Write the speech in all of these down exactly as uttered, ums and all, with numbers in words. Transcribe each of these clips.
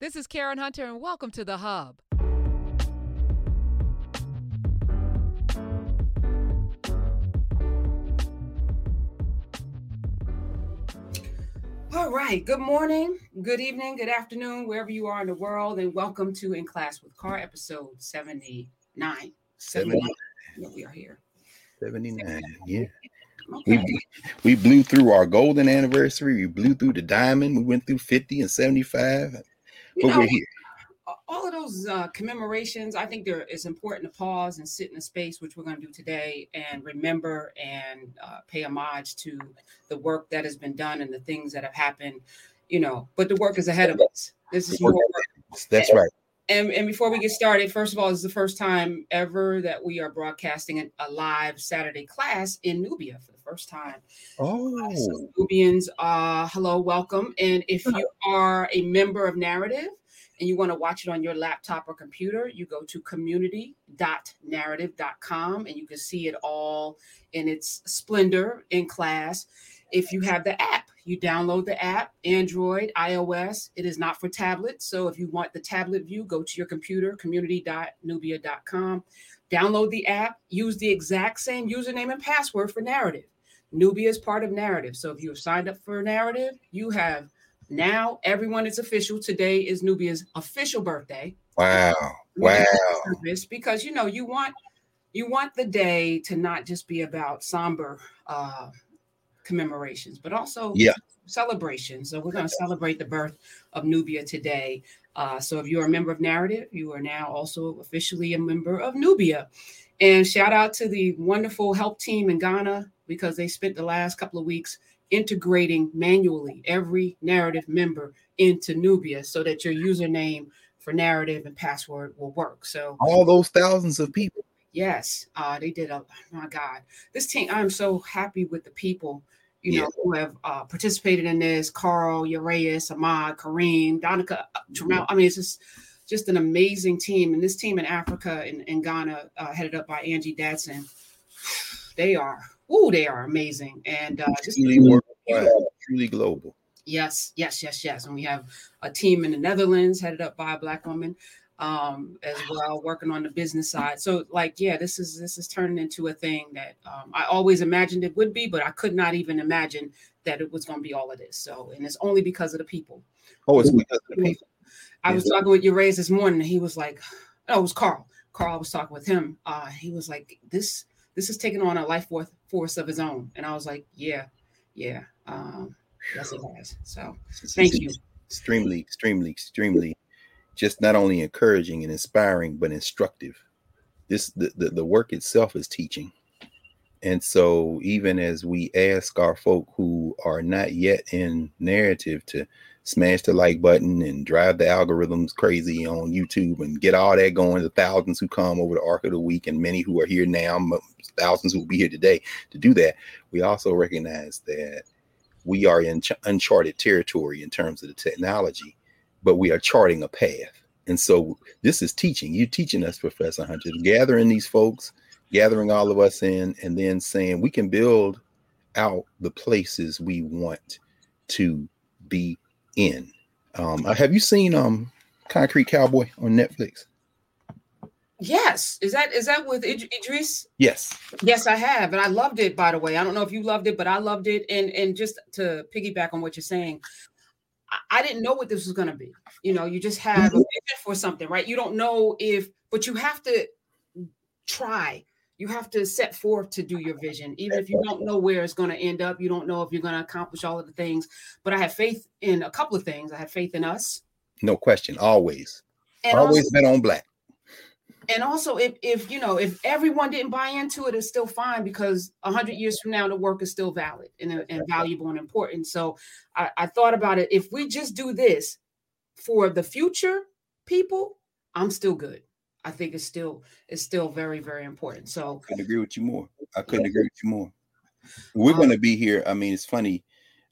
This is Karen Hunter, and welcome to The Hub. All right. Good morning, good evening, good afternoon, wherever you are in the world, and welcome to In Class with Carr, episode seventy-nine. seventy-nine. Yeah, we are here. seventy-nine, yeah. Okay. We, we blew through our golden anniversary. We blew through the diamond. We went through fifty and seventy-five. But you know, we're here. All of those uh, commemorations, I think there is important to pause and sit in a space, which we're going to do today, and remember and uh, pay homage to the work that has been done and the things that have happened, you know, but the work is ahead of us. This is more work. That's right. And, and before we get started, first of all, this is the first time ever that we are broadcasting an, a live Saturday class in Nubia for the first time. Oh, uh, so Nubians, uh, hello, welcome. And if you are a member of Narrative and you want to watch it on your laptop or computer, you go to community dot narrative dot com and you can see it all in its splendor in class. If you have the app, you download the app, Android, iOS. It is not for tablets. So if you want the tablet view, go to your computer, community dot nubia dot com. Download the app. Use the exact same username and password for Narrative. Nubia is part of Narrative. So if you have signed up for Narrative, you have now everyone is official. Today is Nubia's official birthday. Wow. Wow. Because, you know, you want you want the day to not just be about somber uh commemorations, but also yeah. celebrations. So we're going to celebrate the birth of Nubia today. Uh, so if you're a member of Narrative, you are now also officially a member of Nubia. And shout out to the wonderful help team in Ghana, because they spent the last couple of weeks integrating manually every Narrative member into Nubia so that your username for Narrative and password will work. So all those thousands of people. Yes, uh, they did. A, my God, this team. I'm so happy with the people, you yeah. know, who have uh, participated in this. Carl, Urias, Ahmad, Kareem, Donica. Mm-hmm. I mean, it's just, just an amazing team. And this team in Africa and in, in Ghana, uh, headed up by Angie Dadson, they are. Ooh, they are amazing. And uh, just truly, world, uh, truly global. Yes, yes, yes, yes. And we have a team in the Netherlands headed up by a Black woman. Um, as well, working on the business side. So like, yeah, this is this is turning into a thing that um, I always imagined it would be, but I could not even imagine that it was going to be all of this. So, and it's only because of the people. Oh, it's because of the people. I was yeah. talking with Urias this morning, and he was like, no, it was Carl. Carl, I was talking with him. Uh, he was like, this this is taking on a life force of his own. And I was like, yeah, yeah, um, yes it has. So thank you. Extremely, extremely, extremely. Just not only encouraging and inspiring, but instructive. This the, the, the work itself is teaching. And so even as we ask our folk who are not yet in Narrative to smash the like button and drive the algorithms crazy on YouTube and get all that going, the thousands who come over the Arc of the Week and many who are here now, thousands who will be here today to do that, we also recognize that we are in ch- uncharted territory in terms of the technology. But we are charting a path. And so this is teaching. You're teaching us, Professor Hunter, gathering these folks, gathering all of us in, and then saying we can build out the places we want to be in. Um, have you seen um, Concrete Cowboy on Netflix? Yes. Is that is that with Id- Idris? Yes. Yes, I have. And I loved it, by the way. I don't know if you loved it, but I loved it. And, and just to piggyback on what you're saying, I didn't know what this was going to be. You know, you just have a vision for something, right? You don't know if, but you have to try. You have to set forth to do your vision. Even if you don't know where it's going to end up, you don't know if you're going to accomplish all of the things. But I have faith in a couple of things. I have faith in us. No question. Always. And always also, bet on Black. And also, if, if, you know, if everyone didn't buy into it, it's still fine, because one hundred years from now, the work is still valid and, and valuable and important. So I, I thought about it. If we just do this for the future people, I'm still good. I think it's still it's still very, very important. So I couldn't agree with you more. I couldn't agree with you more. We're um, going to be here. I mean, it's funny.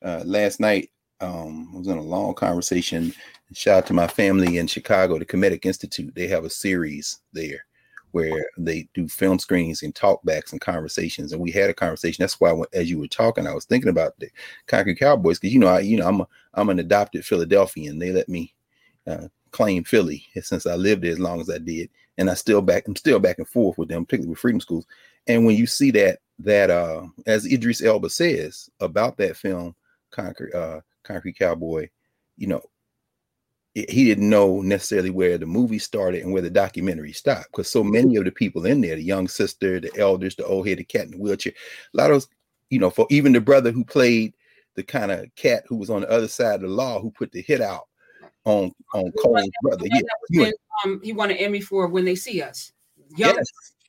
Uh, last night, um, I was in a long conversation. Shout out to my family in Chicago, the Comedic Institute. They have a series there where they do film screenings and talkbacks and conversations. And we had a conversation. That's why, as you were talking, I was thinking about the Concrete Cowboys, because you know, I, you know, I'm a, I'm an adopted Philadelphian. They let me uh, claim Philly since I lived there as long as I did, and I still back I'm still back and forth with them, particularly with Freedom Schools. And when you see that that uh, as Idris Elba says about that film, Concrete uh, Concrete Cowboy, you know, it, he didn't know necessarily where the movie started and where the documentary stopped, because so many of the people in there, the young sister, the elders, the old head, the cat in the wheelchair, a lot of those, you know, for even the brother who played the kind of cat who was on the other side of the law, who put the hit out on on Cole's brother. Yeah. He, in, um, he won an Emmy for When They See Us. Young, yes.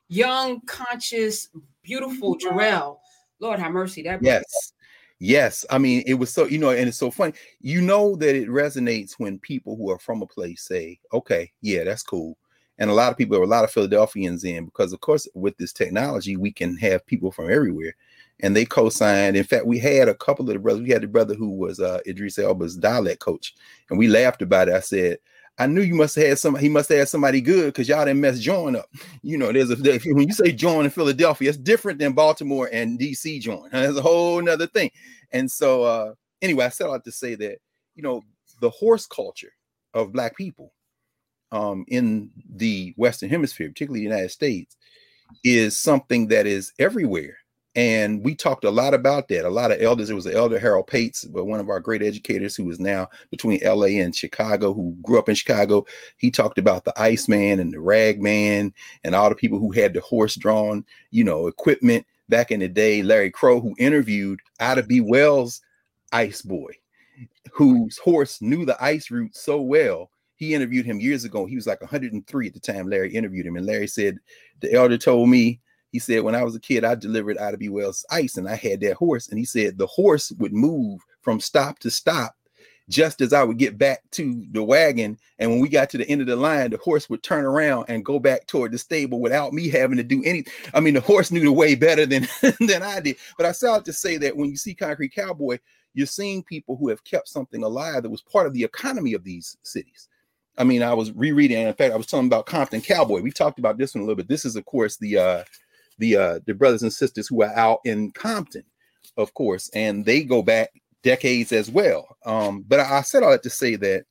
young, conscious, beautiful Jarrell. Lord have mercy. That brother. Yes. Yes. I mean, it was so, you know, and it's so funny. You know that it resonates when people who are from a place say, okay, yeah, that's cool. And a lot of people, a lot of Philadelphians in, because of course, with this technology, we can have people from everywhere. And they co-signed. In fact, we had a couple of the brothers. We had the brother who was uh, Idris Elba's dialect coach, and we laughed about it. I said, "I knew you must have had some. He must have had somebody good, because y'all didn't mess John up." You know, there's a there, when you say John in Philadelphia, it's different than Baltimore and D C John. That's a whole nother thing. And so, uh, anyway, I set out to say that, you know, the horse culture of Black people um, in the Western Hemisphere, particularly the United States, is something that is everywhere. And we talked a lot about that. A lot of elders. There was an elder, Harold Pates, but one of our great educators who is now between L A and Chicago, who grew up in Chicago. He talked about the Iceman and the Ragman and all the people who had the horse-drawn, you know, equipment back in the day. Larry Crow, who interviewed Ida B. Wells' Ice Boy, whose horse knew the ice route so well. He interviewed him years ago. He was like one hundred three at the time Larry interviewed him. And Larry said, the elder told me, he said, when I was a kid, I delivered Ida B. Wells' ice, and I had that horse. And he said the horse would move from stop to stop just as I would get back to the wagon. And when we got to the end of the line, the horse would turn around and go back toward the stable without me having to do anything. I mean, the horse knew the way better than, than I did. But I set out to say that when you see Concrete Cowboy, you're seeing people who have kept something alive that was part of the economy of these cities. I mean, I was rereading, and in fact, I was talking about Compton Cowboy. We talked about this one a little bit. This is, of course, the... Uh, The uh, the brothers and sisters who are out in Compton, of course, and they go back decades as well. Um, but I, I said all that to say that,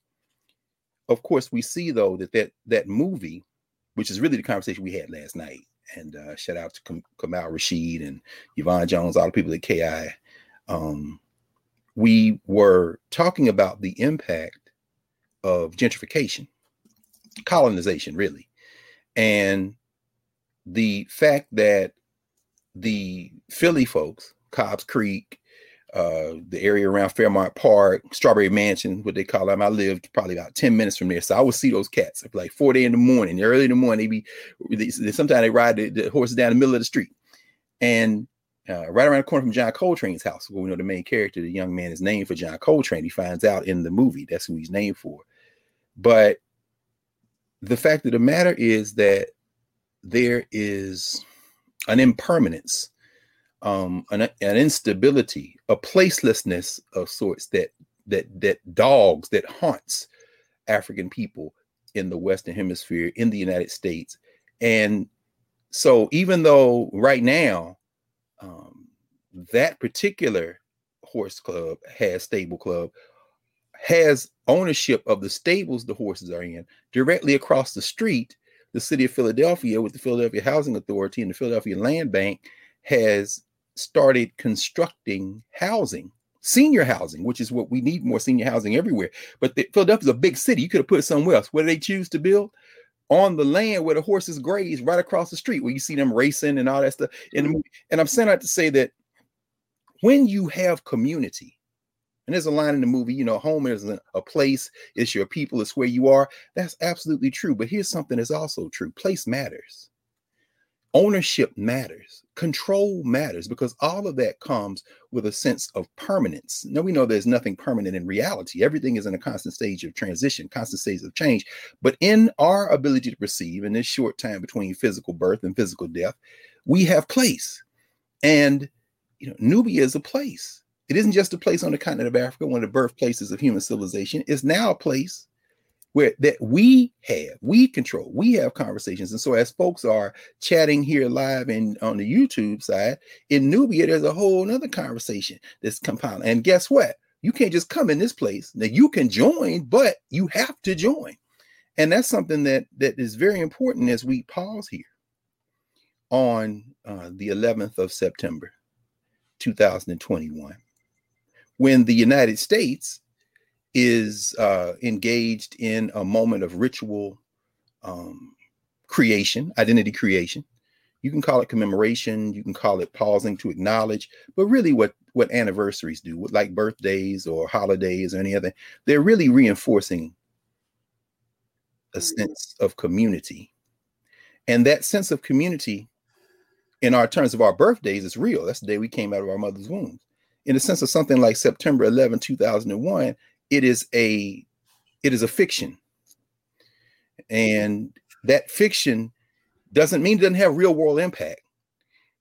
of course, we see, though, that that, that movie, which is really the conversation we had last night, and uh, shout out to Kam- Kamal Rashid and Yvonne Jones, all the people at K I. Um, we were talking about the impact of gentrification, colonization, really, and the fact that the Philly folks, Cobbs Creek, uh, the area around Fairmount Park, Strawberry Mansion, what they call them. I lived probably about ten minutes from there. So I would see those cats at like four day in the morning, early in the morning. They be, they, sometimes they ride the, the horses down the middle of the street. And uh, right around the corner from John Coltrane's house, where we know the main character, the young man, is named for John Coltrane. He finds out in the movie that's who he's named for. But the fact of the matter is that there is an impermanence, um, an, an instability, a placelessness of sorts that that that dogs that haunts African people in the Western Hemisphere, in the United States. And so even though right now um, that particular horse club has stable club, has ownership of the stables the horses are in directly across the street, the city of Philadelphia, with the Philadelphia Housing Authority and the Philadelphia Land Bank, has started constructing housing, senior housing, which is what we need, more senior housing everywhere. But the, Philadelphia is a big city. You could have put it somewhere else. What do they choose to build? On the land where the horses graze, right across the street, where you see them racing and all that stuff. In the movie. And I'm saying that to say that when you have community, and there's a line in the movie, you know, home isn't a place, it's your people, it's where you are. That's absolutely true. But here's something that's also true. Place matters. Ownership matters. Control matters, because all of that comes with a sense of permanence. Now, we know there's nothing permanent in reality. Everything is in a constant stage of transition, constant stage of change. But in our ability to perceive, in this short time between physical birth and physical death, we have place. And, you know, Nubia is a place. It isn't just a place on the continent of Africa, one of the birthplaces of human civilization. It's now a place where that we have, we control, we have conversations. And so as folks are chatting here live and on the YouTube side, in Nubia, there's a whole other conversation that's compiled. And guess what? You can't just come in this place. Now you can join, but you have to join. And that's something that that is very important as we pause here on uh, the eleventh of September, two thousand twenty-one, when the United States is uh, engaged in a moment of ritual um, creation, identity creation. You can call it commemoration. You can call it pausing to acknowledge. But really what, what anniversaries do, like birthdays or holidays or any other, they're really reinforcing a sense of community. And that sense of community in our terms of our birthdays is real. That's the day we came out of our mother's womb. In the sense of something like September eleventh, two thousand one, it is a it is a fiction. And that fiction doesn't mean it doesn't have real world impact.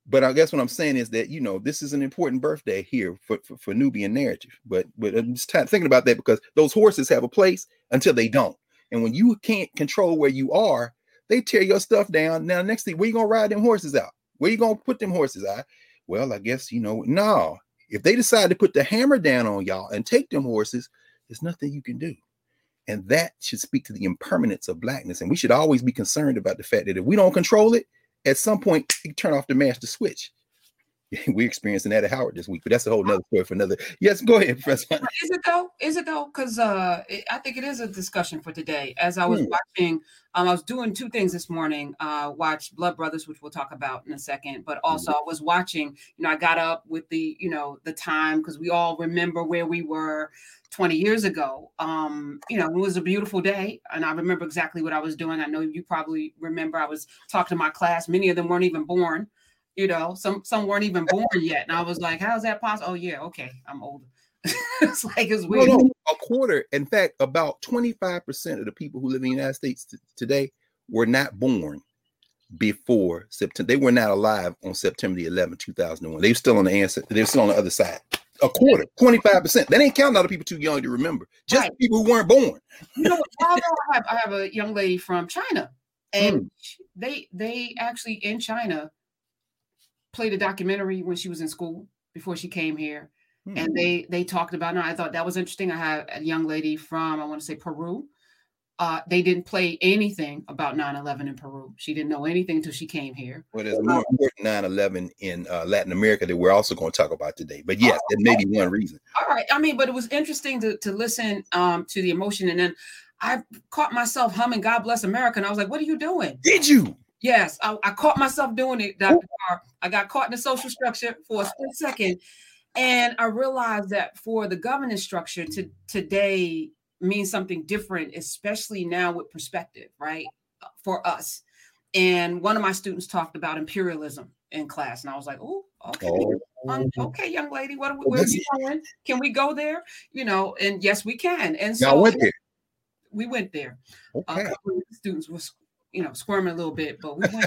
But I guess what I'm saying is that, you know, this is an important birthday here for, for, for Nubian narrative. But, but I'm just t- thinking about that because those horses have a place until they don't. And when you can't control where you are, they tear your stuff down. Now, next thing, where you gonna ride them horses out? Where you gonna put them horses out? Well, I guess, you know, no. If they decide to put the hammer down on y'all and take them horses, there's nothing you can do. And that should speak to the impermanence of Blackness. And we should always be concerned about the fact that if we don't control it, at some point, you turn off the master switch. We're experiencing that at Howard this week, but that's a whole nother story for another. Yes, go ahead, Professor. Is it though? Is it though? Because uh, I think it is a discussion for today. As I was mm. watching, um, I was doing two things this morning. Uh, watch Blood Brothers, which we'll talk about in a second, but also mm. I was watching. You know, I got up with the you know the time because we all remember where we were twenty years ago. Um, you know, it was a beautiful day, and I remember exactly what I was doing. I know you probably remember. I was talking to my class. Many of them weren't even born. You know, some some weren't even born yet. And I was like, how's that possible? Oh, yeah, okay, I'm older. It's like, it's weird. No, no, a quarter, in fact, about twenty-five percent of the people who live in the United States t- today were not born before September. They were not alive on September the eleventh, two thousand one. They were still on the answer. They were still on the other side. A quarter, twenty-five percent. That ain't counting other people too young to remember. Just right. People who weren't born. You know, I have, I have a young lady from China. And mm. they they actually, in China, played a documentary when she was in school before she came here. Hmm. And they, they talked about it. And I thought that was interesting. I had a young lady from, I want to say Peru. Uh, they didn't play anything about nine eleven in Peru. She didn't know anything until she came here. Well, there's more important nine eleven in uh, Latin America that we're also going to talk about today. But yes, that may be one reason. All right. I mean, but it was interesting to, to listen um, to the emotion. And then I caught myself humming God Bless America. And I was like, what are you doing? Did you? Yes, I, I caught myself doing it, Doctor Carr. I got caught in the social structure for a split second. And I realized that for the governance structure to today means something different, especially now with perspective, right? For us. And one of my students talked about imperialism in class. And I was like, oh, okay. Oh. Um, okay, young lady, what are we, where are you going? Can we go there? You know, and yes, we can. And so went there. we went there. Okay. Uh, a couple of the students were you know, squirming a little bit, but we went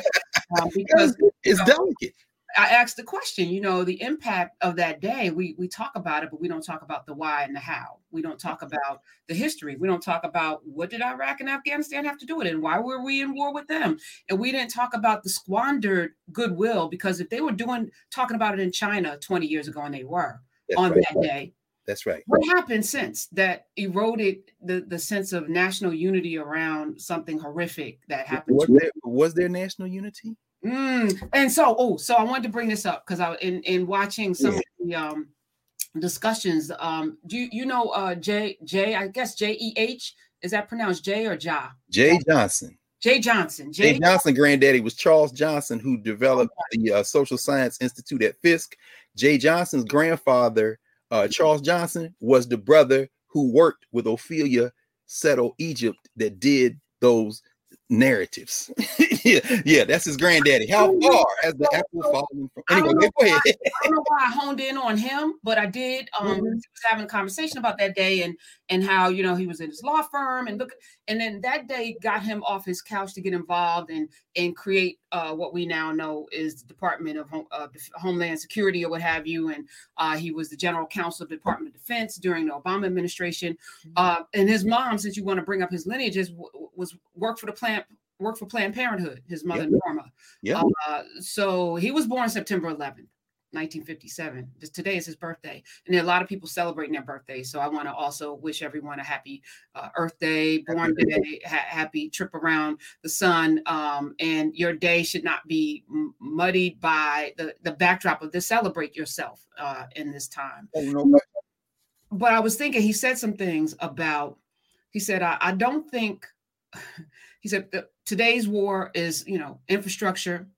um, because it's you know, delicate. I asked the question, you know, the impact of that day. We we talk about it, but we don't talk about the why and the how. We don't talk about the history. We don't talk about what did Iraq and Afghanistan have to do with it, and why were we in war with them? And we didn't talk about the squandered goodwill because if they were doing talking about it in China twenty years ago, and they were That's on right. that day. That's right. What happened since that eroded the, the sense of national unity around something horrific that happened? Was there, was there national unity? Mm. And so, oh, so I wanted to bring this up because I in in watching some yeah. of the um, discussions. Um, do you, you know uh, J J? I guess J E H is that pronounced J or Ja? Jay Johnson. Jay Johnson. Jay, Jay Johnson, granddaddy, was Charles Johnson who developed the uh, Social Science Institute at Fisk. Jay Johnson's grandfather. Uh, Charles Johnson was the brother who worked with Ophelia Settle Egypt that did those narratives. yeah, yeah, that's his granddaddy. How far has the apple fallen from? Anyway, I go ahead. Why, I don't know why I honed in on him, but I did. Um, mm-hmm. I was having a conversation about that day and and how you know he was in his law firm and look, and then that day got him off his couch to get involved and and create uh, what we now know is the Department of Home, uh, Homeland Security or what have you, and uh, he was the General Counsel of the Department of Defense during the Obama administration. Mm-hmm. Uh, and his mom, since you want to bring up his lineages, w- was worked for the plant. Worked for Planned Parenthood, his mother, yep. Norma. Yeah. Uh, so he was born September eleventh. nineteen fifty-seven. This, today is his birthday. And there are a lot of people celebrating their birthdays. So I want to also wish everyone a happy uh, Earth Day, Born Day, ha- happy trip around the sun. Um, and your day should not be m- muddied by the, the backdrop of this. Celebrate yourself uh, in this time. Oh, no. But I was thinking, he said some things about, he said, I, I don't think, he said, today's war is, you know, infrastructure,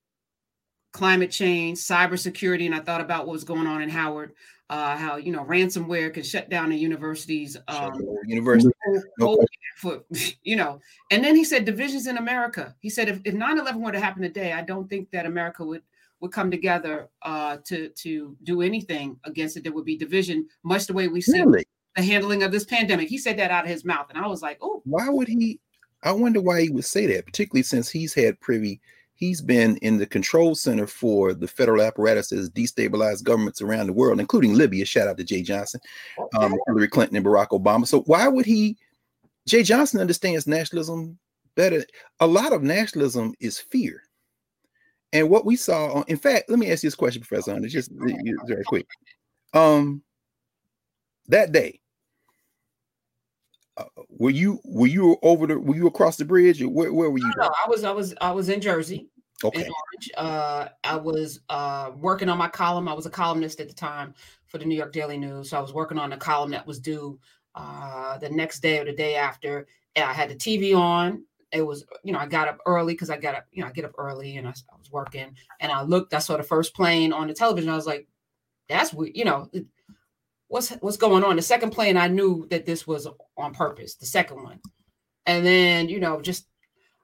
climate change, cybersecurity, and I thought about what was going on in Howard, uh, how, you know, ransomware can shut down the universities. Um, University. Okay. For, you know, and then he said divisions in America. He said, if, if nine eleven were to happen today, I don't think that America would, would come together uh, to, to do anything against it. There would be division, much the way we see really? the handling of this pandemic. He said that out of his mouth. And I was like, oh. Why would he? I wonder why he would say that, particularly since he's had privy He's been in the control center for the federal apparatus that has destabilized governments around the world, including Libya. Shout out to Jay Johnson, okay. um, Hillary Clinton, and Barack Obama. So why would he? Jay Johnson understands nationalism better. A lot of nationalism is fear. And what we saw, on, in fact, let me ask you this question, Professor Hunter, just very quick. Um, that day, Uh, were you were you over the were you across the bridge or where, where were you? No, no, I was I was I was in Jersey. Okay. In Orange. Uh, I was uh, working on my column. I was a columnist at the time for the New York Daily News. So I was working on a column that was due uh, the next day or the day after. And I had the T V on. It was, you know, I got up early because I got up, you know, I get up early and I, I was working and I looked, I saw the first plane on the television. I was like, that's weird, you know. It, What's what's going on? The second plane, I knew that this was on purpose, the second one. And then, you know, just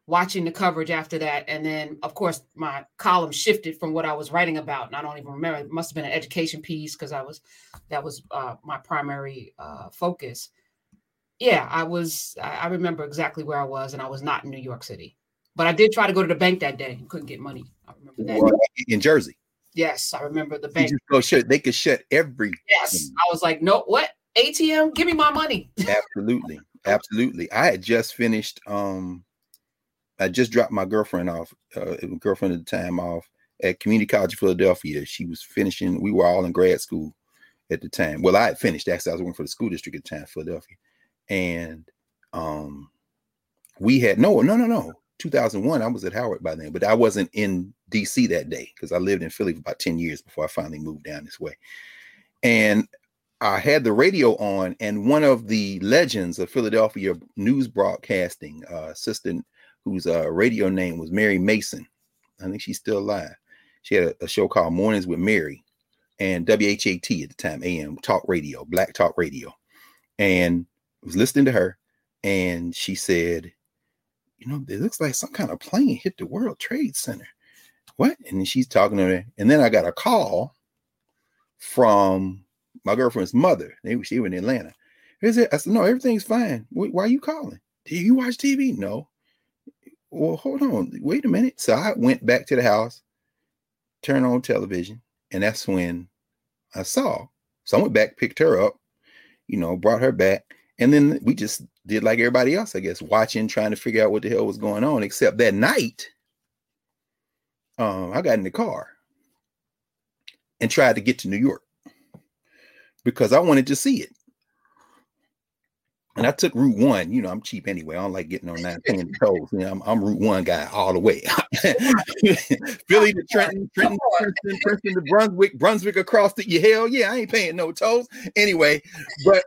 watching the coverage after that. And then, of course, my column shifted from what I was writing about. And I don't even remember. It must have been an education piece because I was that was uh, my primary uh, focus. Yeah, I was I remember exactly where I was, and I was not in New York City. But I did try to go to the bank that day and couldn't get money. I remember that. Well, in Jersey. Yes, I remember the bank. Go shut, they could shut every. Yes, I was like, no, what? A T M? Give me my money. Absolutely, absolutely. I had just finished. Um, I just dropped my girlfriend off, uh, girlfriend at the time off at Community College of Philadelphia. She was finishing. We were all in grad school at the time. Well, I had finished. Actually, I was working for the school district at the time, Philadelphia, and um, we had no, no, no, no. two thousand one, I was at Howard by then, but I wasn't in D C that day because I lived in Philly for about ten years before I finally moved down this way. And I had the radio on, and one of the legends of Philadelphia news broadcasting, uh, assistant whose uh, radio name was Mary Mason. I think she's still alive. She had a, a show called Mornings with Mary and W H A T at the time, A M talk radio, black talk radio. And I was listening to her, and she said, you know, it looks like some kind of plane hit the World Trade Center. What? And then she's talking to me. And then I got a call from my girlfriend's mother. They, she was in Atlanta. I said, I said, no, everything's fine. Why are you calling? Do you watch T V? No. Well, hold on. Wait a minute. So I went back to the house, turned on television. And that's when I saw. So I went back, picked her up, you know, brought her back. And then we just did like everybody else, I guess, watching, trying to figure out what the hell was going on. Except that night, um, I got in the car and tried to get to New York because I wanted to see it. And I took Route One. You know, I'm cheap anyway. I don't like getting on nine paying tolls. You know, I'm, I'm Route One guy all the way. Philly to Trenton, Trenton, Princeton, Princeton to Brunswick, Brunswick across the yeah, hell yeah, I ain't paying no tolls anyway. But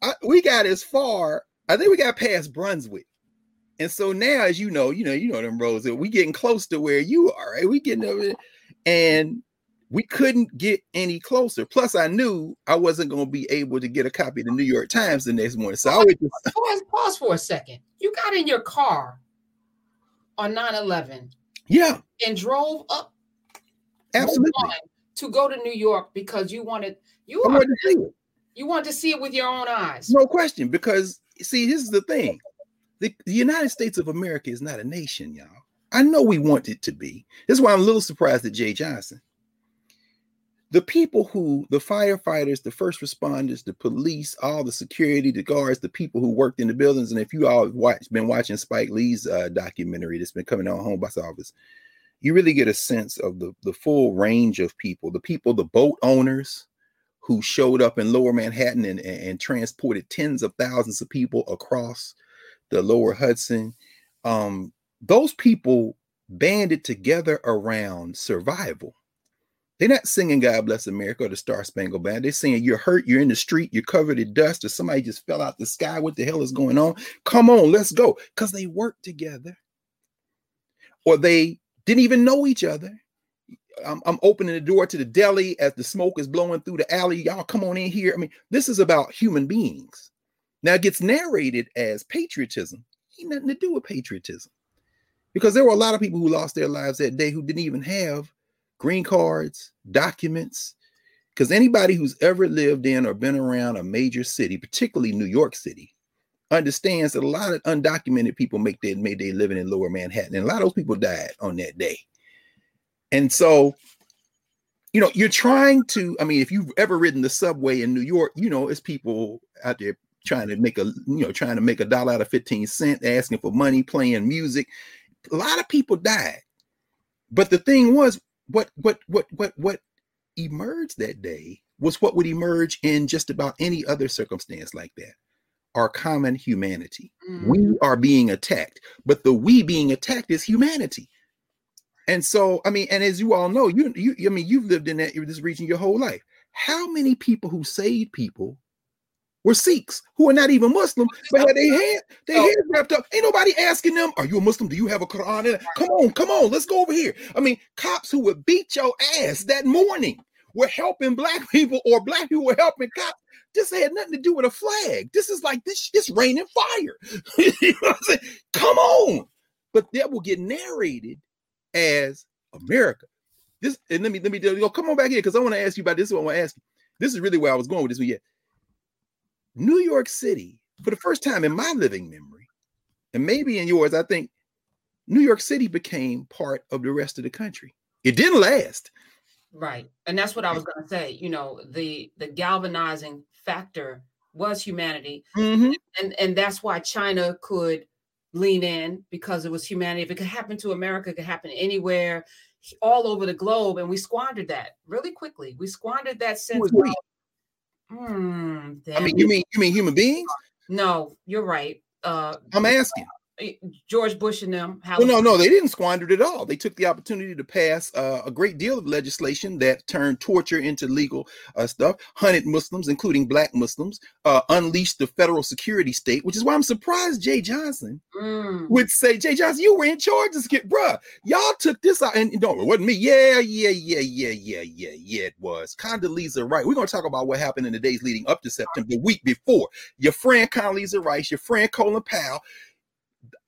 I, we got as far. I think we got past Brunswick, and so now, as you know, you know, you know them roads. We getting close to where you are, right? We getting over there, and we couldn't get any closer. Plus, I knew I wasn't going to be able to get a copy of the New York Times the next morning. So I would just pause, pause for a second. You got in your car on nine eleven. Yeah. And drove up. Absolutely. To go to New York because you wanted, you wanted to see it. You wanted to see it with your own eyes. No question. Because, see, this is the thing. The, the United States of America is not a nation, y'all. I know we want it to be. That's why I'm a little surprised at Jay Johnson. The people who, the firefighters, the first responders, the police, all the security, the guards, the people who worked in the buildings. And if you all have watched, been watching Spike Lee's uh, documentary that's been coming out on Home Box Office, you really get a sense of the, the full range of people, the people, the boat owners who showed up in Lower Manhattan and, and, and transported tens of thousands of people across the Lower Hudson. Um, those people banded together around survival. They're not singing God Bless America or the Star Spangled Banner. They're saying you're hurt, you're in the street, you're covered in dust, or somebody just fell out the sky. What the hell is going on? Come on, let's go. Because they worked together. Or they didn't even know each other. I'm, I'm opening the door to the deli as the smoke is blowing through the alley. Y'all come on in here. I mean, this is about human beings. Now it gets narrated as patriotism. Ain't nothing to do with patriotism. Because there were a lot of people who lost their lives that day who didn't even have green cards, documents, because anybody who's ever lived in or been around a major city, particularly New York City, understands that a lot of undocumented people make their, made their living in Lower Manhattan, and a lot of those people died on that day. And so, you know, you're trying to, I mean, if you've ever ridden the subway in New York, you know, it's people out there trying to make a, you know, trying to make a dollar out of fifteen cents, asking for money, playing music. A lot of people died. But the thing was, What what what what what emerged that day was what would emerge in just about any other circumstance like that. Our common humanity. Mm-hmm. We are being attacked, but the we being attacked is humanity. And so, I mean, and as you all know, you you I mean, you've lived in that this region your whole life. How many people who saved people were Sikhs who are not even Muslim, but had their head, their heads wrapped up? Ain't nobody asking them, are you a Muslim? Do you have a Quran? Come on, come on, let's go over here. I mean, cops who would beat your ass that morning were helping black people, or black people were helping cops. This had nothing to do with a flag. This is like this, this raining fire. You know what I'm saying? Come on. But that will get narrated as America. This, and let me let me go. Come on back here, because I want to ask you about this. This is what I want to ask you. This is really where I was going with this. But yeah. New York City, for the first time in my living memory, and maybe in yours, I think New York City became part of the rest of the country. It didn't last. Right. And that's what I was going to say. You know, the, the galvanizing factor was humanity. Mm-hmm. And, and that's why China could lean in, because it was humanity. If it could happen to America, it could happen anywhere, all over the globe. And we squandered that really quickly. We squandered that sense of Mm, I mean, you mean you mean human beings? No, you're right. Uh, I'm asking George Bush and them. How well, no, no, they didn't squander it at all. They took the opportunity to pass uh, a great deal of legislation that turned torture into legal uh, stuff. Hunted Muslims, including black Muslims, uh, unleashed the federal security state, which is why I'm surprised Jay Johnson mm. would say, Jay Johnson, you were in charge of this, bruh. Y'all took this out, and no, it wasn't me. Yeah, yeah, yeah, yeah, yeah, yeah, yeah, it was. Condoleezza Rice. We're going to talk about what happened in the days leading up to September, the week before. Your friend Condoleezza Rice, your friend Colin Powell.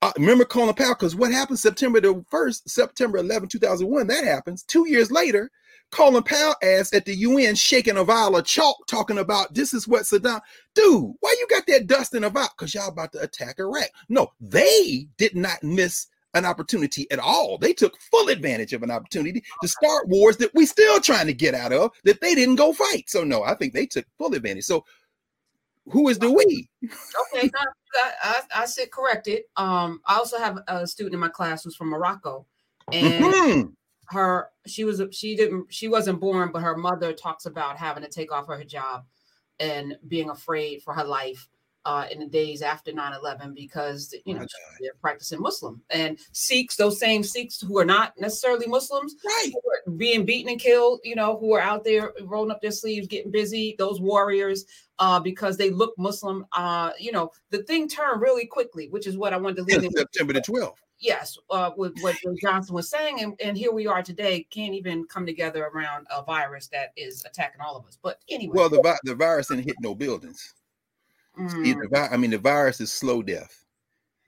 I remember Colin Powell, because what happened September the first, September eleventh, two thousand one, that happens. Two years later, Colin Powell asked at the U N, shaking a vial of chalk, talking about this is what Saddam, dude, why you got that dust in a vial? Because y'all about to attack Iraq. No, they did not miss an opportunity at all. They took full advantage of an opportunity to start wars that we still trying to get out of, that they didn't go fight. So no, I think they took full advantage. So who is the we? Okay, no, I, I said corrected. Um, I also have a student in my class who's from Morocco, and mm-hmm. her she was she didn't she wasn't born, but her mother talks about having to take off her hijab and being afraid for her life uh, in the days after nine eleven, because you know oh they're practicing Muslim, and Sikhs, those same Sikhs who are not necessarily Muslims, right, who are being beaten and killed, you know, who are out there rolling up their sleeves, getting busy, those warriors. Uh, because they look Muslim, uh, you know, the thing turned really quickly, which is what I wanted to leave. Yes, September the twelfth. Yes, uh, with what Johnson was saying, and, and here we are today, can't even come together around a virus that is attacking all of us. But anyway, well, the the virus didn't hit no buildings. Mm. See, the, I mean, the virus is slow death,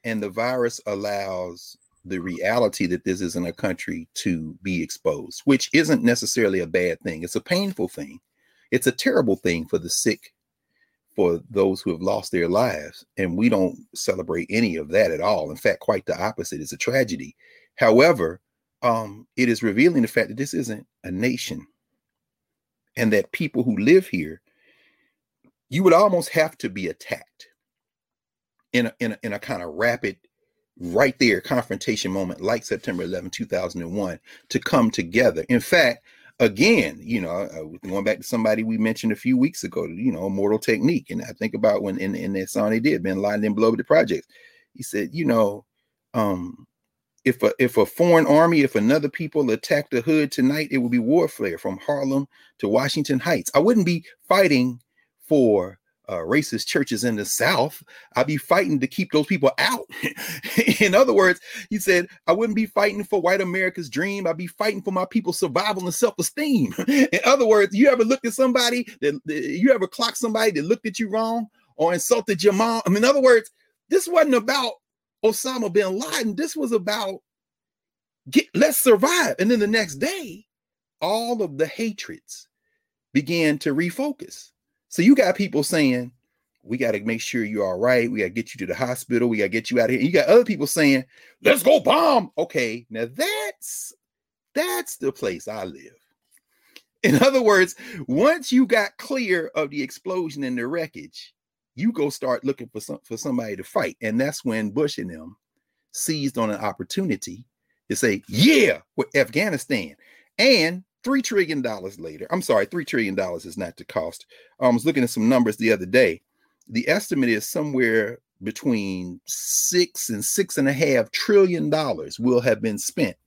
and the virus allows the reality that this isn't a country to be exposed, which isn't necessarily a bad thing. It's a painful thing. It's a terrible thing for the sick, for those who have lost their lives. And we don't celebrate any of that at all. In fact, quite the opposite. It's a tragedy. However, um, it is revealing the fact that this isn't a nation, and that people who live here, you would almost have to be attacked in a, in a, in a kind of rapid right there, confrontation moment like September eleventh, two thousand one, to come together. In fact, again, you know, going back to somebody we mentioned a few weeks ago, you know, Mortal Technique. And I think about when in, in that song they did, Bin Laden didn't blow up the projects. He said, you know, um, if a if a foreign army, if another people attacked the hood tonight, it would be warfare from Harlem to Washington Heights. I wouldn't be fighting for Uh, racist churches in the South. I'd be fighting to keep those people out. In other words, he said, I wouldn't be fighting for white America's dream. I'd be fighting for my people's survival and self-esteem. In other words, you ever looked at somebody that, that you ever clocked somebody that looked at you wrong or insulted your mom? I mean, in other words, this wasn't about Osama bin Laden. This was about get, let's survive. And then the next day, all of the hatreds began to refocus. So you got people saying, we got to make sure you're all right. We got to get you to the hospital. We got to get you out of here. And you got other people saying, let's go bomb. Okay, now that's that's the place I live. In other words, once you got clear of the explosion and the wreckage, you go start looking for some, for somebody to fight. And that's when Bush and them seized on an opportunity to say, yeah, with Afghanistan. And Three trillion dollars later, I'm sorry, three trillion dollars is not the cost. I was looking at some numbers the other day. The estimate is somewhere between six and six and a half trillion dollars will have been spent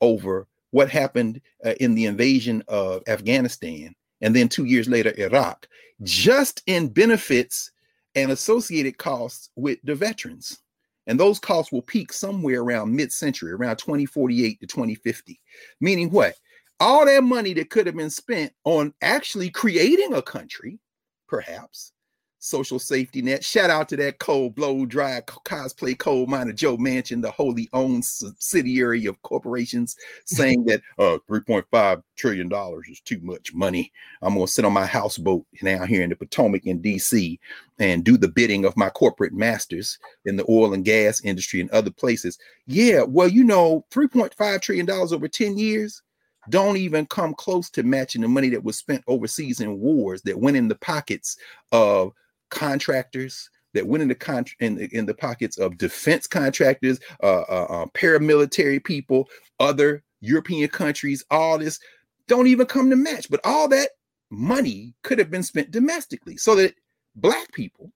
over what happened uh, in the invasion of Afghanistan. And then two years later, Iraq, just in benefits and associated costs with the veterans. And those costs will peak somewhere around mid-century, around twenty forty-eight to twenty fifty. Meaning what? All that money that could have been spent on actually creating a country, perhaps, social safety net. Shout out to that cold blow, dry cosplay coal miner Joe Manchin, the wholly owned subsidiary of corporations, saying that uh, three point five trillion dollars is too much money. I'm going to sit on my houseboat down here in the Potomac in D C and do the bidding of my corporate masters in the oil and gas industry and other places. Yeah, well, you know, three point five trillion dollars over ten years. Don't even come close to matching the money that was spent overseas in wars that went in the pockets of contractors, that went in the, con- in, in the pockets of defense contractors, uh, uh, uh, paramilitary people, other European countries, all this. Don't even come to match. But all that money could have been spent domestically so that Black people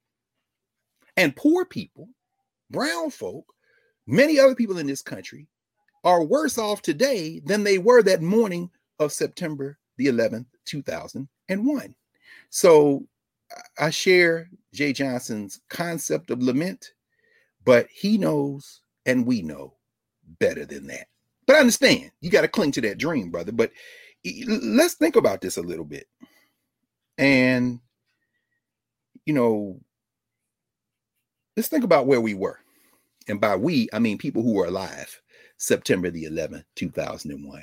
and poor people, brown folk, many other people in this country are worse off today than they were that morning of September the eleventh, two thousand one. So I share Jay Johnson's concept of lament, but he knows and we know better than that. But I understand you got to cling to that dream, brother. But let's think about this a little bit. And, you know, let's think about where we were. And by we, I mean people who were alive September the eleventh, two thousand one,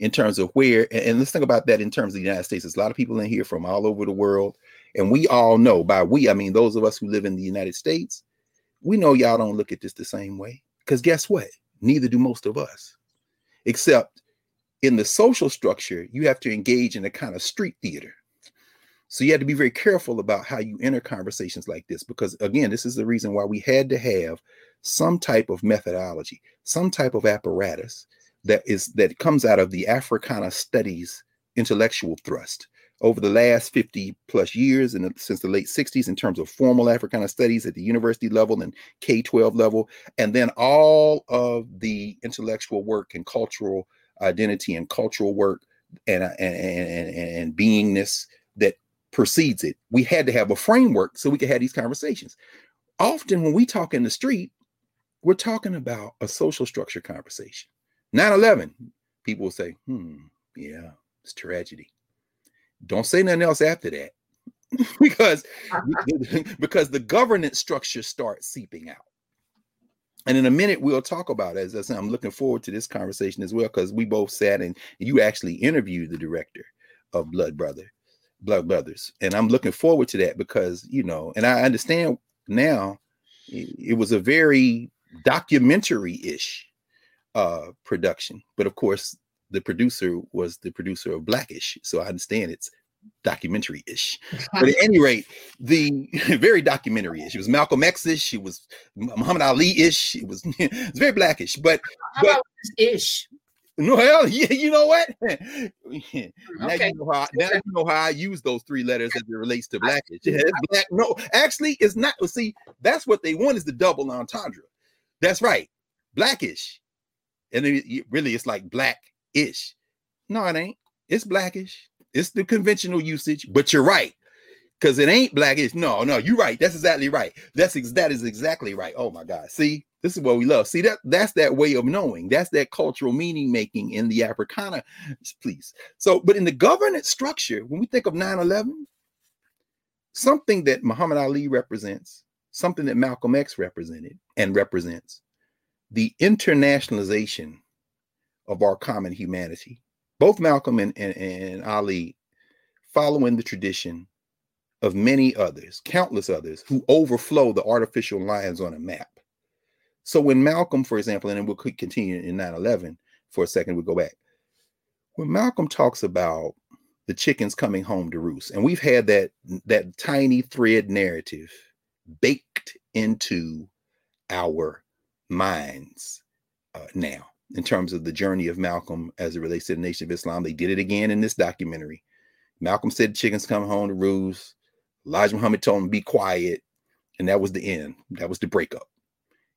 in terms of where, and let's think about that in terms of the United States. There's a lot of people in here from all over the world. And we all know, by we, I mean, those of us who live in the United States, we know y'all don't look at this the same way. Because guess what? Neither do most of us. Except in the social structure, you have to engage in a kind of street theater. So you have to be very careful about how you enter conversations like this, because, again, this is the reason why we had to have some type of methodology, some type of apparatus that is that comes out of the Africana studies intellectual thrust over the last fifty plus years and since the late sixties in terms of formal Africana studies at the university level and K twelve level, and then all of the intellectual work and cultural identity and cultural work and and and, and beingness that precedes it. We had to have a framework so we could have these conversations. Often when we talk in the street, we're talking about a social structure conversation. nine eleven, people will say, hmm, yeah, it's tragedy. Don't say nothing else after that because, because the governance structure starts seeping out. And in a minute, we'll talk about it. As I'm looking forward to this conversation as well, because we both sat and you actually interviewed the director of Blood Brother. Blood Brothers. And I'm looking forward to that because, you know, and I understand now it, it was a very documentary-ish uh, production. But of course, the producer was the producer of Blackish. So I understand it's documentary-ish. But at any rate, the very documentary-ish. It was Malcolm X-ish. It was Muhammad Ali-ish. It was, it was very blackish. But, but how about ish? Well, yeah, you know what? Okay. Now you know how now you know how I use those three letters as it relates to blackish. Yeah, black. No, actually, it's not. See, that's what they want is the double entendre. That's right, blackish, and it, really, it's like blackish. No, it ain't. It's blackish. It's the conventional usage, but you're right, because it ain't blackish. No, no, you're right. That's exactly right. That's ex- that is exactly right. Oh my God, see. This is what we love. See, that that's that way of knowing. That's that cultural meaning making in the Africana piece. So, but in the governance structure, when we think of nine eleven, something that Muhammad Ali represents, something that Malcolm X represented and represents, the internationalization of our common humanity. Both Malcolm and, and, and Ali following the tradition of many others, countless others, who overflow the artificial lines on a map. So when Malcolm, for example, and then we'll continue in nine eleven for a second, we'll go back. When Malcolm talks about the chickens coming home to roost, and we've had that, that tiny thread narrative baked into our minds uh, now in terms of the journey of Malcolm as it relates to the Nation of Islam. They did it again in this documentary. Malcolm said chickens come home to roost. Elijah Muhammad told him, be quiet. And that was the end. That was the breakup.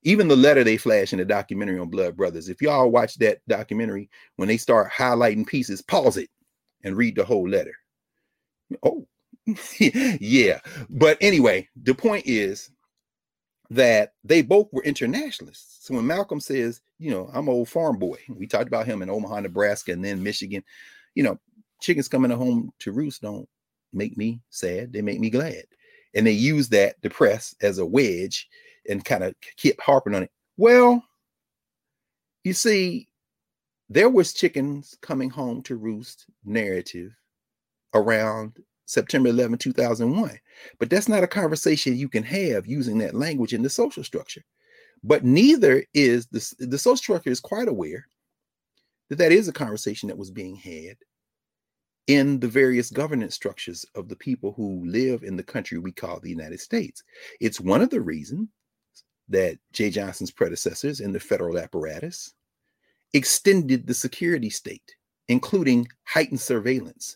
Even the letter they flash in the documentary on Blood Brothers, if y'all watch that documentary, when they start highlighting pieces, pause it and read the whole letter. Oh, yeah. But anyway, the point is that they both were internationalists. So when Malcolm says, you know, I'm an old farm boy, we talked about him in Omaha, Nebraska, and then Michigan, you know, chickens coming home to roost don't make me sad. They make me glad. And they use that, the press, as a wedge and kind of kept harping on it. Well, you see, there was chickens coming home to roost narrative around September eleventh, two thousand one. But that's not a conversation you can have using that language in the social structure. But neither is the, the social structure is quite aware that that is a conversation that was being had in the various governance structures of the people who live in the country we call the United States. It's one of the reasons that Jay Johnson's predecessors in the federal apparatus extended the security state, including heightened surveillance,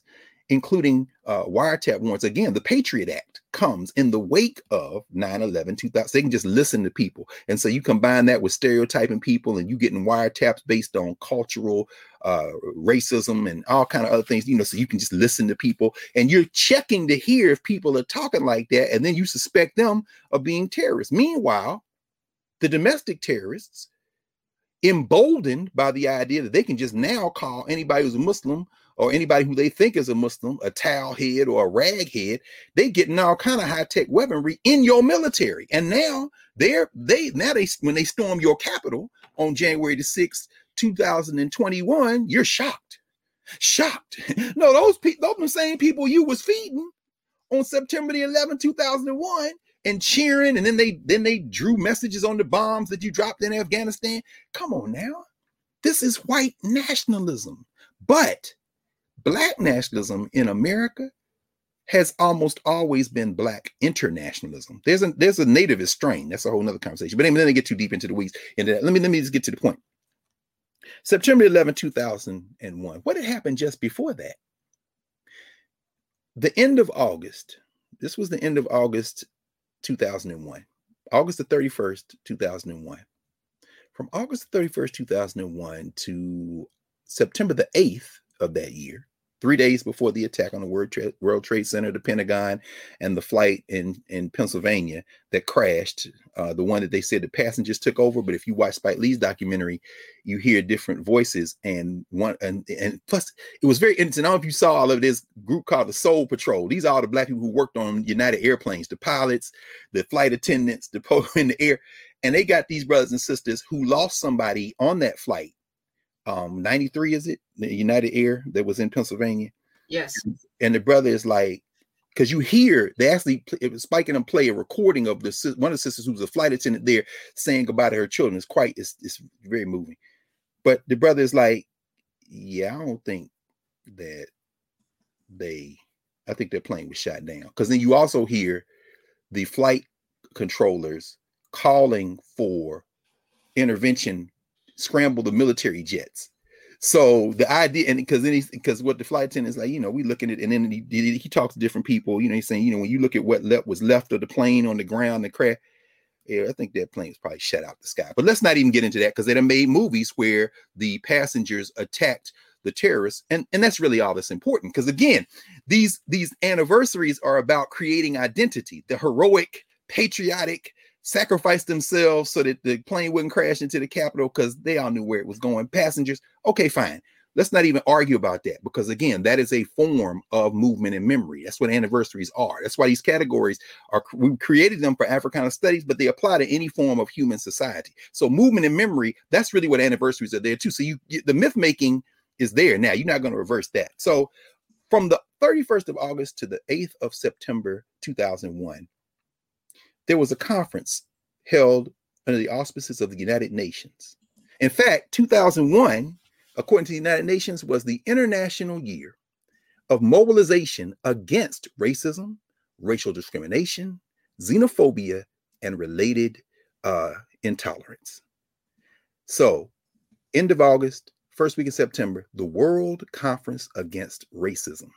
including uh, wiretap warrants. Again, the Patriot Act comes in the wake of nine eleven, two thousand. They can just listen to people. And so you combine that with stereotyping people and you getting wiretaps based on cultural uh, racism and all kind of other things, you know, so you can just listen to people and you're checking to hear if people are talking like that. And then you suspect them of being terrorists. Meanwhile, the domestic terrorists, emboldened by the idea that they can just now call anybody who's a Muslim or anybody who they think is a Muslim, a towel head or a rag head, they getting all kind of high-tech weaponry in your military. And now they're they now they when they storm your capital on January the sixth, two thousand twenty-one, you're shocked. Shocked. No, those people, those same people you was feeding on September the eleventh, two thousand one. And cheering, and then they then they drew messages on the bombs that you dropped in Afghanistan. Come on now, this is white nationalism. But black nationalism in America has almost always been black internationalism. There's a there's a nativist strain. That's a whole nother conversation. But anyway, let me get too deep into the weeds. And let me let me just get to the point. September eleventh, two thousand one. What had happened just before that? The end of August. This was the end of August. two thousand one, August the thirty-first, two thousand one. From August the thirty-first, two thousand one to September the eighth of that year, three days before the attack on the World Trade, World Trade Center, the Pentagon, and the flight in, in Pennsylvania that crashed, uh, the one that they said the passengers took over. But if you watch Spike Lee's documentary, you hear different voices. And one and, and plus, it was very interesting. I don't know if you saw all of this group called the Soul Patrol. These are all the black people who worked on United Airplanes, the pilots, the flight attendants, the people in the air. And they got these brothers and sisters who lost somebody on that flight. Um, ninety-three, is it? The United Air that was in Pennsylvania. Yes. And the brother is like, because you hear, they actually, it was Spike and them play a recording of the one of the sisters who was a flight attendant there saying goodbye to her children. It's quite, it's, it's very moving. But the brother is like, yeah, I don't think that they I think their plane was shot down. Because then you also hear the flight controllers calling for intervention, scramble the military jets. So the idea, and because then because what the flight attendant is like, you know, we looking at, and then he, he, he talks to different people, you know, he's saying, you know, when you look at what left was left of the plane on the ground, the crash, yeah, I think that plane was probably shot out the sky. But let's not even get into that, because they done made movies where the passengers attacked the terrorists, and, and that's really all that's important. Because again, these these anniversaries are about creating identity, the heroic, patriotic, sacrificed themselves so that the plane wouldn't crash into the Capitol because they all knew where it was going. Passengers, okay, fine. Let's not even argue about that, because again, that is a form of movement and memory. That's what anniversaries are. That's why these categories are, we created them for Africana studies, but they apply to any form of human society. So movement and memory, that's really what anniversaries are there too. So you, the myth making is there now. You're not going to reverse that. So from the thirty-first of August to the eighth of September, two thousand one, there was a conference held under the auspices of the United Nations. In fact, two thousand one, according to the United Nations, was the International Year of Mobilization Against Racism, Racial Discrimination, Xenophobia, and Related uh, Intolerance. So, end of August, first week of September, the World Conference Against Racism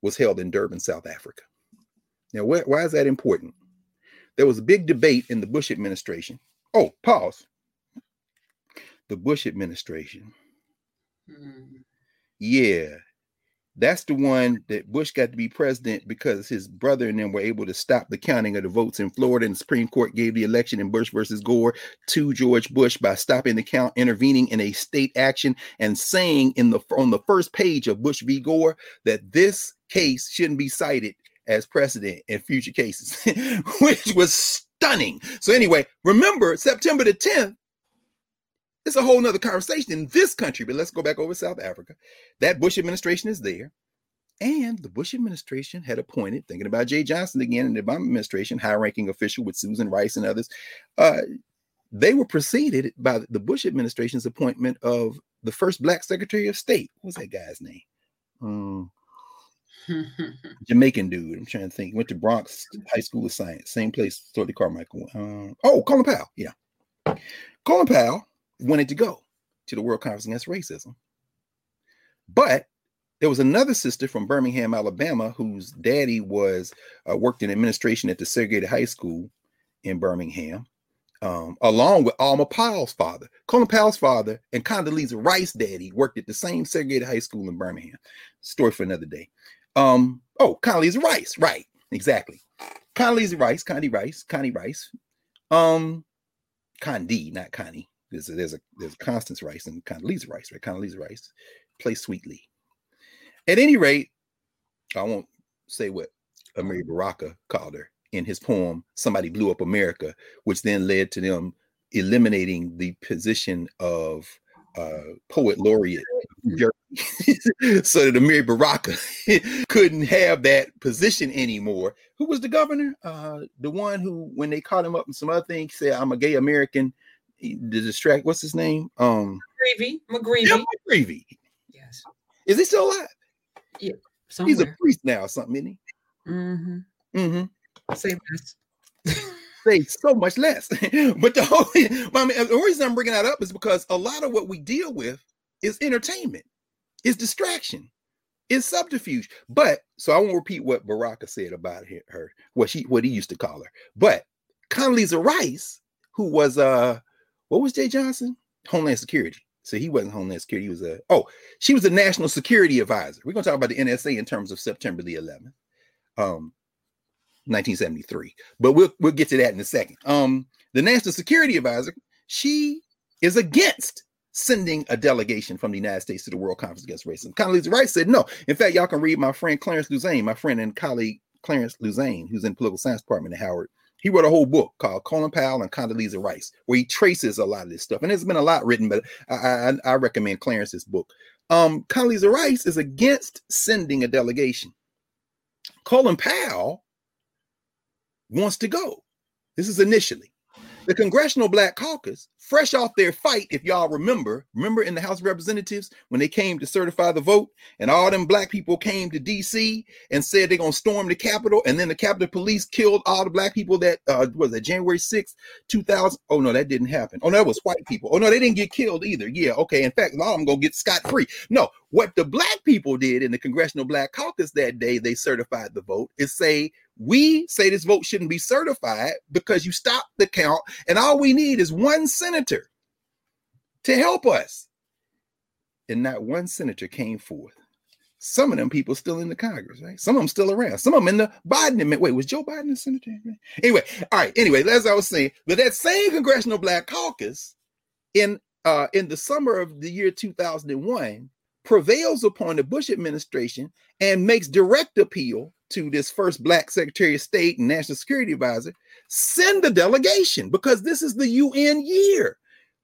was held in Durban, South Africa. Now, wh- why is that important? There was a big debate in the Bush administration. Oh, pause. The Bush administration. Mm-hmm. Yeah, that's the one that Bush got to be president because his brother and them were able to stop the counting of the votes in Florida, and the Supreme Court gave the election in Bush versus Gore to George Bush by stopping the count, intervening in a state action, and saying in the on the first page of Bush v. Gore that this case shouldn't be cited as precedent in future cases, which was stunning. So anyway, remember September the tenth, it's a whole nother conversation in this country, but let's go back over South Africa. That Bush administration is there. And the Bush administration had appointed, thinking about Jay Johnson again, and the Obama administration, high-ranking official with Susan Rice and others. Uh, they were preceded by the Bush administration's appointment of the first Black Secretary of State. What was that guy's name? Um, Jamaican dude. I'm trying to think. Went to Bronx High School of Science, same place Thornton Carmichael. Um, oh, Colin Powell. Yeah, Colin Powell wanted to go to the World Conference Against Racism, but there was another sister from Birmingham, Alabama, whose daddy was uh, worked in administration at the segregated high school in Birmingham, um, along with Alma Powell's father. Colin Powell's father and Condoleezza Rice's daddy worked at the same segregated high school in Birmingham. Story for another day. Um, oh, Condoleezza Rice, right, exactly. Condoleezza Rice, Condi Rice, Connie Rice, um, Condi, not Connie. There's a, there's a there's Constance Rice and Condoleezza Rice, right? Condoleezza Rice, play sweetly. At any rate, I won't say what Amiri Baraka called her in his poem, Somebody Blew Up America, which then led to them eliminating the position of uh, poet laureate. So that Amiri Baraka couldn't have that position anymore. Who was the governor? Uh, the one who, when they caught him up in some other thing, said, I'm a gay American. To distract, what's his name? Um, McGreevey. McGreevey. Yeah, McGreevey. Yes. Is he still alive? Yeah. Somewhere. He's a priest now or something, isn't he? Mm-hmm. Mm-hmm. Say less. Say so much less. But the whole, I mean, the reason I'm bringing that up is because a lot of what we deal with is entertainment, is distraction, is subterfuge. But so I won't repeat what Baraka said about her, what she, what he used to call her. But Condoleezza Rice, who was uh. What was Jay Johnson? Homeland Security. So he wasn't Homeland Security. He was a, oh, she was a national security advisor. We're going to talk about the N S A in terms of September the eleventh, um, nineteen seventy-three. But we'll we'll get to that in a second. Um, the national security advisor, she is against sending a delegation from the United States to the World Conference Against Racism. Condoleezza Rice said no. In fact, y'all can read my friend Clarence Luzane, my friend and colleague Clarence Luzane, who's in the political science department at Howard. He wrote a whole book called Colin Powell and Condoleezza Rice, where he traces a lot of this stuff. And there's been a lot written, but I, I, I recommend Clarence's book. Um, Condoleezza Rice is against sending a delegation. Colin Powell wants to go. This is initially. The Congressional Black Caucus, fresh off their fight, if y'all remember, remember in the House of Representatives when they came to certify the vote and all them black people came to D C and said they're going to storm the Capitol, and then the Capitol Police killed all the black people that, uh, was that January sixth, two thousand? Oh, no, that didn't happen. Oh, no, that was white people. Oh, no, they didn't get killed either. Yeah, okay. In fact, a lot of them going to get scot-free. No, what the black people did in the Congressional Black Caucus that day they certified the vote is say, we say this vote shouldn't be certified because you stopped the count, and all we need is one senator to help us. And not one senator came forth. Some of them people still in the Congress, right? Some of them still around. Some of them in the Biden. Wait, was Joe Biden a senator? Anyway, all right. Anyway, as I was saying, but that same Congressional Black Caucus in uh, in the summer of the year two thousand one prevails upon the Bush administration and makes direct appeal to this first black Secretary of State and National Security Advisor, send a delegation, because this is the U N year,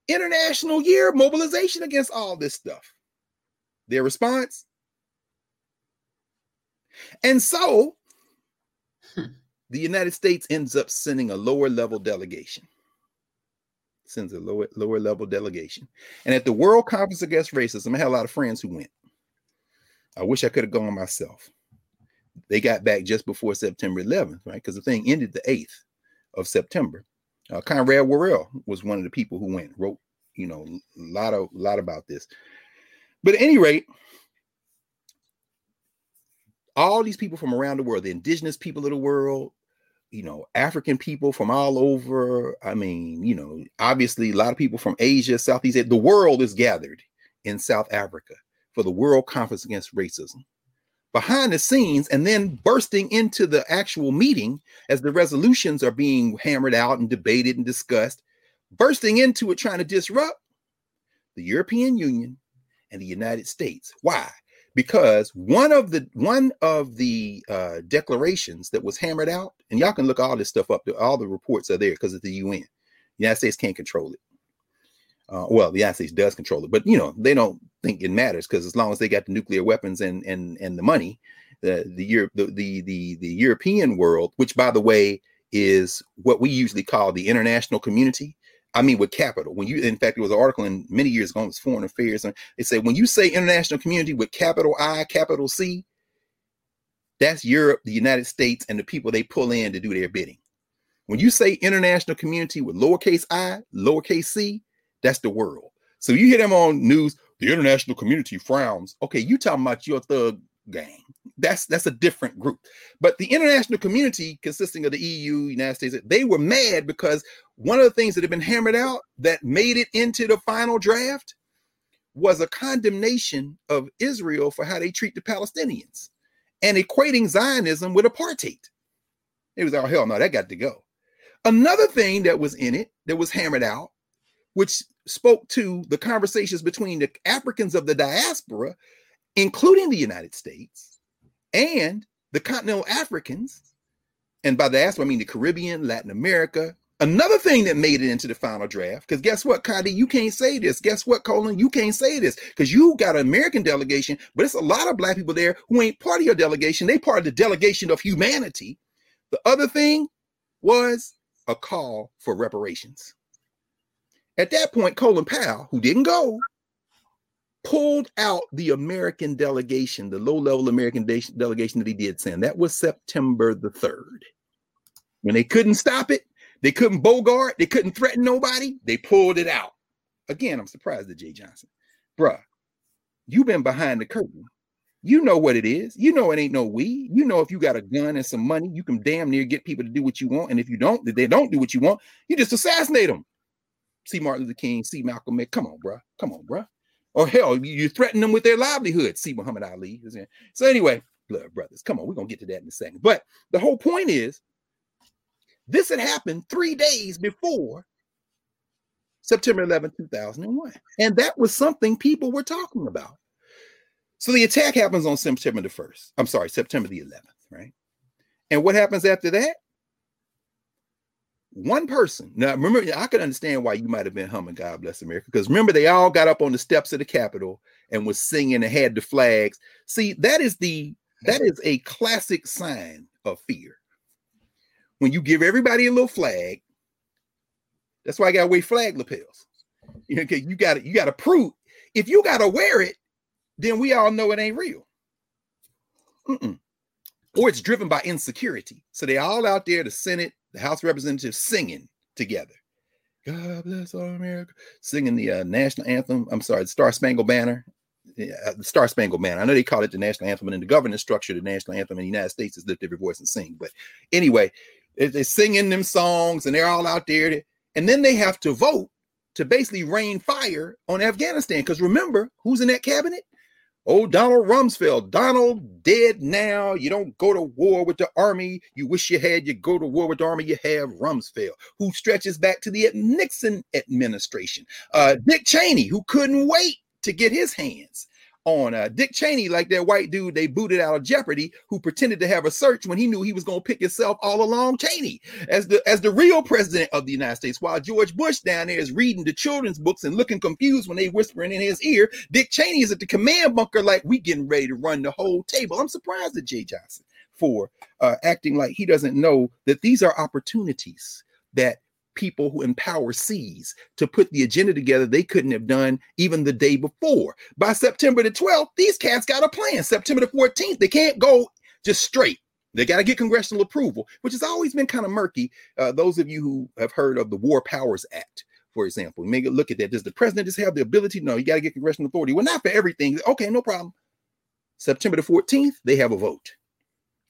international year of mobilization against all this stuff. Their response? And so hmm. the United States ends up sending a lower level delegation. Sends a lower, lower level delegation. And at the World Conference Against Racism, I had a lot of friends who went. I wish I could have gone myself. They got back just before September eleventh, right? Because the thing ended the eighth of September. Uh, Conrad Worrell was one of the people who went, wrote, you know, a lot of, lot about this. But at any rate, all these people from around the world, the indigenous people of the world, you know, African people from all over. I mean, you know, obviously a lot of people from Asia, Southeast Asia, the world is gathered in South Africa for the World Conference Against Racism. Behind the scenes, and then bursting into the actual meeting as the resolutions are being hammered out and debated and discussed, bursting into it, trying to disrupt the European Union and the United States. Why? Because one of the one of the uh, declarations that was hammered out, and y'all can look all this stuff up. All the reports are there because it's the U N. The United States can't control it. Uh, well, the United States does control it, but you know they don't think it matters because as long as they got the nuclear weapons and and and the money, the the Europe the, the the the European world, which by the way is what we usually call the international community. I mean, with capital. When you, in fact, there was an article in many years ago, it was Foreign Affairs, and they say when you say international community with capital I, capital C, that's Europe, the United States, and the people they pull in to do their bidding. When you say international community with lowercase I, lowercase C, that's the world. So you hear them on news, the international community frowns. Okay, you talking about your thug gang. That's that's a different group. But the international community consisting of the E U, United States, they were mad because one of the things that had been hammered out that made it into the final draft was a condemnation of Israel for how they treat the Palestinians and equating Zionism with apartheid. It was, oh, hell no, that got to go. Another thing that was in it that was hammered out, which spoke to the conversations between the Africans of the diaspora, including the United States and the continental Africans. And by diaspora, I mean the Caribbean, Latin America. Another thing that made it into the final draft, because guess what, Condi, you can't say this. Guess what, Colin, you can't say this because you got an American delegation, but it's a lot of black people there who ain't part of your delegation. They part of the delegation of humanity. The other thing was a call for reparations. At that point, Colin Powell, who didn't go, pulled out the American delegation, the low-level American de- delegation that he did send. That was September the third. When they couldn't stop it, they couldn't bogart, they couldn't threaten nobody, they pulled it out. Again, I'm surprised at Jay Johnson. Bruh, you've been behind the curtain. You know what it is. You know it ain't no weed. You know if you got a gun and some money, you can damn near get people to do what you want. And if you don't, if they don't do what you want, you just assassinate them. See Martin Luther King, see Malcolm X. Come on, bro. Come on, bro. Or hell, you threaten them with their livelihood. See Muhammad Ali. So anyway, blood brothers. Come on, we're going to get to that in a second. But the whole point is, this had happened three days before September eleventh, two thousand one. And that was something people were talking about. So the attack happens on September the first. I'm sorry, September the eleventh, right? And what happens after that? One person. Now, remember, I could understand why you might have been humming God Bless America, because remember, they all got up on the steps of the Capitol and was singing and had the flags. See, that is the that is a classic sign of fear. When you give everybody a little flag, That's why I gotta wear flag lapels. You know, you gotta you gotta prove. If you gotta wear it, then we all know it ain't real. Mm-mm. Or it's driven by insecurity. So they all out there, the Senate, the House of Representatives, singing together. God bless all America. Singing the uh, national anthem. I'm sorry, the Star Spangled Banner. Yeah, the Star Spangled Banner. I know they call it the national anthem, but in the governance structure, the national anthem in the United States is lift every voice and sing. But anyway, they're singing them songs and they're all out there. To, and then they have to vote to basically rain fire on Afghanistan. Because remember, who's in that cabinet? Oh, Donald Rumsfeld, Donald dead now. You don't go to war with the army you wish you had. You go to war with the army you have. Rumsfeld, who stretches back to the Nixon administration. Uh, Dick Cheney, who couldn't wait to get his hands on uh, Dick Cheney, like that white dude they booted out of Jeopardy, who pretended to have a search when he knew he was going to pick himself all along. Cheney as the as the real president of the United States, while George Bush down there is reading the children's books and looking confused when they whispering in his ear. Dick Cheney is at the command bunker like, we getting ready to run the whole table. I'm surprised at Jay Johnson for uh, acting like he doesn't know that these are opportunities that people who empower seize to put the agenda together they couldn't have done even the day before. By September the twelfth, these cats got a plan. September the fourteenth, they can't go just straight. They got to get congressional approval, which has always been kind of murky. Uh, those of you who have heard of the War Powers Act, for example, make a look at that. Does the president just have the ability? No, you got to get congressional authority. Well, not for everything. Okay, no problem. September the fourteenth, they have a vote.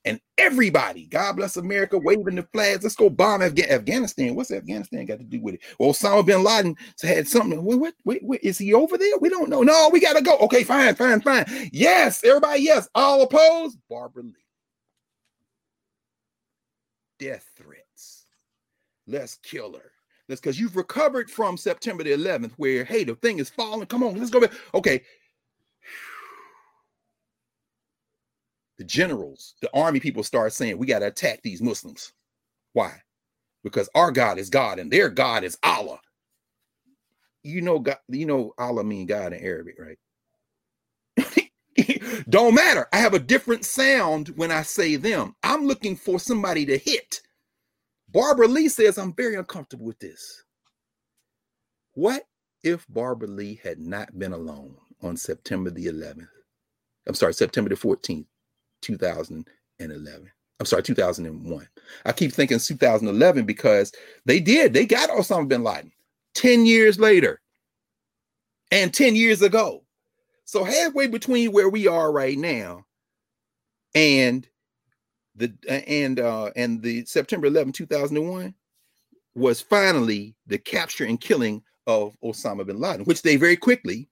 And everybody, God bless America, waving the flags. Let's go bomb Afga- Afghanistan. What's Afghanistan got to do with it? Well, Osama bin Laden had something. Wait, what, wait, wait, is he over there? We don't know. No, we got to go. Okay, fine, fine, fine. Yes, everybody, yes. All opposed? Barbara Lee. Death threats. Let's kill her. That's because you've recovered from September the eleventh where, hey, the thing is falling. Come on, let's go back. Okay. The generals, the army people start saying, we got to attack these Muslims. Why? Because our God is God and their God is Allah. You know, God, you know, Allah mean God in Arabic, right? Don't matter. I have a different sound when I say them. I'm looking for somebody to hit. Barbara Lee says, I'm very uncomfortable with this. What if Barbara Lee had not been alone on September the eleventh? I'm sorry, September the fourteenth. two thousand eleven. I'm sorry, two thousand one. I keep thinking two thousand eleven because they did. They got Osama bin Laden ten years later and ten years ago. So halfway between where we are right now and the and uh, and the September eleventh, two thousand one was finally the capture and killing of Osama bin Laden, which they very quickly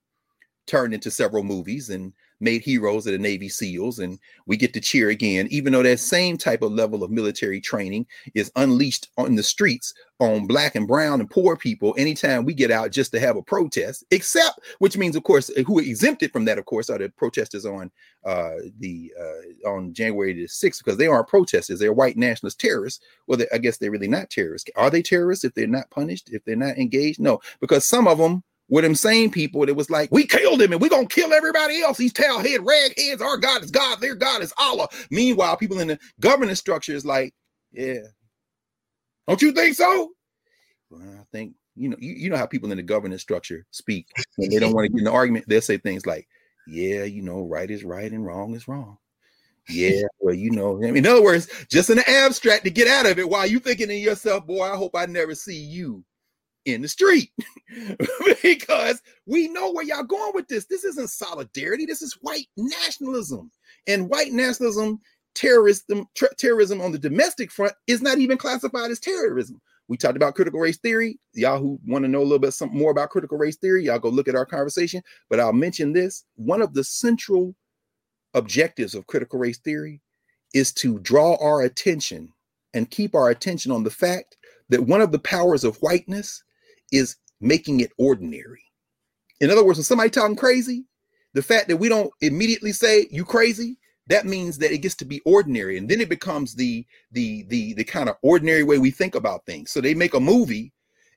turned into several movies and made heroes of the Navy SEALs, and we get to cheer again, even though that same type of level of military training is unleashed on the streets on black and brown and poor people anytime we get out just to have a protest, except, which means, of course, who are exempted from that, of course, are the protesters on uh, the uh, on January the sixth, because they aren't protesters. They're white nationalist terrorists. Well, they, I guess they're really not terrorists. Are they terrorists if they're not punished, if they're not engaged? No, because some of them were them same people that was like, we killed him and we're going to kill everybody else. These towelhead ragheads, our God is God, their God is Allah. Meanwhile, people in the governance structure is like, yeah, don't you think so? Well, I think, you know, you, you know how people in the governance structure speak. When they don't want to get in an argument, they'll say things like, yeah, you know, right is right and wrong is wrong. Yeah, well, you know, I mean, in other words, just in the abstract to get out of it while you thinking to yourself, boy, I hope I never see you in the street because we know where y'all going with this. This isn't solidarity. This is white nationalism, and white nationalism, terrorism, tra- terrorism on the domestic front is not even classified as terrorism. We talked about critical race theory. Y'all who want to know a little bit some, more about critical race theory, y'all go look at our conversation, but I'll mention this. One of the central objectives of critical race theory is to draw our attention and keep our attention on the fact that one of the powers of whiteness is making it ordinary. In other words, when somebody talking crazy, the fact that we don't immediately say you crazy, that means that it gets to be ordinary. And then it becomes the, the, the, the kind of ordinary way we think about things. So they make a movie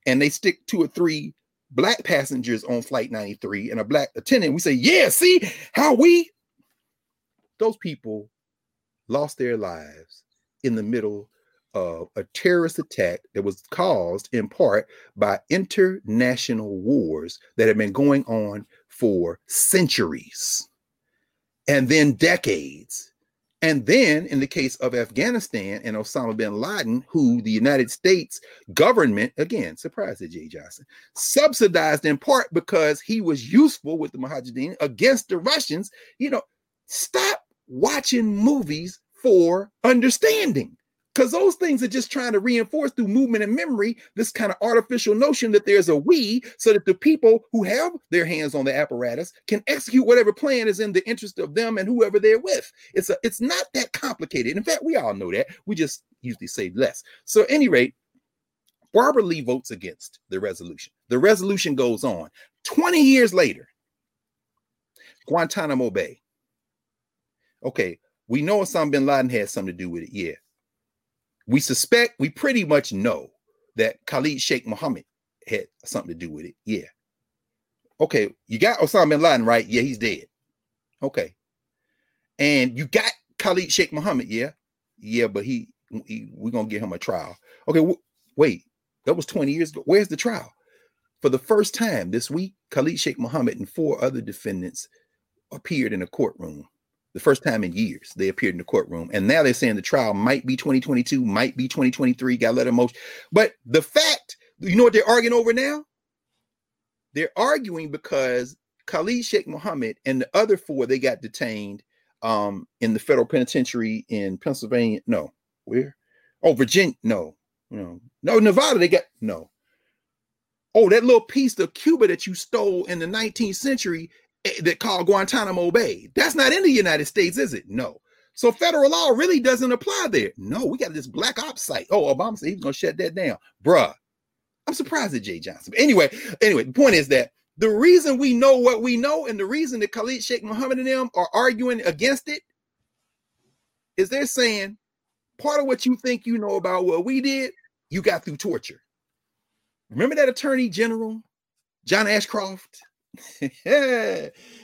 and they stick two or three black passengers on flight ninety-three and a black attendant. We say, yeah, see how we, those people lost their lives in the middle of a terrorist attack that was caused in part by international wars that had been going on for centuries and then decades. And then in the case of Afghanistan and Osama bin Laden, who the United States government, again, surprised at Jay Johnson, subsidized in part because he was useful with the Mujahideen against the Russians. You know, stop watching movies for understanding, because those things are just trying to reinforce through movement and memory this kind of artificial notion that there's a we, so that the people who have their hands on the apparatus can execute whatever plan is in the interest of them and whoever they're with. It's a, it's not that complicated. In fact, we all know that. We just usually say less. So at any rate, Barbara Lee votes against the resolution. The resolution goes on. twenty years later, Guantanamo Bay. Okay, we know Osama bin Laden had something to do with it, yeah. We suspect, we pretty much know that Khalid Sheikh Mohammed had something to do with it. Yeah. Okay. You got Osama bin Laden, right? Yeah, he's dead. Okay. And you got Khalid Sheikh Mohammed. Yeah. Yeah, but he, he we're going to get him a trial. Okay. W- wait, that was twenty years ago. Where's the trial? For the first time this week, Khalid Sheikh Mohammed and four other defendants appeared in a courtroom. The first time in years they appeared in the courtroom. And now they're saying the trial might be twenty twenty-two, might be twenty twenty-three, got a letter of motion. But the fact, you know what they're arguing over now? They're arguing because Khalid Sheikh Mohammed and the other four, they got detained um, in the federal penitentiary in Pennsylvania. No, where? Oh, Virginia. No, no, no, Nevada. They got, no. Oh, that little piece of Cuba that you stole in the nineteenth century that called Guantanamo Bay. That's not in the United States, is it? No. So federal law really doesn't apply there. No, we got this black ops site. Oh, Obama said he's going to shut that down. Bruh, I'm surprised at Jay Johnson. But anyway, anyway, the point is that the reason we know what we know and the reason that Khalid Sheikh Mohammed and them are arguing against it is they're saying part of what you think you know about what we did, you got through torture. Remember that Attorney General, John Ashcroft?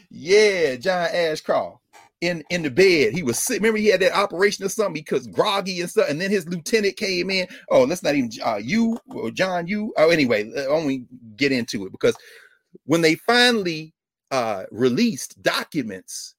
Yeah, John Ashcroft in in the bed. He was sick. Remember, he had that operation or something. He was groggy and stuff. And then his lieutenant came in. Oh, let's not even uh, you or John. You. Oh, anyway, I won't get into it because when they finally uh, released documents,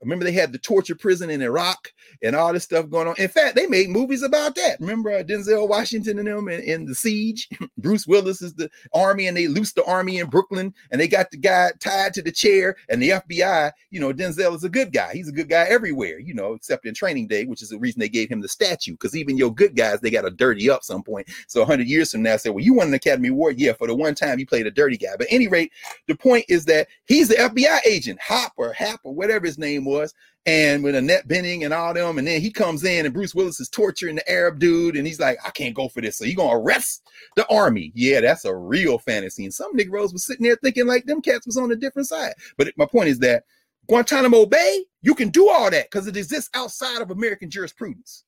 remember they had the torture prison in Iraq and all this stuff going on. In fact, they made movies about that. Remember uh, Denzel Washington and them in, in The Siege? Bruce Willis is the army and they loosed the army in Brooklyn and they got the guy tied to the chair and the F B I, you know, Denzel is a good guy. He's a good guy everywhere, you know, except in Training Day, which is the reason they gave him the statue, because even your good guys, they got to dirty up some point. So one hundred years from now, I said, well, you won an Academy Award. Yeah, for the one time you played a dirty guy. But at any rate, the point is that he's the F B I agent, Hop or Hap or whatever his name was. was and with Annette Bening and all them, and then he comes in and Bruce Willis is torturing the Arab dude and he's like, I can't go for this, so you're gonna arrest the army. Yeah, that's a real fantasy, and some Negroes was sitting there thinking like them cats was on a different side. But my point is that Guantanamo Bay, you can do all that because it exists outside of American jurisprudence.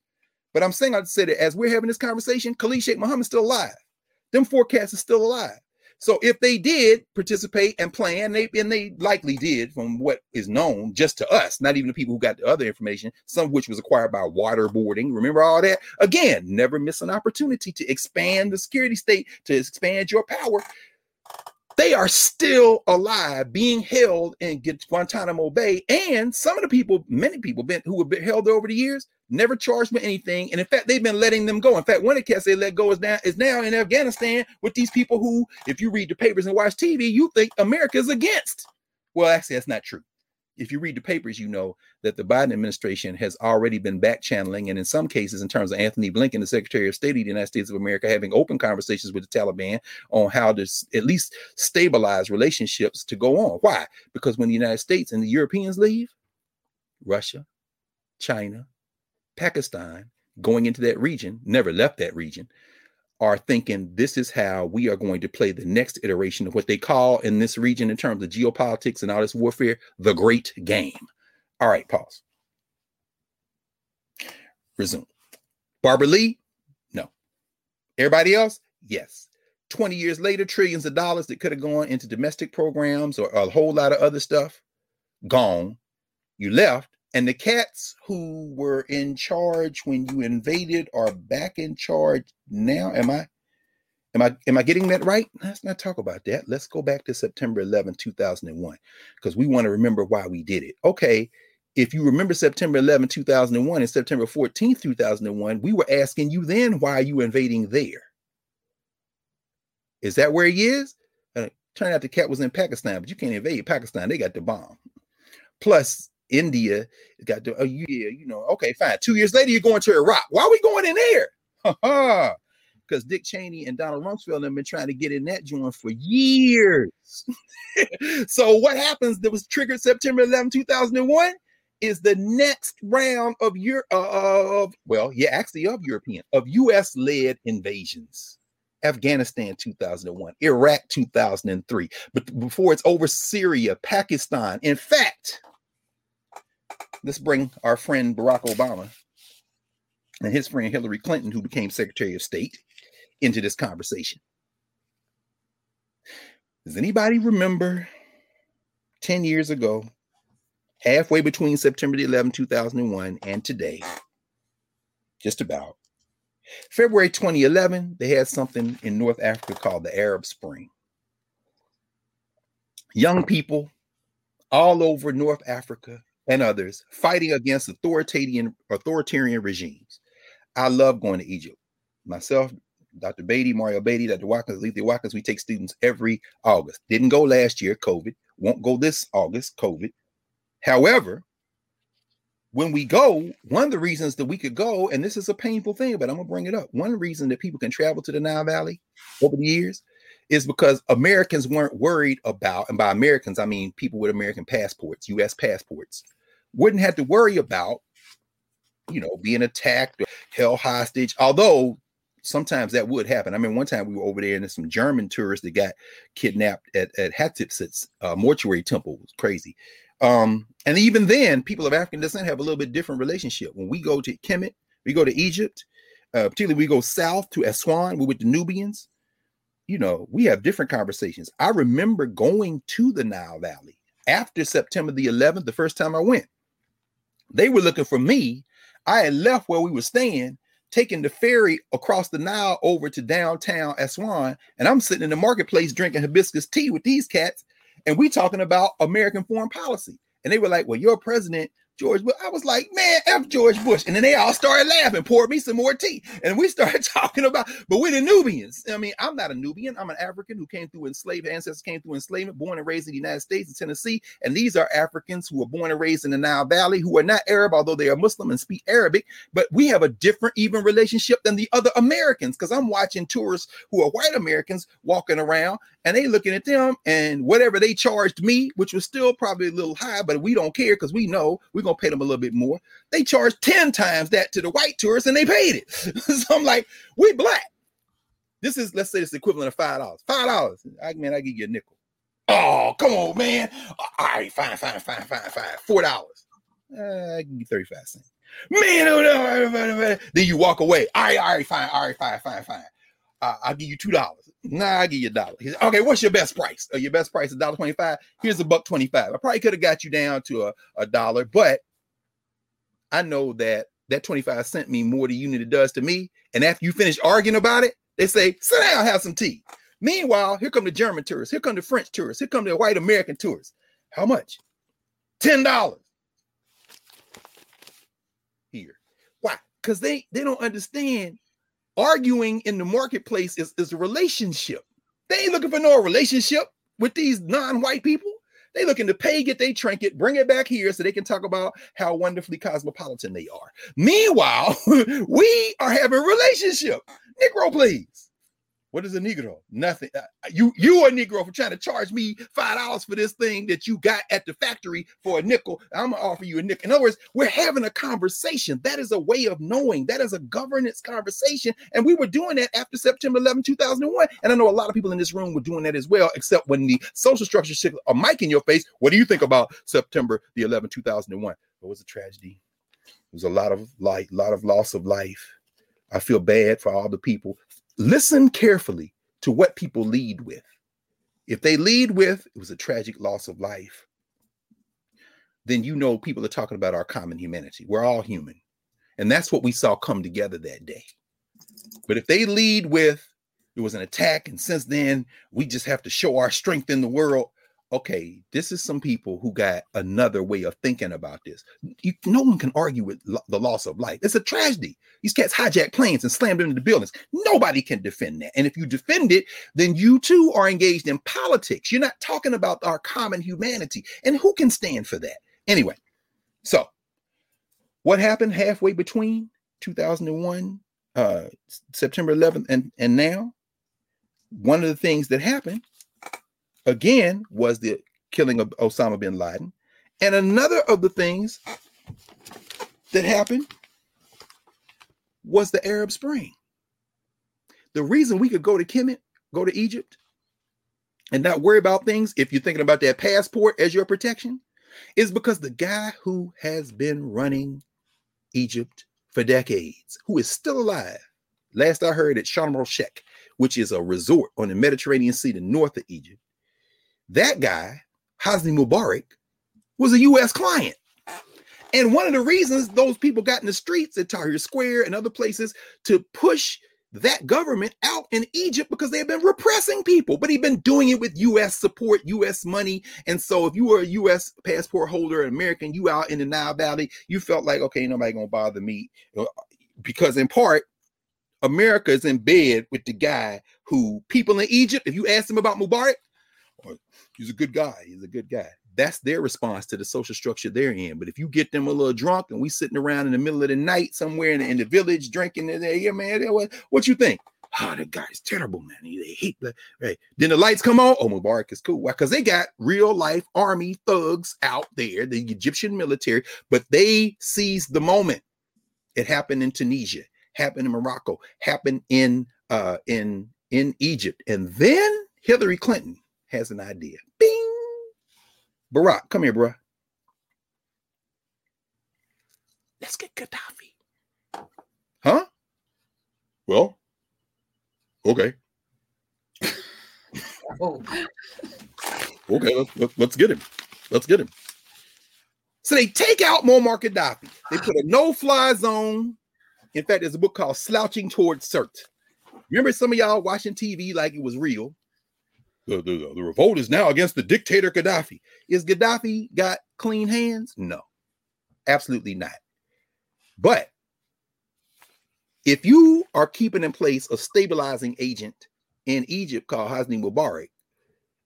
But I'm saying, I'd say that as we're having this conversation, Khalid Sheikh Mohammed's still alive, them four cats are still alive. So if they did participate and plan, they, and they likely did from what is known just to us, not even the people who got the other information, some of which was acquired by waterboarding. Remember all that? Again, never miss an opportunity to expand the security state, to expand your power. They are still alive, being held in Guantanamo Bay. And some of the people, many people been, who have been held over the years, never charged with anything. And in fact, they've been letting them go. In fact, one of the cats they let go is now, is now in Afghanistan with these people who, if you read the papers and watch T V, you think America is against. Well, actually, that's not true. If you read the papers, you know that the Biden administration has already been back channeling. And in some cases, in terms of Anthony Blinken, the Secretary of State of the United States of America, having open conversations with the Taliban on how to at least stabilize relationships to go on. Why? Because when the United States and the Europeans leave, Russia, China, Pakistan, going into that region, never left that region, are thinking this is how we are going to play the next iteration of what they call in this region in terms of geopolitics and all this warfare, the great game. All right, pause. Resume. Barbara Lee? No. Everybody else? Yes. twenty years later, trillions of dollars that could have gone into domestic programs or a whole lot of other stuff, gone. You left. And the cats who were in charge when you invaded are back in charge now. Am I, am I, am I getting that right? Let's not talk about that. Let's go back to September eleventh, two thousand one, because we want to remember why we did it. Okay. If you remember September eleventh, two thousand one and September fourteenth, two thousand one, we were asking you then, why are you invading there? Is that where he is? Uh, turned out the cat was in Pakistan, but you can't invade Pakistan. They got the bomb. Plus, India got the, oh yeah, you know, okay, fine. Two years later, you're going to Iraq. Why are we going in there? Ha ha. Because Dick Cheney and Donald Rumsfeld have been trying to get in that joint for years. So what happens that was triggered September eleventh, two thousand one is the next round of your, uh, of, well, yeah, actually of European, of U S led invasions. Afghanistan, two thousand one, Iraq, two thousand three, but before it's over, Syria, Pakistan. In fact, let's bring our friend Barack Obama and his friend Hillary Clinton, who became Secretary of State, into this conversation. Does anybody remember ten years ago, halfway between September eleventh, two thousand one and today, just about, February twenty eleven, they had something in North Africa called the Arab Spring. Young people all over North Africa and others fighting against authoritarian authoritarian regimes. I love going to Egypt. Myself, Doctor Beatty, Mario Beatty, Doctor Watkins, Alethea Watkins, we take students every August. Didn't go last year, COVID. Won't go this August, COVID. However, when we go, one of the reasons that we could go, and this is a painful thing, but I'm going to bring it up. One reason that people can travel to the Nile Valley over the years is because Americans weren't worried about, and by Americans, I mean people with American passports, U S passports, wouldn't have to worry about, you know, being attacked or held hostage, although sometimes that would happen. I mean, one time we were over there and there's some German tourists that got kidnapped at, at Hatshepsut's uh, mortuary temple. It was crazy. Um, and even then, people of African descent have a little bit different relationship. When we go to Kemet, we go to Egypt, uh, particularly we go south to Aswan, we're with the Nubians. You know, we have different conversations. I remember going to the Nile Valley after September the eleventh, the first time I went. They were looking for me. I had left where we were staying, taking the ferry across the Nile over to downtown Aswan, and I'm sitting in the marketplace drinking hibiscus tea with these cats. And we talking about American foreign policy. And they were like, well, your president, George Bush. I was like, man, F George Bush. And then they all started laughing, poured me some more tea. And we started talking about, but we're the Nubians. I mean, I'm not a Nubian. I'm an African who came through enslavement, ancestors came through enslavement, born and raised in the United States in Tennessee. And these are Africans who were born and raised in the Nile Valley, who are not Arab, although they are Muslim and speak Arabic. But we have a different even relationship than the other Americans, because I'm watching tourists who are white Americans walking around and they looking at them and whatever they charged me, which was still probably a little high, but we don't care because we know we're going to pay them a little bit more. They charged ten times that to the white tourists and they paid it. So I'm like, we black. This is, let's say it's the equivalent of five dollars. five dollars. I mean, I give you a nickel. Oh, come on, man. All right, fine, fine, fine, fine, fine. four dollars. Uh, I give you thirty-five cents. Man, oh no. Then you walk away. All right, all right, fine, all right, fine, fine, fine. Uh, I'll give you two dollars. Nah, I'll give you a dollar. He said, okay, what's your best price? Oh, your best price is one dollar twenty-five. Here's a buck twenty-five. I probably could have got you down to a, a dollar, but I know that that twenty-five cent means more to you than it does to me. And after you finish arguing about it, they say, sit down, have some tea. Meanwhile, here come the German tourists. Here come the French tourists. Here come the white American tourists. How much? ten dollars. Here. Why? Because they, they don't understand. Arguing in the marketplace is, is a relationship. They ain't looking for no relationship with these non-white people. They looking to pay, get their trinket, bring it back here so they can talk about how wonderfully cosmopolitan they are. Meanwhile, we are having a relationship. Negro, please. What is a Negro? Nothing. Uh, you, you a Negro for trying to charge me five dollars for this thing that you got at the factory for a nickel. I'm going to offer you a nickel. In other words, we're having a conversation. That is a way of knowing. That is a governance conversation. And we were doing that after September eleventh, two thousand one. And I know a lot of people in this room were doing that as well, except when the social structure shook a mic in your face. What do you think about September the eleventh, two thousand one? It was a tragedy. It was a lot of life, lot of loss of life. I feel bad for all the people. Listen carefully to what people lead with. If they lead with, it was a tragic loss of life. then you know people are talking about our common humanity. We're all human. And that's what we saw come together that day. But if they lead with, it was an attack, and since then, we just have to show our strength in the world. Okay, this is some people who got another way of thinking about this. You, no one can argue with lo- the loss of life. It's a tragedy. These cats hijacked planes and slammed them into buildings. Nobody can defend that. And if you defend it, then you too are engaged in politics. You're not talking about our common humanity. And who can stand for that? Anyway, so what happened halfway between two thousand one, uh, September eleventh, and, and now? One of the things that happened, again, was the killing of Osama bin Laden. And another of the things that happened was the Arab Spring. The reason we could go to Kemet, go to Egypt, and not worry about things, if you're thinking about that passport as your protection, is because the guy who has been running Egypt for decades, who is still alive, last I heard at Sharm el-Sheikh, which is a resort on the Mediterranean Sea, the north of Egypt. That guy, Hosni Mubarak, was a U S client. And one of the reasons those people got in the streets at Tahrir Square and other places to push that government out in Egypt, because they had been repressing people, but he'd been doing it with U S support, U S money. And so if you were a U S passport holder, an American, you out in the Nile Valley, you felt like, okay, nobody gonna bother me. Because in part, America is in bed with the guy who people in Egypt, if you ask them about Mubarak, oh, he's a good guy, he's a good guy. That's their response to the social structure they're in. But if you get them a little drunk and we sitting around in the middle of the night somewhere in the, in the village drinking, and they, yeah, man, what, what you think? Oh, that guy's terrible, man. He, they hate that. Right. Then the lights come on. Oh, Mubarak is cool. Why? Because they got real life army thugs out there, the Egyptian military, but they seized the moment. It happened in Tunisia, happened in Morocco, happened in uh, in in Egypt. And then Hillary Clinton has an idea. Bing! Barack, come here, bro. Let's get Gaddafi. Huh? Well, okay. oh. Okay, let's, let's, let's get him. Let's get him. So they take out Muammar Gaddafi. They put a no-fly zone. In fact, there's a book called Slouching Towards Sirte. Remember, some of y'all watching T V like it was real. The, the, the revolt is now against the dictator Gaddafi. Is Gaddafi got clean hands? No, absolutely not. But if you are keeping in place a stabilizing agent in Egypt called Hosni Mubarak,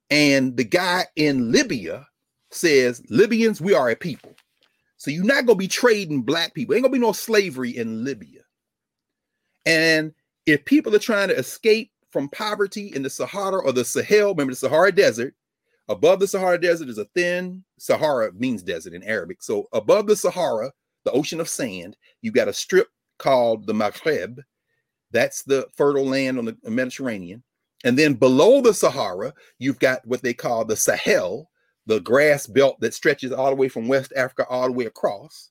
and the guy in Libya says, Libyans, we are a people. So you're not going to be trading black people. Ain't going to be no slavery in Libya. And if people are trying to escape from poverty in the Sahara or the Sahel, remember the Sahara Desert, above the Sahara Desert is a thin, Sahara means desert in Arabic. So above the Sahara, the ocean of sand, you got a strip called the Maghreb. That's the fertile land on the Mediterranean. And then below the Sahara, you've got what they call the Sahel, the grass belt that stretches all the way from West Africa all the way across.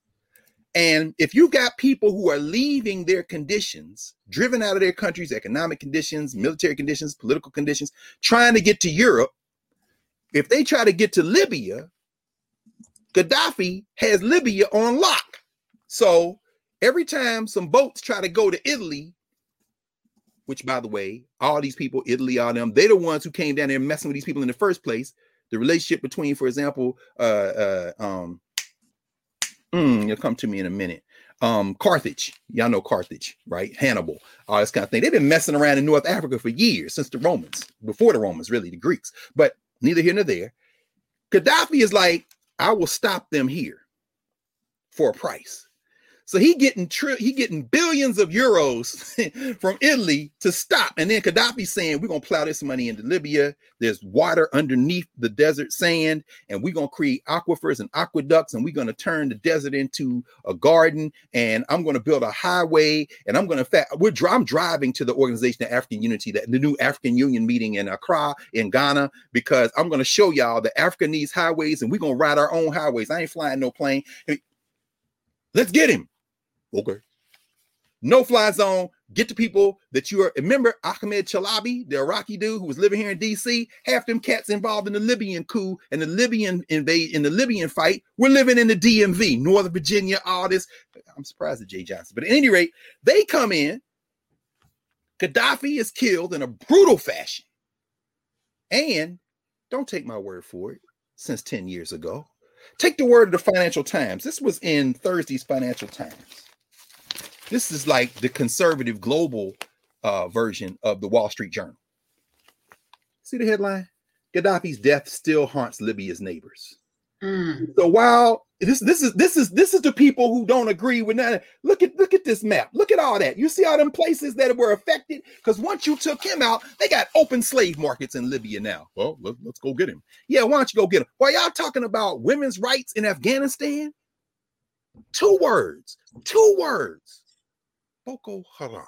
And if you've got people who are leaving their conditions, driven out of their countries, economic conditions, military conditions, political conditions, trying to get to Europe, if they try to get to Libya, Gaddafi has Libya on lock. So every time some boats try to go to Italy, which, by the way, all these people, Italy, all them, they're the ones who came down there messing with these people in the first place. The relationship between, for example, uh, uh, um, mm, you'll come to me in a minute. Um, Carthage, y'all know Carthage, right? Hannibal, all this kind of thing. They've been messing around in North Africa for years, since the Romans, before the Romans, really, the Greeks. But neither here nor there. Gaddafi is like, I will stop them here for a price. So he getting tri- he getting billions of euros from Italy to stop. And then Gaddafi saying, we're going to plow this money into Libya. There's water underneath the desert sand. And we're going to create aquifers and aqueducts. And we're going to turn the desert into a garden. And I'm going to build a highway. And I'm going to fact we're dri- I'm driving to the Organization of African Unity, that the new African Union meeting in Accra in Ghana, because I'm going to show y'all that Africa needs highways. And we're going to ride our own highways. I ain't flying no plane. Let's get him. Okay. No fly zone, Get the people that you are. Remember Ahmed Chalabi, the Iraqi dude who was living here in D C? Half them cats involved in the Libyan coup and the Libyan invade in the Libyan fight. We're living in the D M V, Northern Virginia, all this. I'm surprised at Jay Johnson. But at any rate, they come in. Gaddafi is killed in a brutal fashion. And don't take my word for it, since ten years ago. Take the word of the Financial Times. This was in Thursday's Financial Times. This is like the conservative global uh, version of the Wall Street Journal. See the headline? Gaddafi's death still haunts Libya's neighbors. Mm. So while this, this is this is this is the people who don't agree with none. Look at look at this map. Look at all that. You see all them places that were affected? Because once you took him out, they got open slave markets in Libya now. Well, let, let's go get him. Yeah, why don't you go get him? While y'all talking about women's rights in Afghanistan, two words, two words. Boko Haram.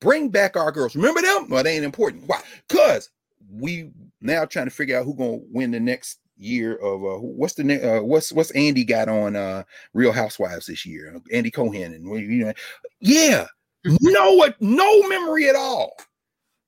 Bring back our girls. Remember them? Well, they ain't important. Why? Because we now trying to figure out who's going to win the next year of uh, what's the ne- uh, what's what's Andy got on uh, Real Housewives this year? Andy Cohen and you know, yeah, no, no memory at all.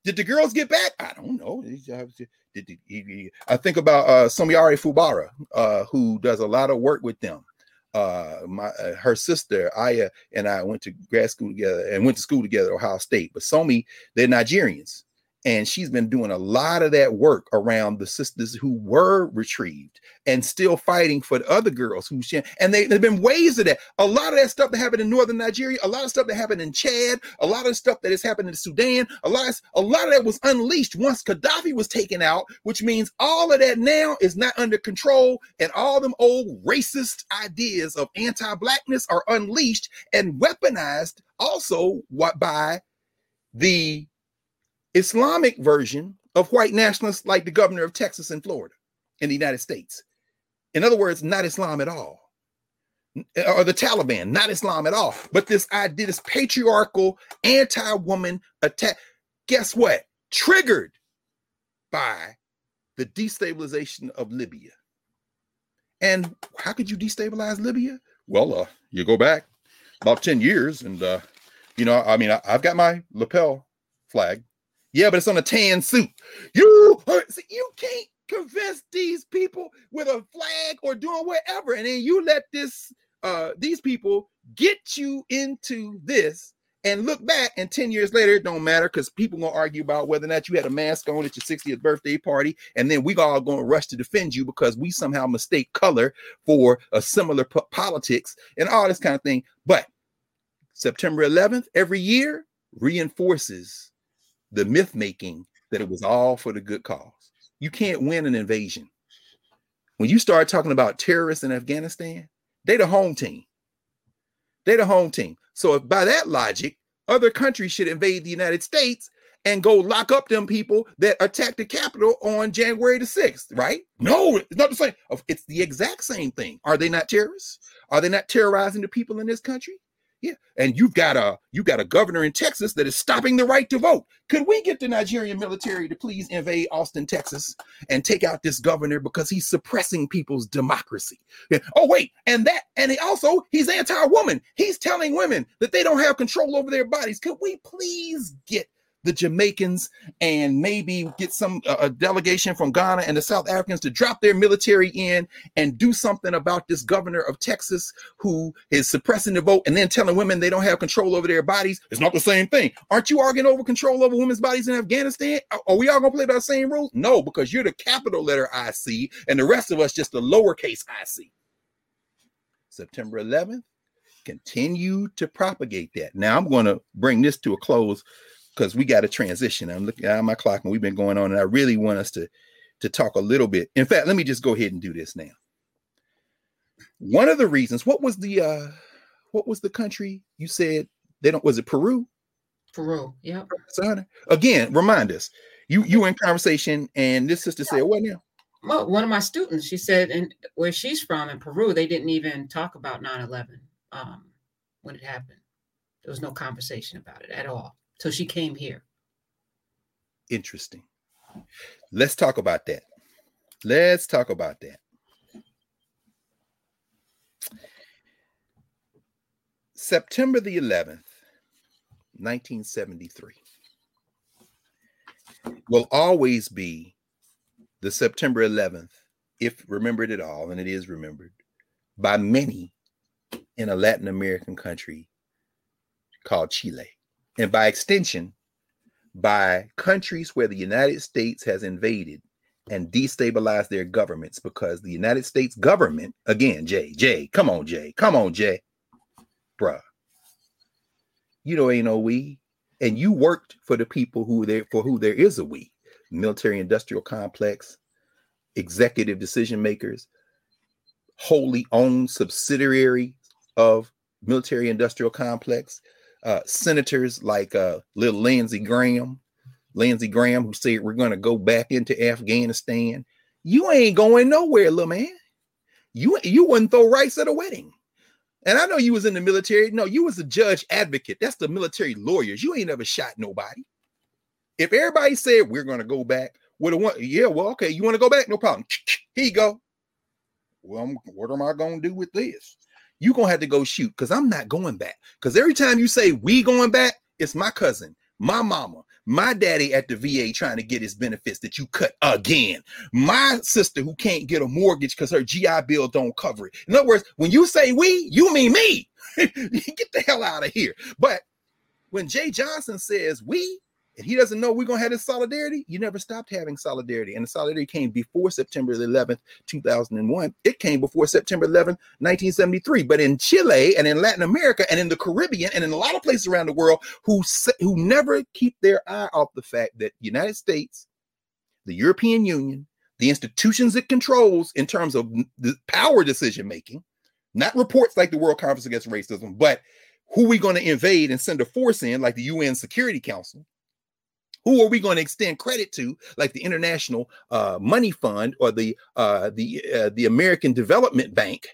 Did the girls get back? I don't know. Did the, I think about uh, Somiari Fubara, uh, who does a lot of work with them. Uh, my uh, her sister Aya and I went to grad school together and went to school together at Ohio State. But Somi, they're Nigerians, and she's been doing a lot of that work around the sisters who were retrieved and still fighting for the other girls who she, and they, there've been ways of that. A lot of that stuff that happened in northern Nigeria, a lot of stuff that happened in Chad, a lot of stuff that has happened in Sudan, a lot of, a lot of that was unleashed once Gaddafi was taken out, which means all of that now is not under control, and all them old racist ideas of anti-blackness are unleashed and weaponized also what by the Islamic version of white nationalists like the governor of Texas and Florida in the United States. In other words, not Islam at all. Or the Taliban, not Islam at all. But this idea, this patriarchal anti-woman attack, guess what? Triggered by the destabilization of Libya. And how could you destabilize Libya? Well, uh, you go back about ten years and, uh, you know, I mean, I, I've got my lapel flag. Yeah, but it's on a tan suit. You, you can't convince these people with a flag or doing whatever. And then you let this uh, these people get you into this and look back. And ten years later, it don't matter because people going to argue about whether or not you had a mask on at your sixtieth birthday party. And then we all going to rush to defend you because we somehow mistake color for a similar p- politics and all this kind of thing. But September eleventh every year reinforces the myth making that it was all for the good cause. You can't win an invasion. When you start talking about terrorists in Afghanistan, they the home team. They the home team. So if by that logic, other countries should invade the United States and go lock up them people that attacked the Capitol on January the sixth, right? No, it's not the same. It's the exact same thing. Are they not terrorists? Are they not terrorizing the people in this country? Yeah, and you've got a you got a governor in Texas that is stopping the right to vote. Could we get the Nigerian military to please invade Austin, Texas, and take out this governor because he's suppressing people's democracy? Yeah. Oh wait, and that and he also he's anti-woman. He's telling women that they don't have control over their bodies. Could we please get the Jamaicans and maybe get some uh, a delegation from Ghana and the South Africans to drop their military in and do something about this governor of Texas who is suppressing the vote and then telling women they don't have control over their bodies? It's not the same thing. Aren't you arguing over control over women's bodies in Afghanistan? Are we all gonna play by the same rules? No, because you're the capital letter I C and the rest of us just the lowercase I C. September eleventh, continue to propagate that. Now I'm gonna bring this to a close because we got a transition. I'm looking at my clock and we've been going on and I really want us to, to talk a little bit. In fact, let me just go ahead and do this now. One of the reasons, what was the, uh, what was the country you said they don't, was it Peru? Peru, yeah. Again, remind us, you, you were in conversation and this sister yeah. said, what now? Well, one of my students, she said, and where she's from in Peru, they didn't even talk about nine eleven um, when it happened. There was no conversation about it at all. So she came here. Interesting. Let's talk about that. Let's talk about that. September the eleventh, nineteen seventy-three, will always be the September eleventh, if remembered at all, and it is remembered by many in a Latin American country called Chile, and by extension, by countries where the United States has invaded and destabilized their governments, because the United States government, again, Jay, Jay, come on, Jay, come on, Jay, bruh, you know, ain't no we, and you worked for the people who there for who there is a we, military-industrial complex, executive decision makers, wholly owned subsidiary of military-industrial complex, uh, senators like uh, little Lindsey Graham, Lindsey Graham, who said we're going to go back into Afghanistan. You ain't going nowhere, little man. You you wouldn't throw rice at a wedding. And I know you was in the military. No, you was a judge advocate. That's the military lawyers. You ain't ever shot nobody. If everybody said we're going to go back, with a one, yeah, well, okay, you want to go back? No problem. Here you go. Well, I'm, what am I going to do with this? You're going to have to go shoot, because I'm not going back. Because every time you say we going back, it's my cousin, my mama, my daddy at the V A trying to get his benefits that you cut again. My sister who can't get a mortgage because her G I Bill don't cover it. In other words, when you say we, you mean me. Get the hell out of here. But when Jay Johnson says we, and he doesn't know we're going to have this solidarity, you never stopped having solidarity. And the solidarity came before September eleventh, two thousand one. It came before September eleventh, nineteen seventy-three. But in Chile and in Latin America and in the Caribbean and in a lot of places around the world who, who never keep their eye off the fact that the United States, the European Union, the institutions it controls in terms of the power decision-making, not reports like the World Conference Against Racism, but who we're going to invade and send a force in, like the U N Security Council, who are we going to extend credit to, like the International uh, Money Fund or the uh, the uh, the American Development Bank?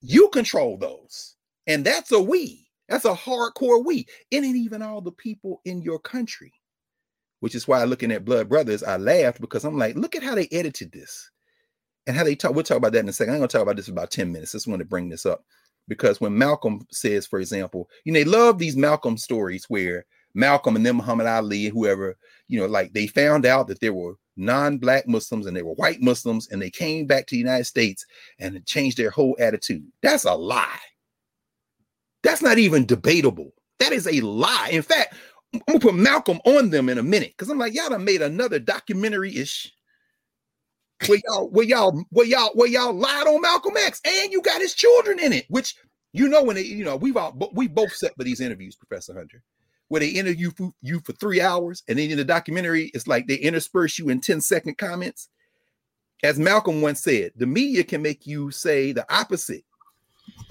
You control those, and that's a we. That's a hardcore we. It ain't even all the people in your country, which is why looking at Blood Brothers, I laughed, because I'm like, look at how they edited this and how they talk. We'll talk about that in a second. I'm going to talk about this in about ten minutes. I just want to bring this up because when Malcolm says, for example, you know, they love these Malcolm stories where Malcolm and then Muhammad Ali, whoever, you know, like they found out that there were non-black Muslims and they were white Muslims and they came back to the United States and it changed their whole attitude. That's a lie. That's not even debatable. That is a lie. In fact, I'm going to put Malcolm on them in a minute because I'm like, y'all done made another documentary-ish where y'all, where y'all, where y'all, where y'all lied on Malcolm X and you got his children in it, which, you know, when they, you know, we've all, we both set for these interviews, Professor Hunter, where they interview for, you for three hours, and then in the documentary, it's like they intersperse you in ten-second comments. As Malcolm once said, the media can make you say the opposite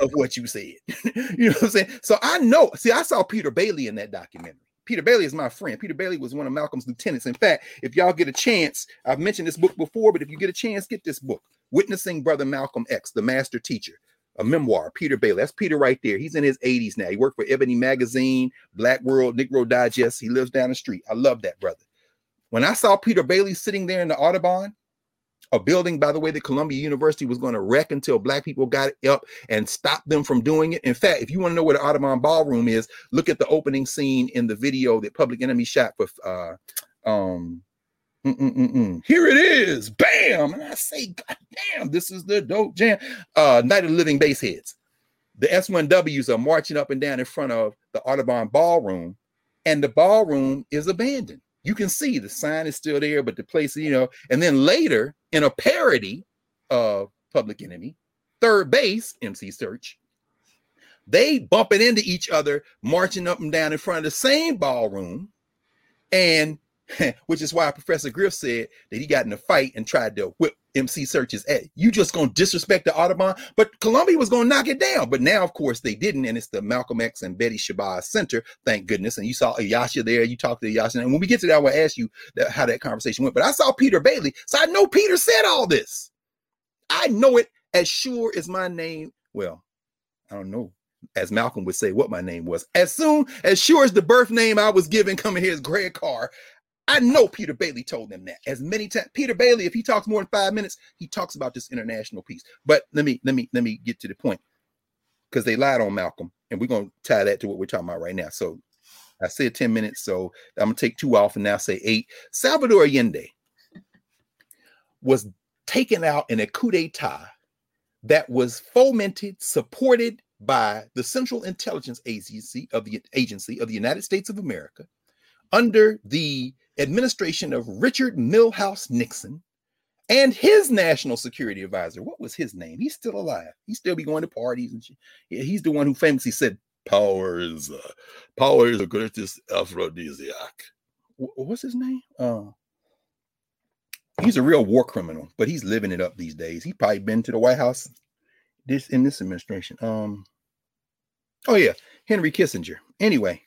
of what you said. You know what I'm saying? So I know. See, I saw Peter Bailey in that documentary. Peter Bailey is my friend. Peter Bailey was one of Malcolm's lieutenants. In fact, if y'all get a chance, I've mentioned this book before, but if you get a chance, get this book, Witnessing Brother Malcolm X, The Master Teacher. A memoir, Peter Bailey. That's Peter right there. He's in his eighties now. He worked for Ebony Magazine, Black World, Negro Digest. He lives down the street. I love that brother. When I saw Peter Bailey sitting there in the Audubon, a building, by the way, that Columbia University was going to wreck until black people got up and stopped them from doing it. In fact, if you want to know where the Audubon Ballroom is, look at the opening scene in the video that Public Enemy shot with, uh, um, Mm-mm-mm-mm. Here it is, bam, and I say, God damn, this is the dope jam. Uh, Night of the Living Baseheads. The S one Ws are marching up and down in front of the Audubon Ballroom, and the ballroom is abandoned. You can see the sign is still there, but the place, you know. And then later, in a parody of Public Enemy, Third Base, M C Search, they bumping into each other, marching up and down in front of the same ballroom, and which is why Professor Griff said that he got in a fight and tried to whip M C Search's ass. You just going to disrespect the Audubon? But Columbia was going to knock it down. But now, of course, they didn't. And it's the Malcolm X and Betty Shabazz Center, thank goodness. And you saw Ayesha there. You talked to Ayesha. And when we get to that, I will ask you that, how that conversation went. But I saw Peter Bailey. So I know Peter said all this. I know it as sure as my name. Well, I don't know, as Malcolm would say, what my name was. As soon, as sure as the birth name I was given coming here is Greg Carr, I know Peter Bailey told them that as many times. Peter Bailey, if he talks more than five minutes, he talks about this international piece. But let me let me let me get to the point, because they lied on Malcolm, and we're gonna tie that to what we're talking about right now. So I said ten minutes, so I'm going to take two off and now say eight. Salvador Allende was taken out in a coup d'etat that was fomented, supported by the Central Intelligence Agency of the, Agency of the United States of America under the administration of Richard Milhouse Nixon and his national security advisor. What was his name? He's still alive. He still be going to parties and shit. He's the one who famously said, "Power is, uh, power is the greatest aphrodisiac." W- what's his name? Uh, he's a real war criminal, but he's living it up these days. He's probably been to the White House this in this administration. Um, oh yeah, Henry Kissinger. Anyway,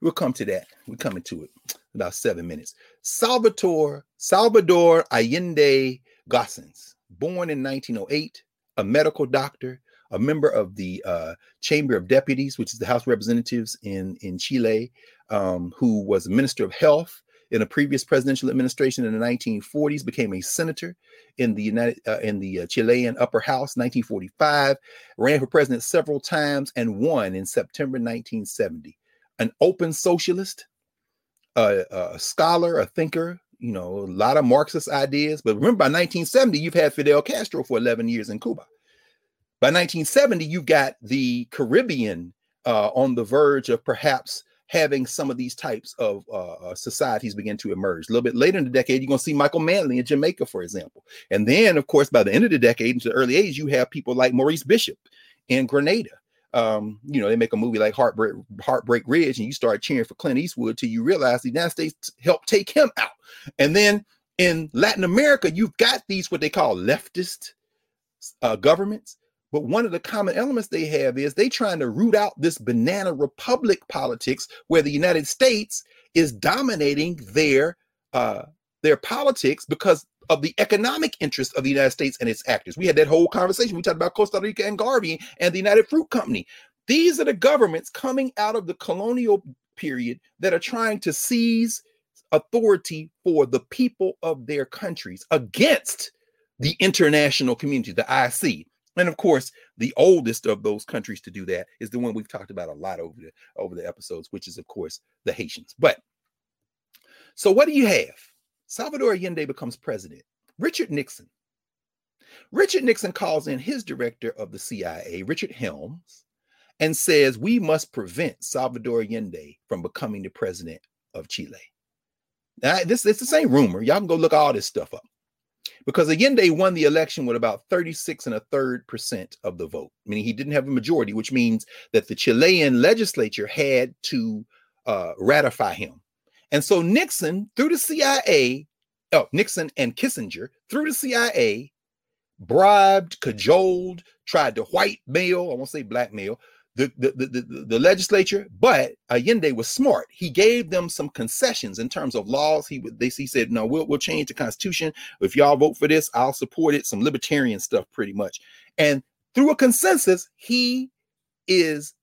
we'll come to that. We're coming to it in about seven minutes. Salvador Salvador Allende Gossens, born in nineteen oh eight, a medical doctor, a member of the uh, Chamber of Deputies, which is the House of Representatives in, in Chile, um, who was a minister of health in a previous presidential administration in the nineteen forties, became a senator in the United uh, in the uh, Chilean upper house, nineteen forty-five, ran for president several times and won in September nineteen seventy. An open socialist, a, a scholar, a thinker, you know, a lot of Marxist ideas. But remember, by nineteen seventy, you've had Fidel Castro for eleven years in Cuba. By nineteen seventy, you've got the Caribbean uh, on the verge of perhaps having some of these types of uh, societies begin to emerge. A little bit later in the decade, you're going to see Michael Manley in Jamaica, for example. And then, of course, by the end of the decade, into the early eighties, you have people like Maurice Bishop in Grenada. Um, you know, they make a movie like Heartbreak, Heartbreak Ridge, and you start cheering for Clint Eastwood till you realize the United States helped take him out. And then in Latin America, you've got these what they call leftist uh, governments. But one of the common elements they have is they trying to root out this banana republic politics where the United States is dominating their uh, their politics because of the economic interests of the United States and its actors. We had that whole conversation. We talked about Costa Rica and Garvey and the United Fruit Company. These are the governments coming out of the colonial period that are trying to seize authority for the people of their countries against the international community, the I C. And of course, the oldest of those countries to do that is the one we've talked about a lot over the over the episodes, which is, of course, the Haitians. But so what do you have? Salvador Allende becomes president. Richard Nixon. Richard Nixon calls in his director of the C I A, Richard Helms, and says, we must prevent Salvador Allende from becoming the president of Chile. Now, this, it's the same rumor. Y'all can go look all this stuff up. Because Allende won the election with about thirty-six and a third percent of the vote, meaning he didn't have a majority, which means that the Chilean legislature had to uh, ratify him. And so Nixon, through the C I A, oh, Nixon and Kissinger, through the C I A, bribed, cajoled, tried to whitemail, I won't say blackmail, the, the, the, the, the legislature, but Allende was smart. He gave them some concessions in terms of laws. He would, they, he said, no, we'll, we'll change the Constitution. If y'all vote for this, I'll support it. Some libertarian stuff, pretty much. And through a consensus, he is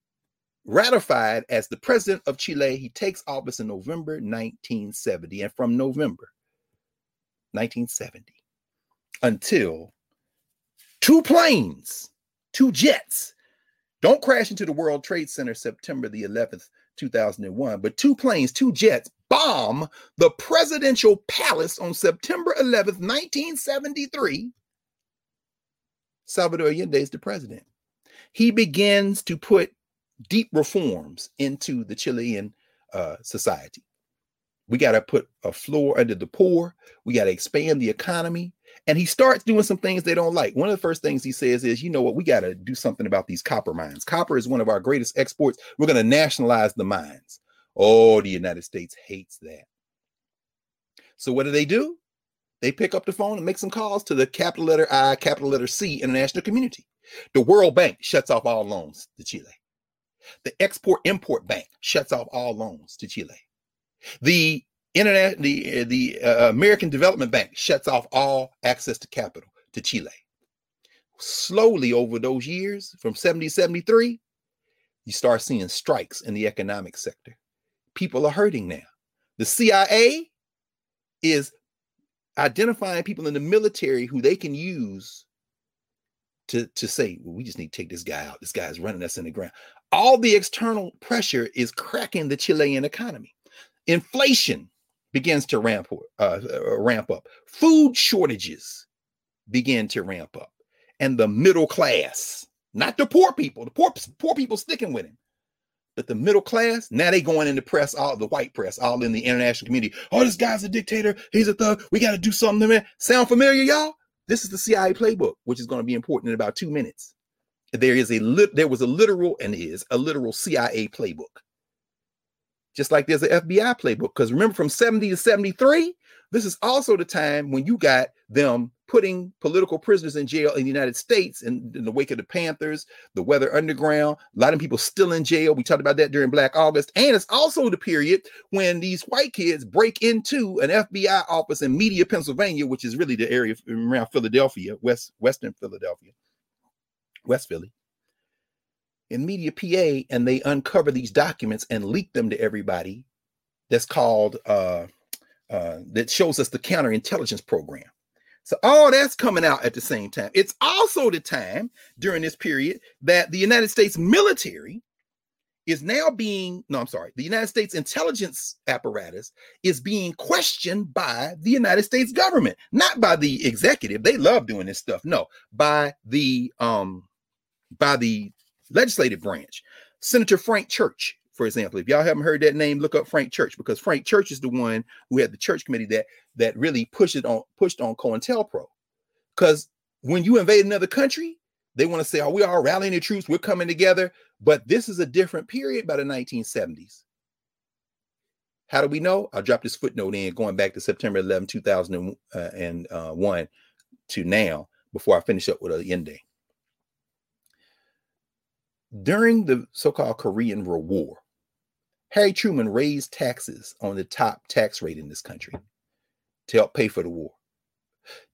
ratified as the president of Chile. He takes office in November nineteen seventy. And from November nineteen seventy until two planes, two jets, don't crash into the World Trade Center September the eleventh, two thousand one, but two planes, two jets bomb the presidential palace on September eleventh, nineteen seventy-three. Salvador Allende is the president. He begins to put deep reforms into the Chilean uh, society. We got to put a floor under the poor. We got to expand the economy. And he starts doing some things they don't like. One of the first things he says is, you know what, we got to do something about these copper mines. Copper is one of our greatest exports. We're going to nationalize the mines. Oh, the United States hates that. So what do they do? They pick up the phone and make some calls to the capital letter I, capital letter C international community. The World Bank shuts off all loans to Chile. The Export-Import Bank shuts off all loans to Chile. The Internet, the, the uh, American Development Bank shuts off all access to capital to Chile. Slowly over those years, from seventy to seventy-three, you start seeing strikes in the economic sector. People are hurting now. The C I A is identifying people in the military who they can use to, to say, well, we just need to take this guy out. This guy's running us in the ground. All the external pressure is cracking the Chilean economy. Inflation begins to ramp, uh, ramp up. Food shortages begin to ramp up. And the middle class, not the poor people, the poor, poor people sticking with him, but the middle class, now they going in the press, all the white press, all in the international community. Oh, this guy's a dictator. He's a thug. We got to do something to him. Sound familiar, y'all? This is the C I A playbook, which is going to be important in about two minutes. There is a lit. There was a literal and is a literal C I A playbook. Just like there's an F B I playbook. Because remember, from seventy to seventy-three, this is also the time when you got them putting political prisoners in jail in the United States in, in the wake of the Panthers, the Weather Underground. A lot of people still in jail. We talked about that during Black August. And it's also the period when these white kids break into an F B I office in Media, Pennsylvania, which is really the area around Philadelphia, West Western Philadelphia. West Philly, in Media, P A, and they uncover these documents and leak them to everybody. That's called, uh, uh, that shows us the counterintelligence program. So all that's coming out at the same time. It's also the time during this period that the United States military is now being, no, I'm sorry, the United States intelligence apparatus is being questioned by the United States government, not by the executive. They love doing this stuff. No, by the, um, by the legislative branch. Senator Frank Church, for example. If y'all haven't heard that name, look up Frank Church, because Frank Church is the one who had the church committee that that really pushed it on pushed on COINTELPRO. Because when you invade another country, they want to say, oh, we are rallying the troops, we're coming together. But this is a different period by the nineteen seventies. How do we know? I'll drop this footnote in going back to September eleventh, two thousand one to now, before I finish up with the end day. During the so-called Korean War, Harry Truman raised taxes on the top tax rate in this country to help pay for the war.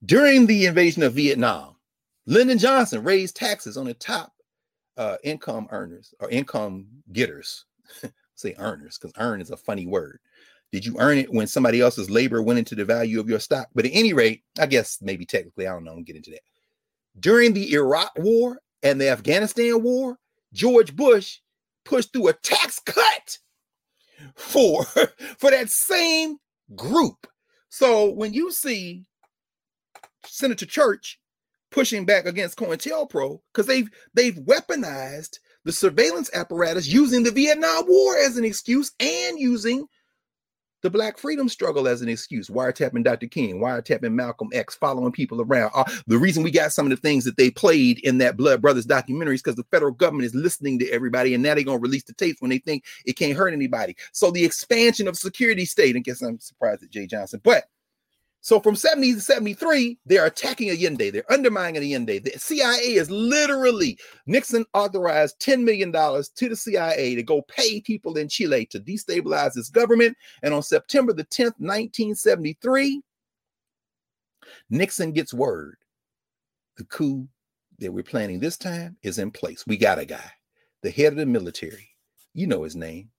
During the invasion of Vietnam, Lyndon Johnson raised taxes on the top uh, income earners or income getters. Say earners, because earn is a funny word. Did you earn it when somebody else's labor went into the value of your stock? But at any rate, I guess maybe technically, I don't know, I'm gonna get into that. During the Iraq War and the Afghanistan War, George Bush pushed through a tax cut for, for that same group. So when you see Senator Church pushing back against COINTELPRO, because they've they've weaponized the surveillance apparatus using the Vietnam War as an excuse and using the Black freedom struggle as an excuse, wiretapping Doctor King, wiretapping Malcolm X, following people around. Uh, the reason we got some of the things that they played in that Blood Brothers documentary is because the federal government is listening to everybody, and now they're going to release the tapes when they think it can't hurt anybody. So the expansion of security state, and guess I'm surprised at Jay Johnson, but so from seventy to seventy-three, they're attacking Allende. They're undermining Allende. The C I A is literally, Nixon authorized ten million dollars to the C I A to go pay people in Chile to destabilize his government. And on September the tenth, nineteen seventy-three, Nixon gets word. The coup that we're planning this time is in place. We got a guy, the head of the military. You know his name.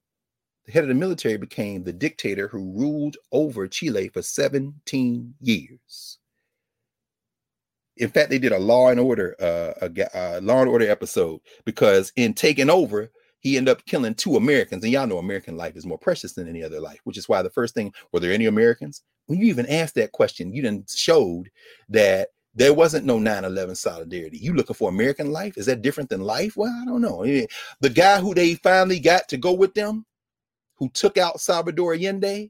The head of the military became the dictator who ruled over Chile for seventeen years. In fact, they did a Law and Order, uh, a, a Law and Order episode, because in taking over, he ended up killing two Americans. And y'all know American life is more precious than any other life, which is why the first thing, were there any Americans? When you even asked that question, you done showed that there wasn't no nine eleven solidarity. You looking for American life? Is that different than life? Well, I don't know. The guy who they finally got to go with them, who took out Salvador Allende,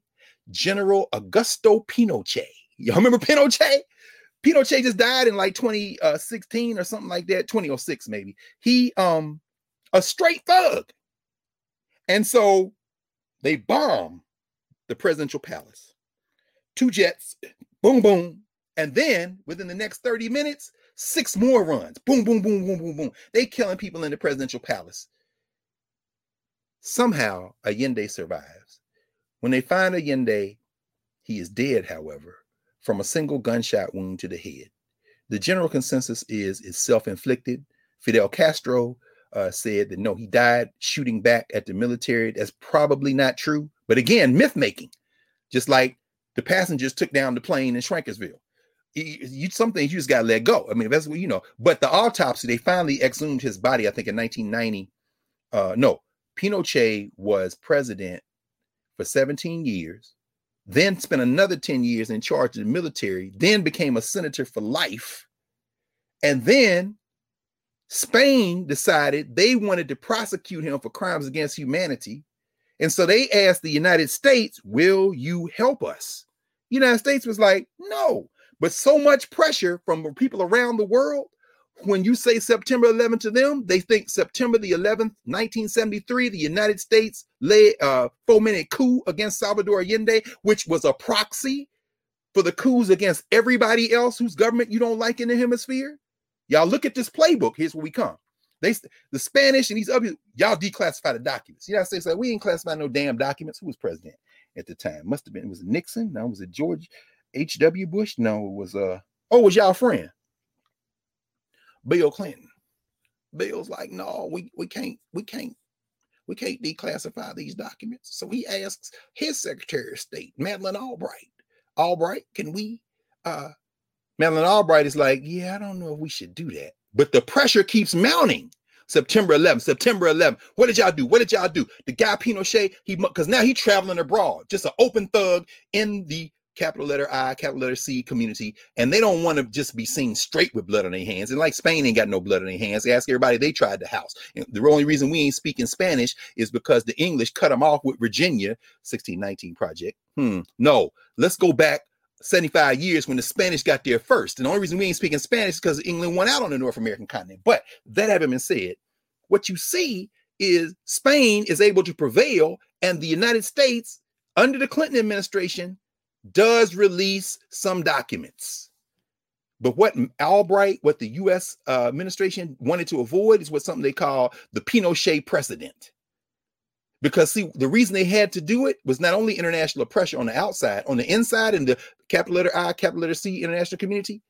General Augusto Pinochet. Y'all remember Pinochet? Pinochet just died in like twenty sixteen or something like that, twenty oh six maybe. He, um, a straight thug. And so they bomb the presidential palace. Two jets, boom, boom. And then within the next thirty minutes, six more runs. Boom, boom, boom, boom, boom, boom. They killing people in the presidential palace. Somehow Allende survives. When they find Allende, he is dead, however, from a single gunshot wound to the head. The general consensus is it's self-inflicted. Fidel Castro uh, said that, no, he died shooting back at the military. That's probably not true. But again, myth-making, just like the passengers took down the plane in Shrinkersville. You, some things you just got to let go. I mean, that's what you know. But the autopsy, they finally exhumed his body, I think, in nineteen ninety. Uh, no, Pinochet was president for seventeen years, then spent another ten years in charge of the military, then became a senator for life. And then Spain decided they wanted to prosecute him for crimes against humanity. And so they asked the United States, will you help us? The United States was like, no. But so much pressure from people around the world, when you say September eleventh to them, they think September the eleventh, nineteen seventy-three, the United States led, uh, fomented coup against Salvador Allende, which was a proxy for the coups against everybody else whose government you don't like in the hemisphere. Y'all look at this playbook. Here's where we come. They, the Spanish and these other, y'all declassify the documents. The United States said, we ain't classified no damn documents. Who was president at the time? Must have been, it was Nixon. No, was it George H W. Bush? No, it was, uh, oh, it was y'all friend, Bill Clinton. Bill's like, no, we, we can't, we can't, we can't declassify these documents. So he asks his Secretary of State, Madeleine Albright, Albright, can we, uh, Madeleine Albright is like, yeah, I don't know if we should do that. But the pressure keeps mounting. September eleventh, September eleventh. What did y'all do? What did y'all do? The guy Pinochet, he, because now he's traveling abroad, just an open thug in the capital letter I, capital letter C community, and they don't want to just be seen straight with blood on their hands. And like Spain ain't got no blood on their hands, they ask everybody they tried to house. And the only reason we ain't speaking Spanish is because the English cut them off with Virginia, sixteen nineteen project. Hmm. No, let's go back seventy-five years when the Spanish got there first. And the only reason we ain't speaking Spanish is because England went out on the North American continent. But that having been said, what you see is Spain is able to prevail, and the United States under the Clinton administration does release some documents. But what Albright, what the U S uh, administration wanted to avoid is what something they call the Pinochet precedent. Because see, the reason they had to do it was not only international pressure on the outside, on the inside, in the capital letter I, capital letter C international community,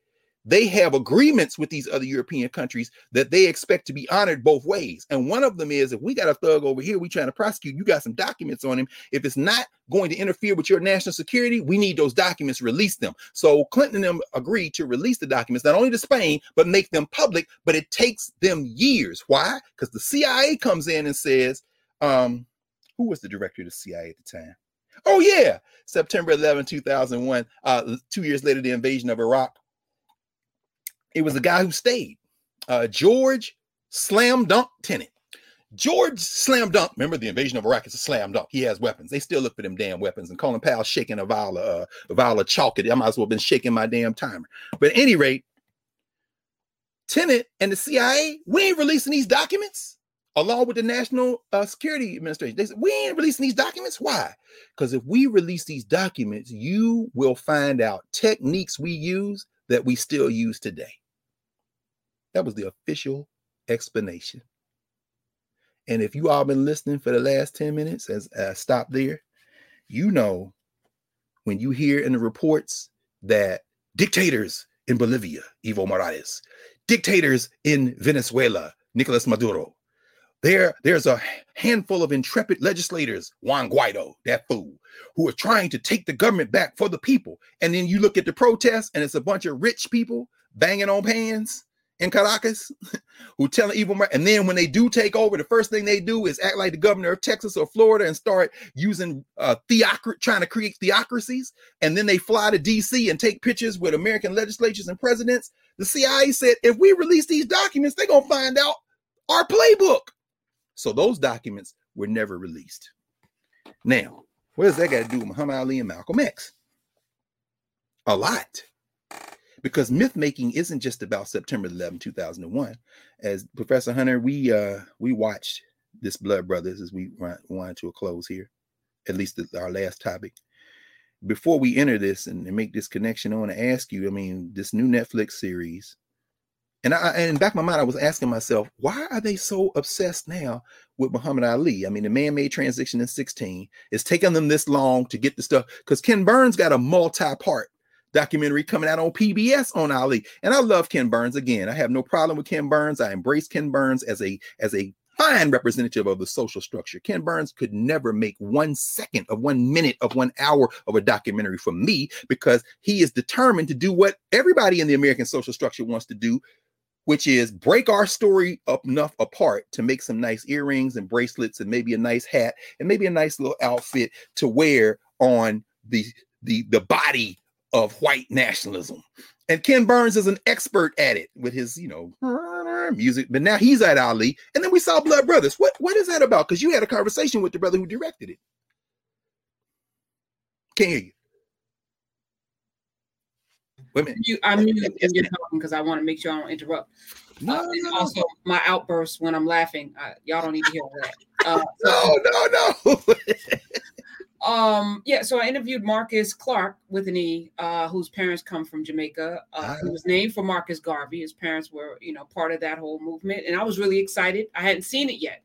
they have agreements with these other European countries that they expect to be honored both ways. And one of them is, if we got a thug over here, we trying to prosecute, you got some documents on him. If it's not going to interfere with your national security, we need those documents, release them. So Clinton and them agreed to release the documents, not only to Spain, but make them public. But it takes them years. Why? Because the C I A comes in and says, um, who was the director of the C I A at the time? Oh, yeah. September eleventh, two thousand one, uh, two years later, the invasion of Iraq. It was a guy who stayed, uh, George Slam Dunk Tenet. George Slam Dunk. Remember, the invasion of Iraq is a slam dunk. He has weapons. They still look for them damn weapons. And Colin Powell shaking a vial of, uh, a vial of chalk. I might as well have been shaking my damn timer. But at any rate, Tenet and the C I A, we ain't releasing these documents. Along with the National uh, Security Administration. They said, we ain't releasing these documents. Why? Because if we release these documents, you will find out techniques we use that we still use today. That was the official explanation. And if you all been listening for the last ten minutes, as I stop there, you know, when you hear in the reports that dictators in Bolivia, Evo Morales, dictators in Venezuela, Nicolas Maduro, There, there's a handful of intrepid legislators, Juan Guaido, that fool, who are trying to take the government back for the people. And then you look at the protests, and it's a bunch of rich people banging on pans in Caracas who tell evil. And then when they do take over, the first thing they do is act like the governor of Texas or Florida and start using uh, theocracy, trying to create theocracies. And then they fly to D C and take pictures with American legislatures and presidents. The C I A said, if we release these documents, they're going to find out our playbook. So those documents were never released. Now, what does that got to do with Muhammad Ali and Malcolm X? A lot. Because myth-making isn't just about September eleventh, two thousand one. As Professor Hunter, we uh, we watched this Blood Brothers as we wind to a close here, at least the, our last topic. Before we enter this and, and make this connection, I want to ask you, I mean, this new Netflix series, And, I, and in the back of my mind, I was asking myself, why are they so obsessed now with Muhammad Ali? I mean, the man-made transition in sixteen, it's taken them this long to get the stuff. Because Ken Burns got a multi-part documentary coming out on P B S on Ali. And I love Ken Burns. Again, I have no problem with Ken Burns. I embrace Ken Burns as a as a fine representative of the social structure. Ken Burns could never make one second of one minute of one hour of a documentary for me, because he is determined to do what everybody in the American social structure wants to do, which is break our story up enough apart to make some nice earrings and bracelets and maybe a nice hat and maybe a nice little outfit to wear on the the the body of white nationalism. And Ken Burns is an expert at it with his, you know, music. But now he's at Ali. And then we saw Blood Brothers. What what is that about? Because you had a conversation with the brother who directed it. Can't hear you. Wait a minute. You, I muted you when you're talking because I want to make sure I don't interrupt. No, uh, and no, also, my outbursts when I'm laughing, I, y'all don't need to hear that. Uh, no, no, no. um, yeah, so I interviewed Marcus Clark with an E, uh, whose parents come from Jamaica. Uh, he was named for Marcus Garvey. His parents were, you know, part of that whole movement. And I was really excited. I hadn't seen it yet.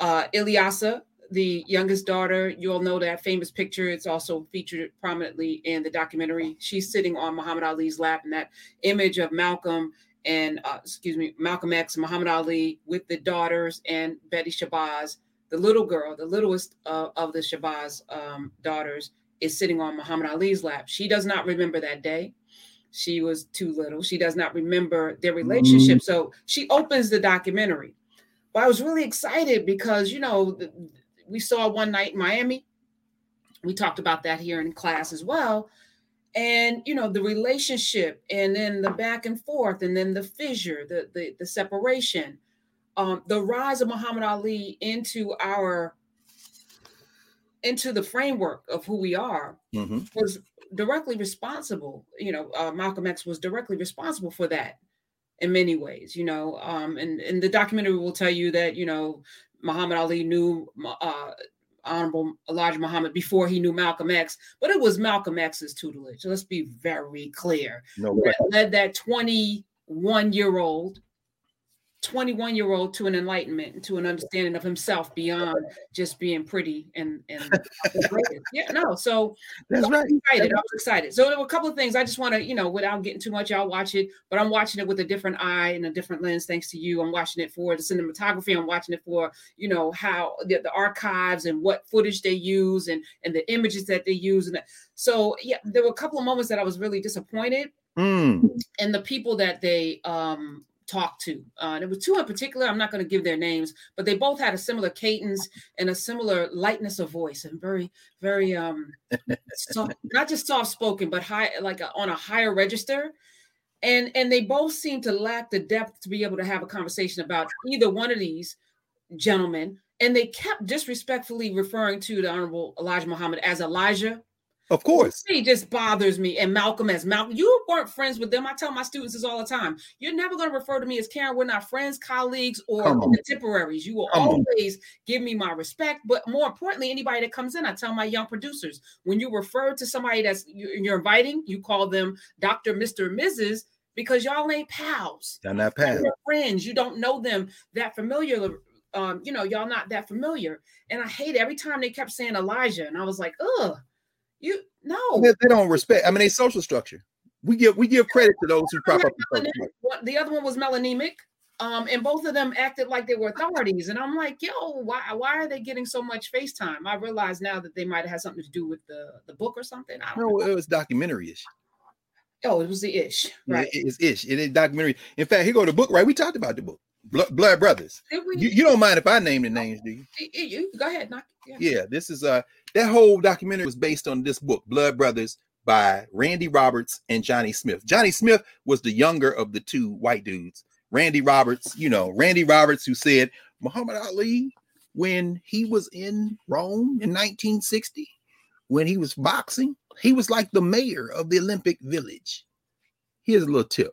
Uh, Ilyasa, the youngest daughter, you all know that famous picture. It's also featured prominently in the documentary. She's sitting on Muhammad Ali's lap, and that image of Malcolm and, uh, excuse me, Malcolm X, Muhammad Ali with the daughters and Betty Shabazz, the little girl, the littlest uh, of the Shabazz um, daughters, is sitting on Muhammad Ali's lap. She does not remember that day. She was too little. She does not remember their relationship. Mm. So she opens the documentary. But I was really excited because, you know, the, we saw One Night in Miami. We talked about that here in class as well. And, you know, the relationship and then the back and forth and then the fissure, the the, the separation, um, the rise of Muhammad Ali into our, into the framework of who we are mm-hmm. was directly responsible. You know, uh, Malcolm X was directly responsible for that in many ways, you know, um, and, and the documentary will tell you that, you know, Muhammad Ali knew uh, Honorable Elijah Muhammad before he knew Malcolm X, but it was Malcolm X's tutelage. So let's be very clear. No that led that twenty-one year old, twenty-one year old to an enlightenment and to an understanding of himself beyond just being pretty and, and yeah, no. So that's I was right. excited. I was excited. So there were a couple of things I just want to, you know, without getting too much, y'all watch it, but I'm watching it with a different eye and a different lens. Thanks to you. I'm watching it for the cinematography. I'm watching it for, you know, how the, the archives and what footage they use and, and the images that they use. And that. So yeah, there were a couple of moments that I was really disappointed mm. in the people that they, um, talked to. Uh, there were two in particular. I'm not going to give their names, but they both had a similar cadence and a similar lightness of voice, and very, very um, soft, not just soft spoken, but high, like a, on a higher register. And and they both seemed to lack the depth to be able to have a conversation about either one of these gentlemen. And they kept disrespectfully referring to the Honorable Elijah Muhammad as Elijah. Of course. He just bothers me. And Malcolm as Malcolm. You weren't friends with them. I tell my students this all the time. You're never going to refer to me as Karen. We're not friends, colleagues, or contemporaries. You will come always on. Give me my respect. But more importantly, anybody that comes in, I tell my young producers, when you refer to somebody that's you're inviting, you call them Doctor, Mister, and Missus, because y'all ain't pals. Y'all not pals. You're friends. You don't know them that familiar. Um, you know, y'all not that familiar. And I hate it. Every time they kept saying Elijah. And I was like, ugh. You no, they, they don't respect. I mean, they social structure. We give we give credit to those who prop up. The other one was melanemic, um, and both of them acted like they were authorities. And I'm like, yo, why why are they getting so much face time? I realize now that they might have had something to do with the, the book or something. I don't no, know. It was documentary ish. Oh, it was the ish, right? Yeah, it is ish. It is documentary. In fact, here go the book. Right, we talked about the book. Blood Brothers. We, you, you don't mind if I name the names, do you? You go ahead. Knock, yeah. yeah, this is uh that whole documentary was based on this book, Blood Brothers, by Randy Roberts and Johnny Smith. Johnny Smith was the younger of the two white dudes. Randy Roberts, you know, Randy Roberts, who said Muhammad Ali, when he was in Rome in nineteen sixty, when he was boxing, he was like the mayor of the Olympic Village. Here's a little tip.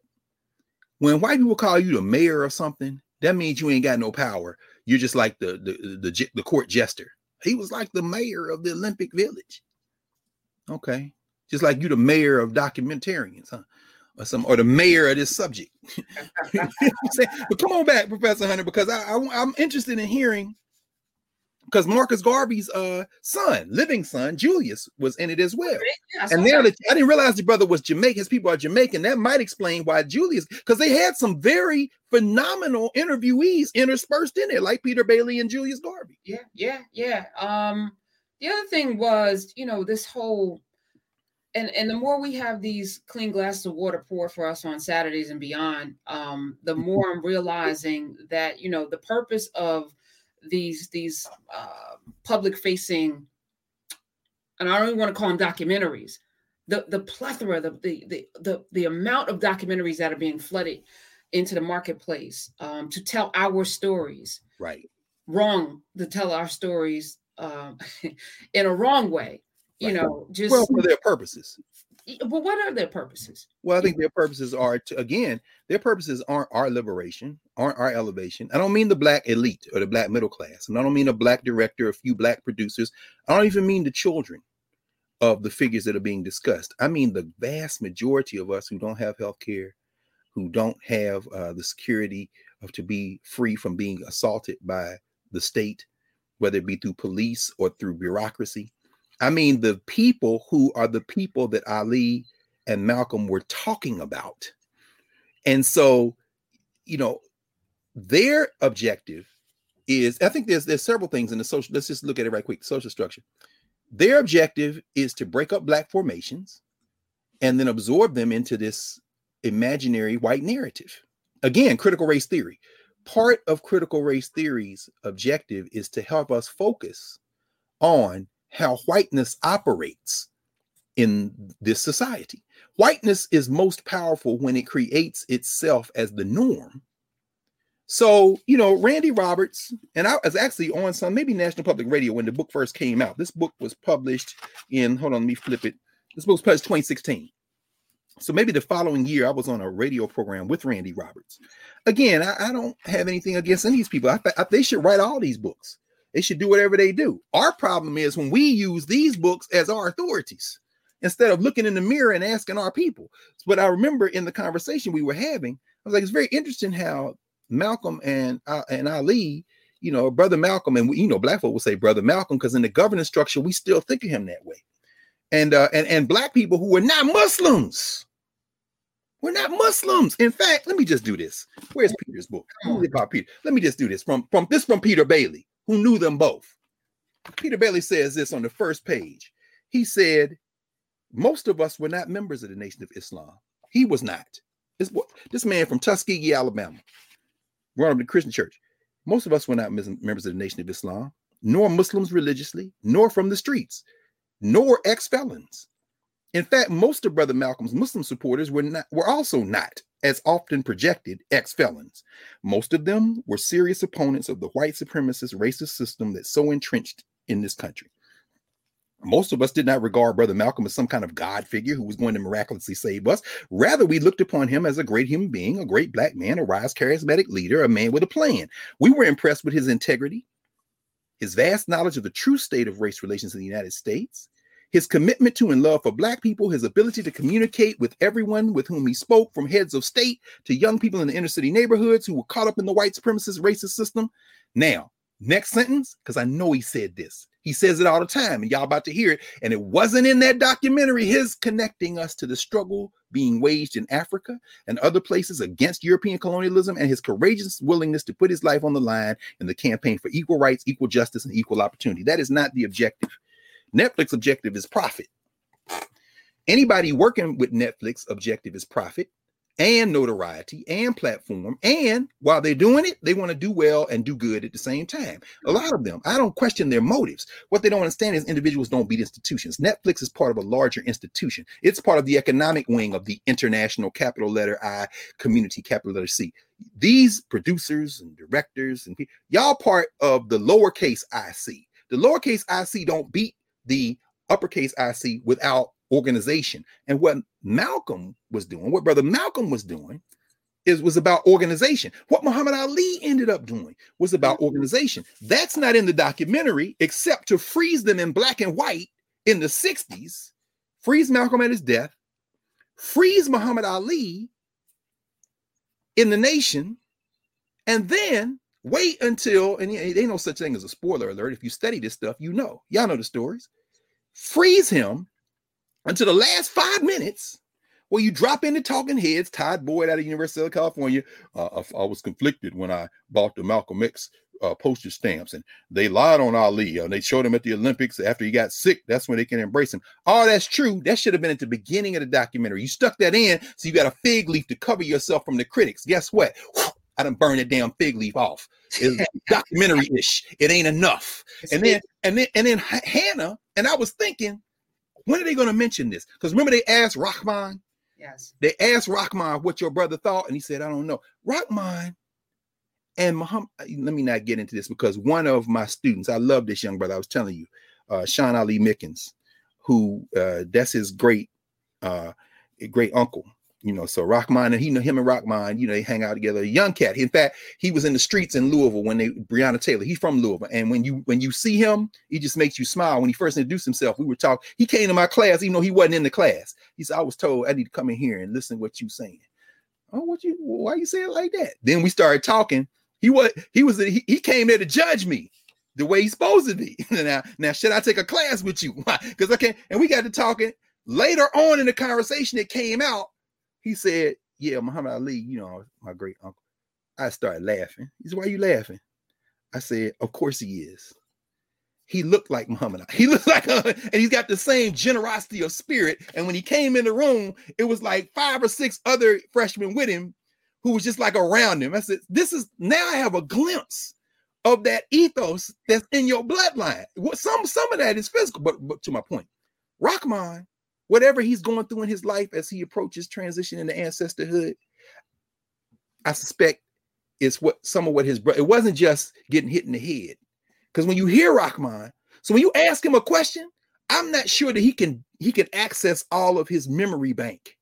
When white people call you the mayor of something, that means you ain't got no power. You're just like the the the, the court jester. He was like the mayor of the Olympic Village. Okay, just like you the mayor of documentarians, huh? Or some, or the mayor of this subject. But come on back, Professor Hunter, because I, I I'm interested in hearing, because Marcus Garvey's uh son, living son, Julius, was in it as well. Yeah, and now that I didn't realize the brother was Jamaican, his people are Jamaican. That might explain why Julius, because they had some very phenomenal interviewees interspersed in there, like Peter Bailey and Julius Garvey. Yeah, yeah, yeah. Um, the other thing was, you know, this whole and, and the more we have these clean glasses of water poured for us on Saturdays and beyond, um, the more I'm realizing that, you know, the purpose of these, these uh, public facing, and I don't even want to call them documentaries, the, the plethora, the, the, the, the, the amount of documentaries that are being flooded into the marketplace um, to tell our stories, right? Wrong to tell our stories um, in a wrong way. You know, just well, for their purposes. Well, what are their purposes? Well, I think their purposes are to, again, their purposes aren't our liberation, aren't our elevation. I don't mean the black elite or the black middle class, and I don't mean a black director, a few black producers. I don't even mean the children of the figures that are being discussed. I mean the vast majority of us who don't have health care, who don't have uh, the security of to be free from being assaulted by the state, whether it be through police or through bureaucracy. I mean, the people who are the people that Ali and Malcolm were talking about. And so, you know, their objective is, I think there's there's several things in the social, let's just look at it right quick, social structure. Their objective is to break up black formations and then absorb them into this imaginary white narrative. Again, critical race theory. Part of critical race theory's objective is to help us focus on how whiteness operates in this society. Whiteness is most powerful when it creates itself as the norm. So, you know, Randy Roberts, and I was actually on some, maybe National Public Radio when the book first came out. This book was published in, hold on, let me flip it. This book was published twenty sixteen. So maybe the following year, I was on a radio program with Randy Roberts. Again, I, I don't have anything against any of these people. I, I, they should write all these books. They should do whatever they do. Our problem is when we use these books as our authorities instead of looking in the mirror and asking our people. But I remember in the conversation we were having, I was like, it's very interesting how Malcolm and uh, and Ali, you know, Brother Malcolm, and we, you know, black folk will say Brother Malcolm because in the governance structure we still think of him that way. And uh, and and black people who were not Muslims. We're not Muslims. In fact, let me just do this. Where's Peter's book? About Peter. Let me just do this from from this from Peter Bailey, who knew them both. Peter Bailey says this on the first page. He said, most of us were not members of the Nation of Islam. He was not. This, this man from Tuskegee, Alabama, brought up the Christian church. Most of us were not members of the Nation of Islam, nor Muslims religiously, nor from the streets, nor ex-felons. In fact, most of Brother Malcolm's Muslim supporters were not were also not, as often projected, ex-felons. Most of them were serious opponents of the white supremacist racist system that's so entrenched in this country. Most of us did not regard Brother Malcolm as some kind of God figure who was going to miraculously save us. Rather, we looked upon him as a great human being, a great black man, a wise charismatic leader, a man with a plan. We were impressed with his integrity, his vast knowledge of the true state of race relations in the United States, his commitment to and love for black people, his ability to communicate with everyone with whom he spoke, from heads of state to young people in the inner city neighborhoods who were caught up in the white supremacist racist system. Now, next sentence, because I know he said this. He says it all the time, and y'all about to hear it. And it wasn't in that documentary, his connecting us to the struggle being waged in Africa and other places against European colonialism and his courageous willingness to put his life on the line in the campaign for equal rights, equal justice, and equal opportunity. That is not the objective. Netflix objective is profit. Anybody working with Netflix objective is profit and notoriety and platform. And while they're doing it, they want to do well and do good at the same time. A lot of them, I don't question their motives. What they don't understand is individuals don't beat institutions. Netflix is part of a larger institution. It's part of the economic wing of the international capital letter I community, capital letter C. These producers and directors and people, y'all part of the lowercase I C. The lowercase I C don't beat the uppercase I C without organization. And what Malcolm was doing, what Brother Malcolm was doing is was about organization. What Muhammad Ali ended up doing was about organization. That's not in the documentary, except to freeze them in black and white in the sixties, freeze Malcolm at his death, freeze Muhammad Ali in The Nation, and then wait until, and there ain't no such thing as a spoiler alert. If you study this stuff, you know, y'all know the stories. Freeze him until the last five minutes where you drop into Talking Heads, Todd Boyd out of the University of California. Uh, I, I was conflicted when I bought the Malcolm X uh, postage stamps, and they lied on Ali, and they showed him at the Olympics after he got sick. That's when they can embrace him. Oh, that's true. That should have been at the beginning of the documentary. You stuck that in, so you got a fig leaf to cover yourself from the critics. Guess what? I done burned that damn fig leaf off. It's documentary-ish. It ain't enough. And then, and then, and then Hannah, and I was thinking, when are they going to mention this? Because remember they asked Rahman? Yes. They asked Rahman what your brother thought, and he said, I don't know. Rahman and Muhammad, let me not get into this, because one of my students, I love this young brother, I was telling you, uh, Sean Ali Mickens, who uh, that's his great, uh, great uncle. You know, so Rahman and he, him and Rahman, you know, they hang out together. Young cat. In fact, he was in the streets in Louisville when they Breonna Taylor. He's from Louisville, and when you when you see him, he just makes you smile. When he first introduced himself, we were talking. He came to my class, even though he wasn't in the class. He said, "I was told I need to come in here and listen to what you saying." Oh, what you? Why you saying it like that? Then we started talking. He was he was he, he came there to judge me the way he's supposed to be. now now should I take a class with you? Because I can't. And we got to talking later on in the conversation. It came out. He said, yeah, Muhammad Ali, you know, my great uncle. I started laughing. He said, why are you laughing? I said, of course he is. He looked like Muhammad Ali. He looked like, a, and he's got the same generosity of spirit. And when he came in the room, it was like five or six other freshmen with him who was just like around him. I said, this is, now I have a glimpse of that ethos that's in your bloodline. Some, some of that is physical, but, but to my point, Rahman, whatever he's going through in his life as he approaches transition into ancestorhood, I suspect it's what some of what his brother, it wasn't just getting hit in the head. Because when you hear Rahman, so when you ask him a question, I'm not sure that he can he can access all of his memory bank.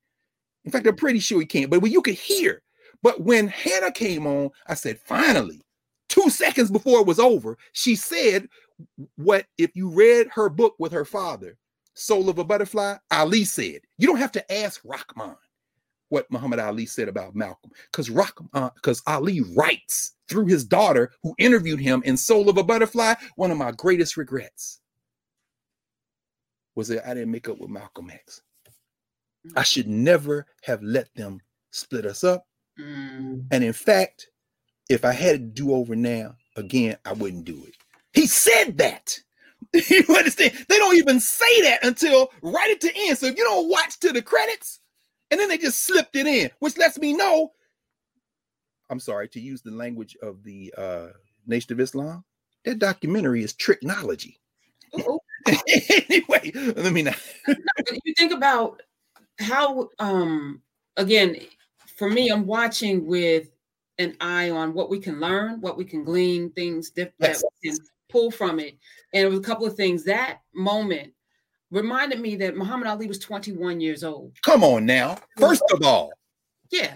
In fact, I'm pretty sure he can't, but when you could hear. But when Hannah came on, I said, finally, two seconds before it was over, she said what, if you read her book with her father, Soul of a Butterfly, Ali said. You don't have to ask Rahman what Muhammad Ali said about Malcolm, because Rahman, because Ali writes through his daughter who interviewed him in Soul of a Butterfly, one of my greatest regrets was that I didn't make up with Malcolm X. I should never have let them split us up. Mm. And in fact, if I had to do over now, again, I wouldn't do it. He said that. You understand? They don't even say that until right at the end. So if you don't watch to the credits, and then they just slipped it in, which lets me know, I'm sorry, to use the language of the uh, Nation of Islam, that documentary is tricknology. Anyway, let me know. You think about how, um, again, for me, I'm watching with an eye on what we can learn, what we can glean, things that yes. we can pull from it. And it was a couple of things. That moment reminded me that Muhammad Ali was twenty-one years old. Come on now. First of all. Yeah.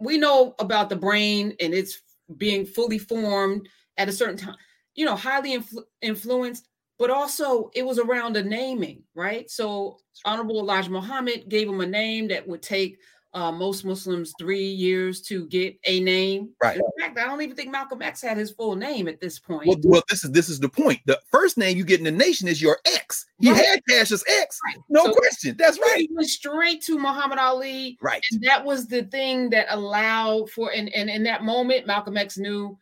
We know about the brain and it's being fully formed at a certain time, you know, highly influ- influenced, but also it was around a naming, right? So Honorable Elijah Muhammad gave him a name that would take uh, most Muslims three years to get a name. Right. In fact, I don't even think Malcolm X had his full name at this point. Well, well this is this is the point. The first name you get in the nation is your ex. He right. had Cassius X. Right. No so question. That's right. He went straight to Muhammad Ali. Right. And that was the thing that allowed for, and, and in that moment, Malcolm X knew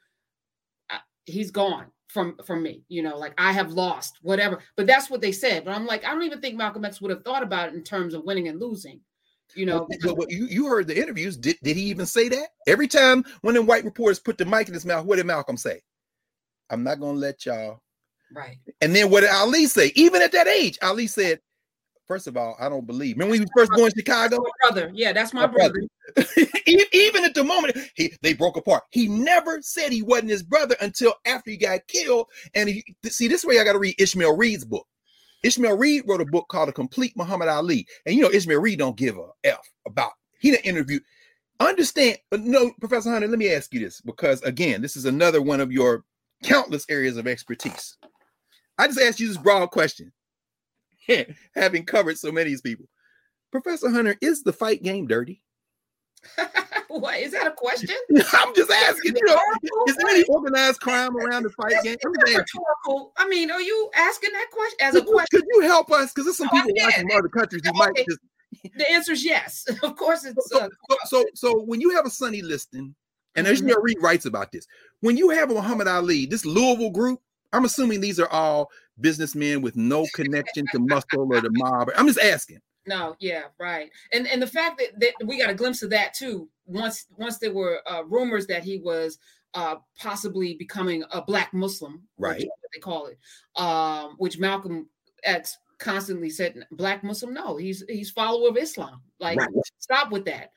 uh, he's gone from, from me, you know, like I have lost whatever, but that's what they said. But I'm like, I don't even think Malcolm X would have thought about it in terms of winning and losing. You know, well, well, you, you heard the interviews. Did, did he even say that? Every time when the white reporters put the mic in his mouth, what did Malcolm say? I'm not going to let y'all. Right. And then what did Ali say? Even at that age, Ali said, first of all, I don't believe. Remember when we were first going to Chicago? Brother. Yeah, that's my, my brother. brother. Even at the moment, he, they broke apart. He never said he wasn't his brother until after he got killed. And he, see, this way I got to read Ishmael Reed's book. Ishmael Reed wrote a book called A Complete Muhammad Ali. And you know, Ishmael Reed don't give a F about, he didn't interview. Understand, no, Professor Hunter, let me ask you this, because again, this is another one of your countless areas of expertise. I just asked you this broad question, having covered so many of these people. Professor Hunter, is the fight game dirty? What, is that a question? I'm just asking. You know, is there any organized crime around the fight game? I mean, are you asking that question as could a question? Could you help us? Because there's some oh, people watching from other countries who okay. might just. The answer is yes. Of course, it's. So, uh, so, so, so when you have a Sunni listening And there's mm-hmm. Reed writes about this. When you have Muhammad Ali, this Louisville group, I'm assuming these are all businessmen with no connection to muscle or the mob. I'm just asking. No, yeah, right. And and the fact that, that we got a glimpse of that too. Once once there were uh, rumors that he was uh, possibly becoming a black Muslim, right? Which is what they call it, um, which Malcolm X constantly said, black Muslim. No, he's he's follower of Islam. Like, right. Stop with that.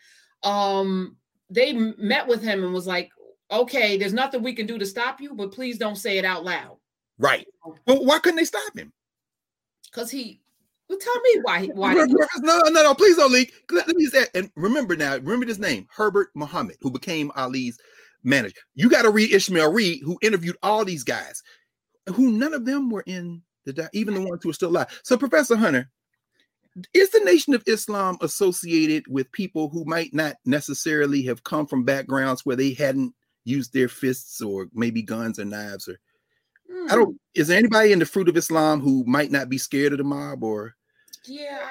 Um, they met with him and was like, okay, there's nothing we can do to stop you, but please don't say it out loud. Right. Well, why couldn't they stop him? Because he. Well, tell me why. why no, no, no, please don't leak. Let me say, and remember now, remember this name, Herbert Muhammad, who became Ali's manager. You got to read Ishmael Reed, who interviewed all these guys, who none of them were in the, even the ones who are still alive. So, Professor Hunter, is the Nation of Islam associated with people who might not necessarily have come from backgrounds where they hadn't used their fists or maybe guns or knives or? I don't. Is there anybody in the Fruit of Islam who might not be scared of the mob, or? Yeah,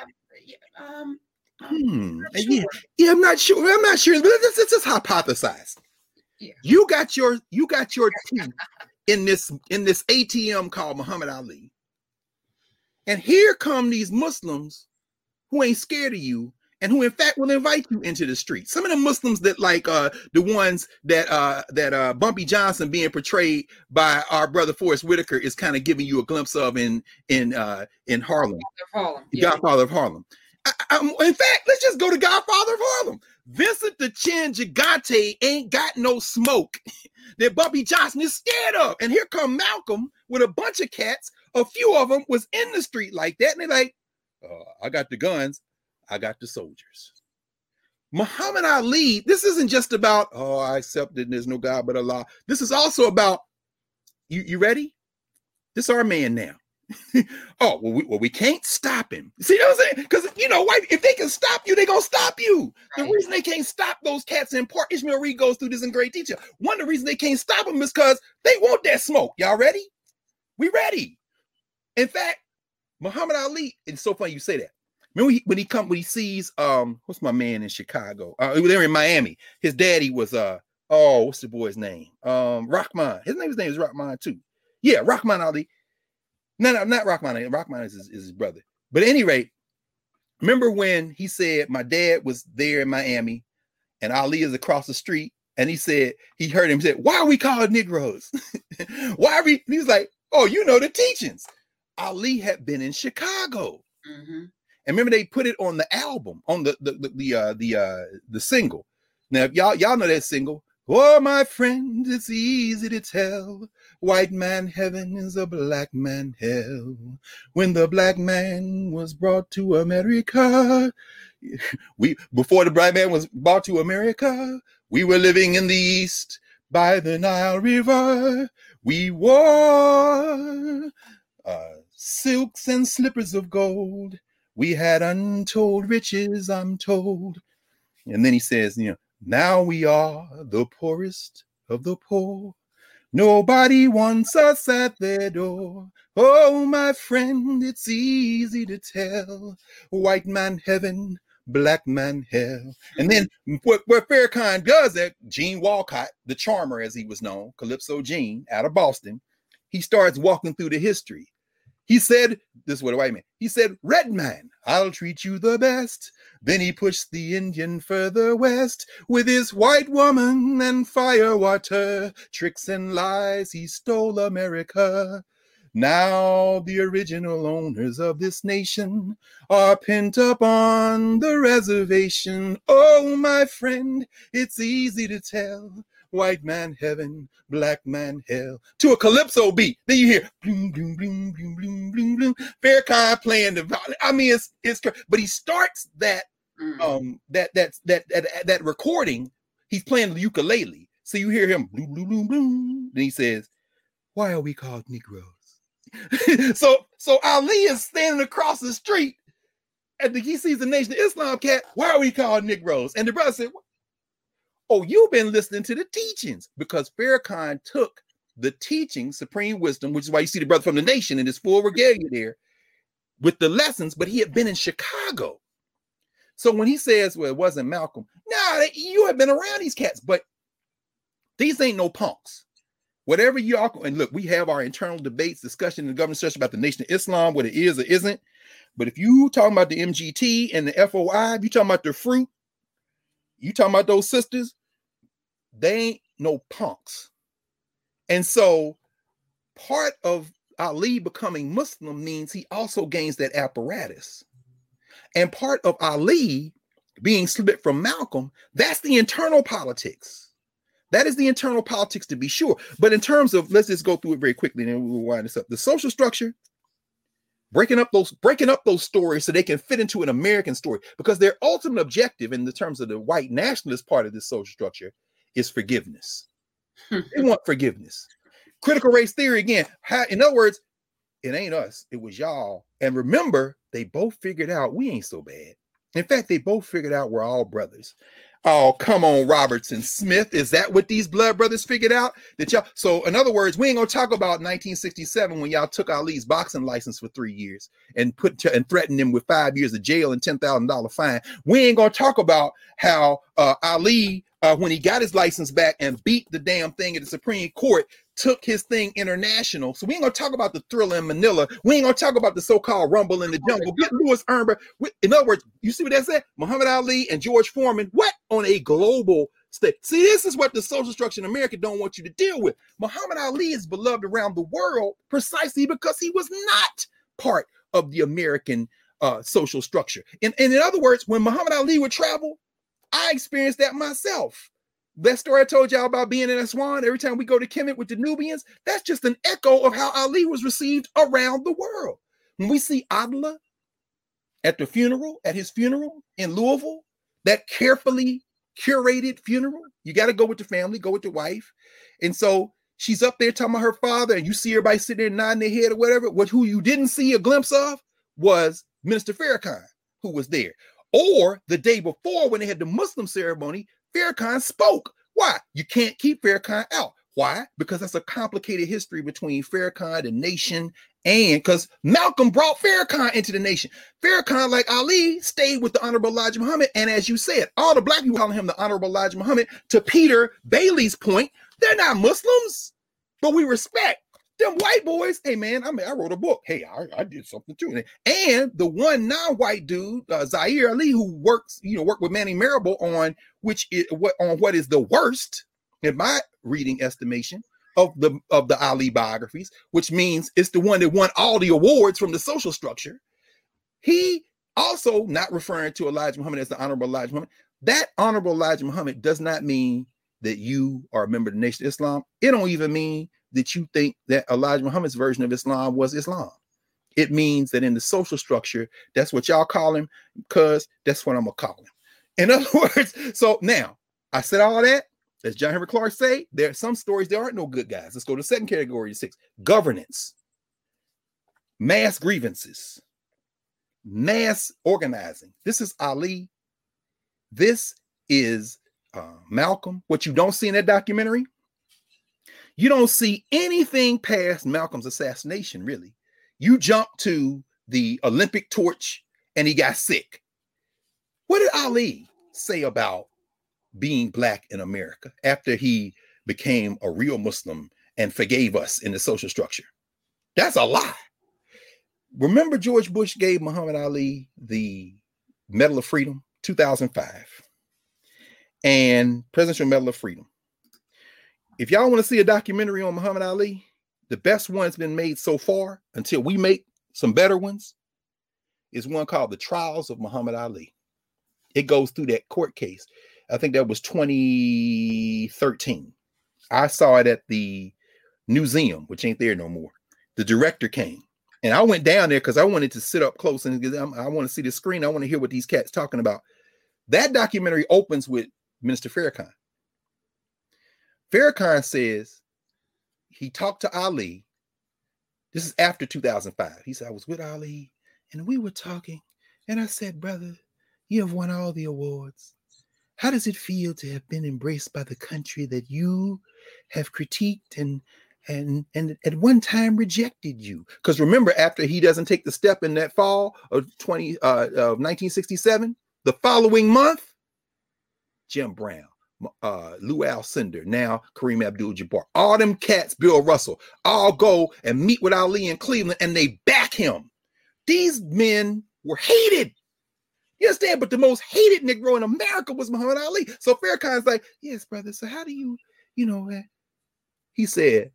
um, hmm. I'm sure. yeah, yeah. I'm not sure. I'm not sure. But this is just hypothesize. Yeah. You got your you got your team in this in this A T M called Muhammad Ali, and here come these Muslims who ain't scared of you, and who in fact will invite you into the street. Some of the Muslims that like uh, the ones that uh, that uh, Bumpy Johnson being portrayed by our brother Forrest Whitaker is kind of giving you a glimpse of in in uh, in Harlem. Harlem. The yeah. Godfather of Harlem. I, I'm, in fact, let's just go to Godfather of Harlem. Vincent the Chin Gigante ain't got no smoke that Bumpy Johnson is scared of. And here come Malcolm with a bunch of cats. A few of them was in the street like that. And they're like, uh, I got the guns. I got the soldiers. Muhammad Ali, this isn't just about, oh, I accept it and there's no God but Allah. This is also about, you, you ready? This our man now. oh, well we, well, we can't stop him. See what I'm saying? Because, you know, if they can stop you, they're going to stop you. The reason they can't stop those cats in part, Ishmael Reed goes through this in great detail. One of the reasons they can't stop them is because they want that smoke. Y'all ready? We ready. In fact, Muhammad Ali, it's so funny you say that. Remember when he, when he come when he sees um what's my man in Chicago? Uh, they were in Miami. His daddy was uh oh what's the boy's name? Um Rahman. His name his name is Rahman too. Yeah, Rahman Ali. No, no, not Rahman Ali. Rahman is his, is his brother. But at any rate, remember when he said my dad was there in Miami, and Ali is across the street, and he said he heard him he said, "Why are we called Negroes? Why are we?" And he was like, "Oh, you know the teachings." Ali had been in Chicago. Mm-hmm. And remember, they put it on the album, on the the the the uh, the, uh, the single. Now, if y'all y'all know that single. Oh, my friend, it's easy to tell. White man heaven is a black man hell. When the black man was brought to America, we before the black man was brought to America, we were living in the East by the Nile River. We wore uh, silks and slippers of gold. We had untold riches, I'm told. And then he says, you know, now we are the poorest of the poor. Nobody wants us at their door. Oh, my friend, it's easy to tell. White man heaven, black man hell. And then what, what Farrakhan does that, Gene Wolcott, the charmer as he was known, Calypso Gene out of Boston, he starts walking through the history. He said, this is what a white man, he said, red man, I'll treat you the best. Then he pushed the Indian further west with his white woman and firewater. Tricks and lies, he stole America. Now the original owners of this nation are pent up on the reservation. Oh, my friend, it's easy to tell. White man heaven, black man hell. To a calypso beat. Then you hear bloom, bloom, bloom, bloom, bloom, bloom, bloom. Farrakhan playing the violin. I mean, it's it's. But he starts that mm. um that that that that that recording. He's playing the ukulele, so you hear him bloom, bloom, bloom, bloom. Then he says, "Why are we called Negroes?" so so Ali is standing across the street, and he sees the Nation of Islam cat. Why are we called Negroes? And the brother said, oh, you've been listening to the teachings, because Farrakhan took the teaching, supreme wisdom, which is why you see the brother from the Nation in his full regalia there with the lessons, but he had been in Chicago. So when he says, well, it wasn't Malcolm, no, nah, you have been around these cats, but These ain't no punks. Whatever y'all, and look, we have our internal debates, discussion in the government session about the Nation of Islam, what it is or isn't. But if you talking about the M G T and the F O I, if you talking about the fruit, you talking about those sisters, they ain't no punks. And so part of Ali becoming Muslim means he also gains that apparatus. And part of Ali being split from Malcolm, that's the internal politics. That is the internal politics, to be sure. But in terms of, let's just go through it very quickly and then we'll wind this up. The social structure, breaking up those breaking up those stories so they can fit into an American story, because their ultimate objective in the terms of the white nationalist part of this social structure is forgiveness. They want forgiveness. Critical race theory, again, how, in other words, it ain't us, it was y'all. And remember, they both figured out we ain't so bad. In fact, they both figured out we're all brothers. Oh, come on, Robertson Smith. Is that what these blood brothers figured out? That y'all, so in other words, we ain't gonna talk about nineteen sixty-seven when y'all took Ali's boxing license for three years and put to, and threatened him with five years of jail and ten thousand dollars fine. We ain't gonna talk about how uh, Ali, uh, when he got his license back and beat the damn thing at the Supreme Court, took his thing international. So we ain't gonna talk about the thrill in Manila. We ain't gonna talk about the so-called rumble in the jungle. Get Louis Ehrenberg. In other words, you see what that said? Muhammad Ali and George Foreman. What? On a global stage. See, this is what the social structure in America don't want you to deal with. Muhammad Ali is beloved around the world precisely because he was not part of the American uh, social structure. And, and in other words, when Muhammad Ali would travel, I experienced that myself. That story I told y'all about being in Aswan, every time we go to Kemet with the Nubians, that's just an echo of how Ali was received around the world. When we see Adla at the funeral, at his funeral in Louisville, that carefully curated funeral, you got to go with the family, go with the wife. And so she's up there talking about her father, and you see everybody sitting there nodding their head or whatever. What, who you didn't see a glimpse of was Minister Farrakhan, who was there. Or the day before, when they had the Muslim ceremony, Farrakhan spoke. Why? You can't keep Farrakhan out. Why? Because that's a complicated history between Farrakhan, the nation, and because Malcolm brought Farrakhan into the nation. Farrakhan, like Ali, stayed with the Honorable Elijah Muhammad. And as you said, all the black people calling him the Honorable Elijah Muhammad, to Peter Bailey's point, they're not Muslims, but we respect them white boys. Hey, man, I mean, I wrote a book. Hey, I, I did something too. And the one non-white dude, uh, Zaire Ali, who works, you know, worked with Manny Marrable on which is, what on what is the worst, in my reading estimation, of the of the Ali biographies, which means it's the one that won all the awards from the social structure. He also, not referring to Elijah Muhammad as the Honorable Elijah Muhammad, that Honorable Elijah Muhammad does not mean that you are a member of the Nation of Islam. It don't even mean that you think that Elijah Muhammad's version of Islam was Islam. It means that in the social structure, that's what y'all call him, because that's what I'm gonna call him. In other words, so now I said all that. As John Henry Clark say, there are some stories there aren't no good guys. Let's go to the second category, six. Governance, mass grievances, mass organizing. This is Ali. This is uh, Malcolm. What you don't see in that documentary, you don't see anything past Malcolm's assassination, really. You jump to the Olympic torch and he got sick. What did Ali say about being black in America after he became a real Muslim and forgave us in the social structure? That's a lie. Remember, George Bush gave Muhammad Ali the Medal of Freedom, two thousand five, and Presidential Medal of Freedom. If y'all want to see a documentary on Muhammad Ali, the best one's been made so far, until we make some better ones, is one called The Trials of Muhammad Ali. It goes through that court case. I think that was twenty thirteen. I saw it at the museum, which ain't there no more. The director came, and I went down there because I wanted to sit up close and I want to see the screen. I want to hear what these cats talking about. That documentary opens with Minister Farrakhan. Farrakhan says he talked to Ali. This is after two thousand five. He said, I was with Ali, and we were talking, and I said, brother, you have won all the awards. How does it feel to have been embraced by the country that you have critiqued and and and at one time rejected you? Because remember, after he doesn't take the step in that fall of twenty uh, of nineteen sixty-seven, the following month, Jim Brown. uh, Lew Alcindor, now Kareem Abdul-Jabbar, all them cats, Bill Russell, all go and meet with Ali in Cleveland and they back him. These men were hated. You understand? But the most hated Negro in America was Muhammad Ali. So Farrakhan's like, yes, brother, so how do you, you know, uh, he said,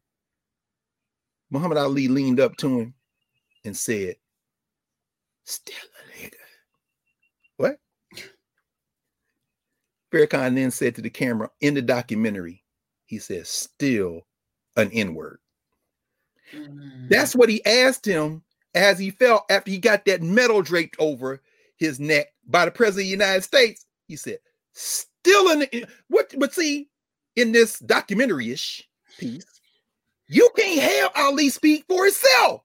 Muhammad Ali leaned up to him and said, still a nigga. What? Farrakhan then said to the camera in the documentary, he says, still an N-word. Mm-hmm. That's what he asked him as he fell after he got that medal draped over his neck by the president of the United States. He said, still an what? But see, in this documentary-ish piece, you can't have Ali speak for himself.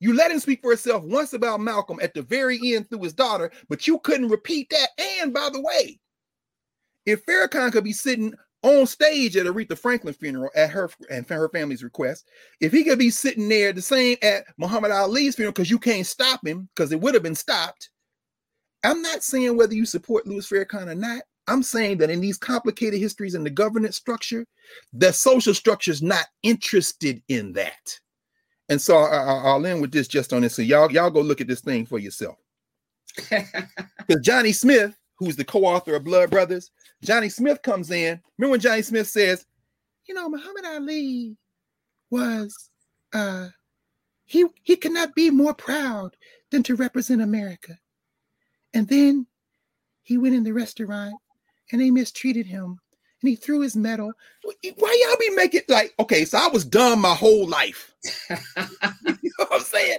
You let him speak for himself once about Malcolm at the very end through his daughter, but you couldn't repeat that. And by the way, if Farrakhan could be sitting on stage at Aretha Franklin's funeral at her and her family's request, if he could be sitting there the same at Muhammad Ali's funeral, because you can't stop him, because it would have been stopped. I'm not saying whether you support Louis Farrakhan or not. I'm saying that in these complicated histories and the governance structure, the social structure is not interested in that. And so I, I'll end with this just on this. So y'all, y'all go look at this thing for yourself. Because Johnny Smith, who's the co-author of Blood Brothers, Johnny Smith comes in. Remember when Johnny Smith says, you know, Muhammad Ali was, uh, he, he could not be more proud than to represent America. And then he went in the restaurant and they mistreated him and he threw his medal. Why y'all be making like, okay, so I was dumb my whole life. You know what I'm saying?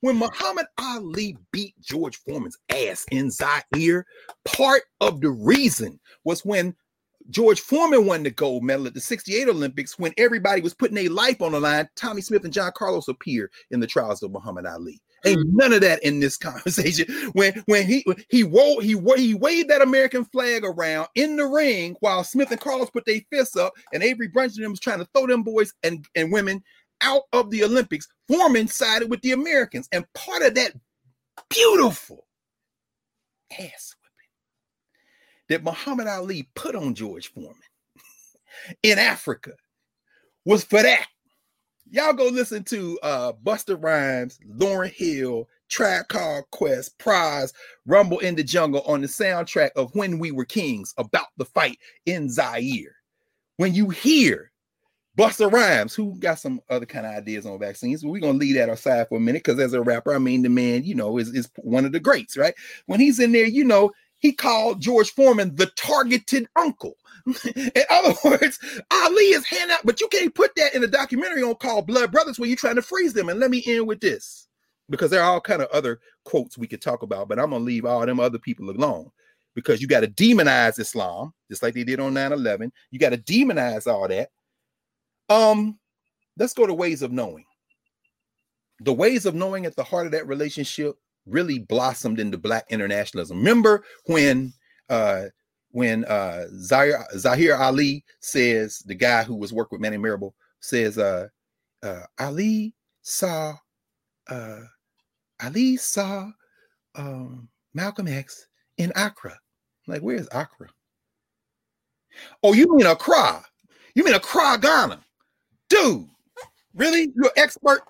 When Muhammad Ali beat George Foreman's ass in Zaire, part of the reason was when George Foreman won the gold medal at the sixty-eight Olympics, when everybody was putting their life on the line, Tommy Smith and John Carlos appeared in the trials of Muhammad Ali. Ain't none of that in this conversation. When when he he wore he wore, he waved that American flag around in the ring while Smith and Carlos put their fists up and Avery Brunson was trying to throw them boys and, and women out of the Olympics, Foreman sided with the Americans. And part of that beautiful ass whipping that Muhammad Ali put on George Foreman in Africa was for that. Y'all go listen to uh, Busta Rhymes, Lauryn Hill, Tribe Called Quest, Prize, Rumble in the Jungle on the soundtrack of When We Were Kings, about the fight in Zaire. When you hear Busta Rhymes, who got some other kind of ideas on vaccines, but we're going to leave that aside for a minute because as a rapper, I mean, the man, you know, is, is one of the greats, right? When he's in there, you know, he called George Foreman the targeted uncle. In other words, Ali is hand out, but you can't put that in a documentary on called Blood Brothers where you're trying to freeze them. And let me end with this, because there are all kind of other quotes we could talk about, but I'm going to leave all them other people alone because you got to demonize Islam, just like they did on nine eleven. You got to demonize all that. Um, let's go to ways of knowing. The ways of knowing at the heart of that relationship really blossomed into Black internationalism. Remember when uh, when uh, Zahir, Zahir Ali says, the guy who was working with Manny Mirable, says, uh, uh, Ali saw uh, Ali saw um, Malcolm X in Accra. I'm like, where's Accra? Oh, you mean Accra? You mean Accra, Ghana? Dude, really? You're an expert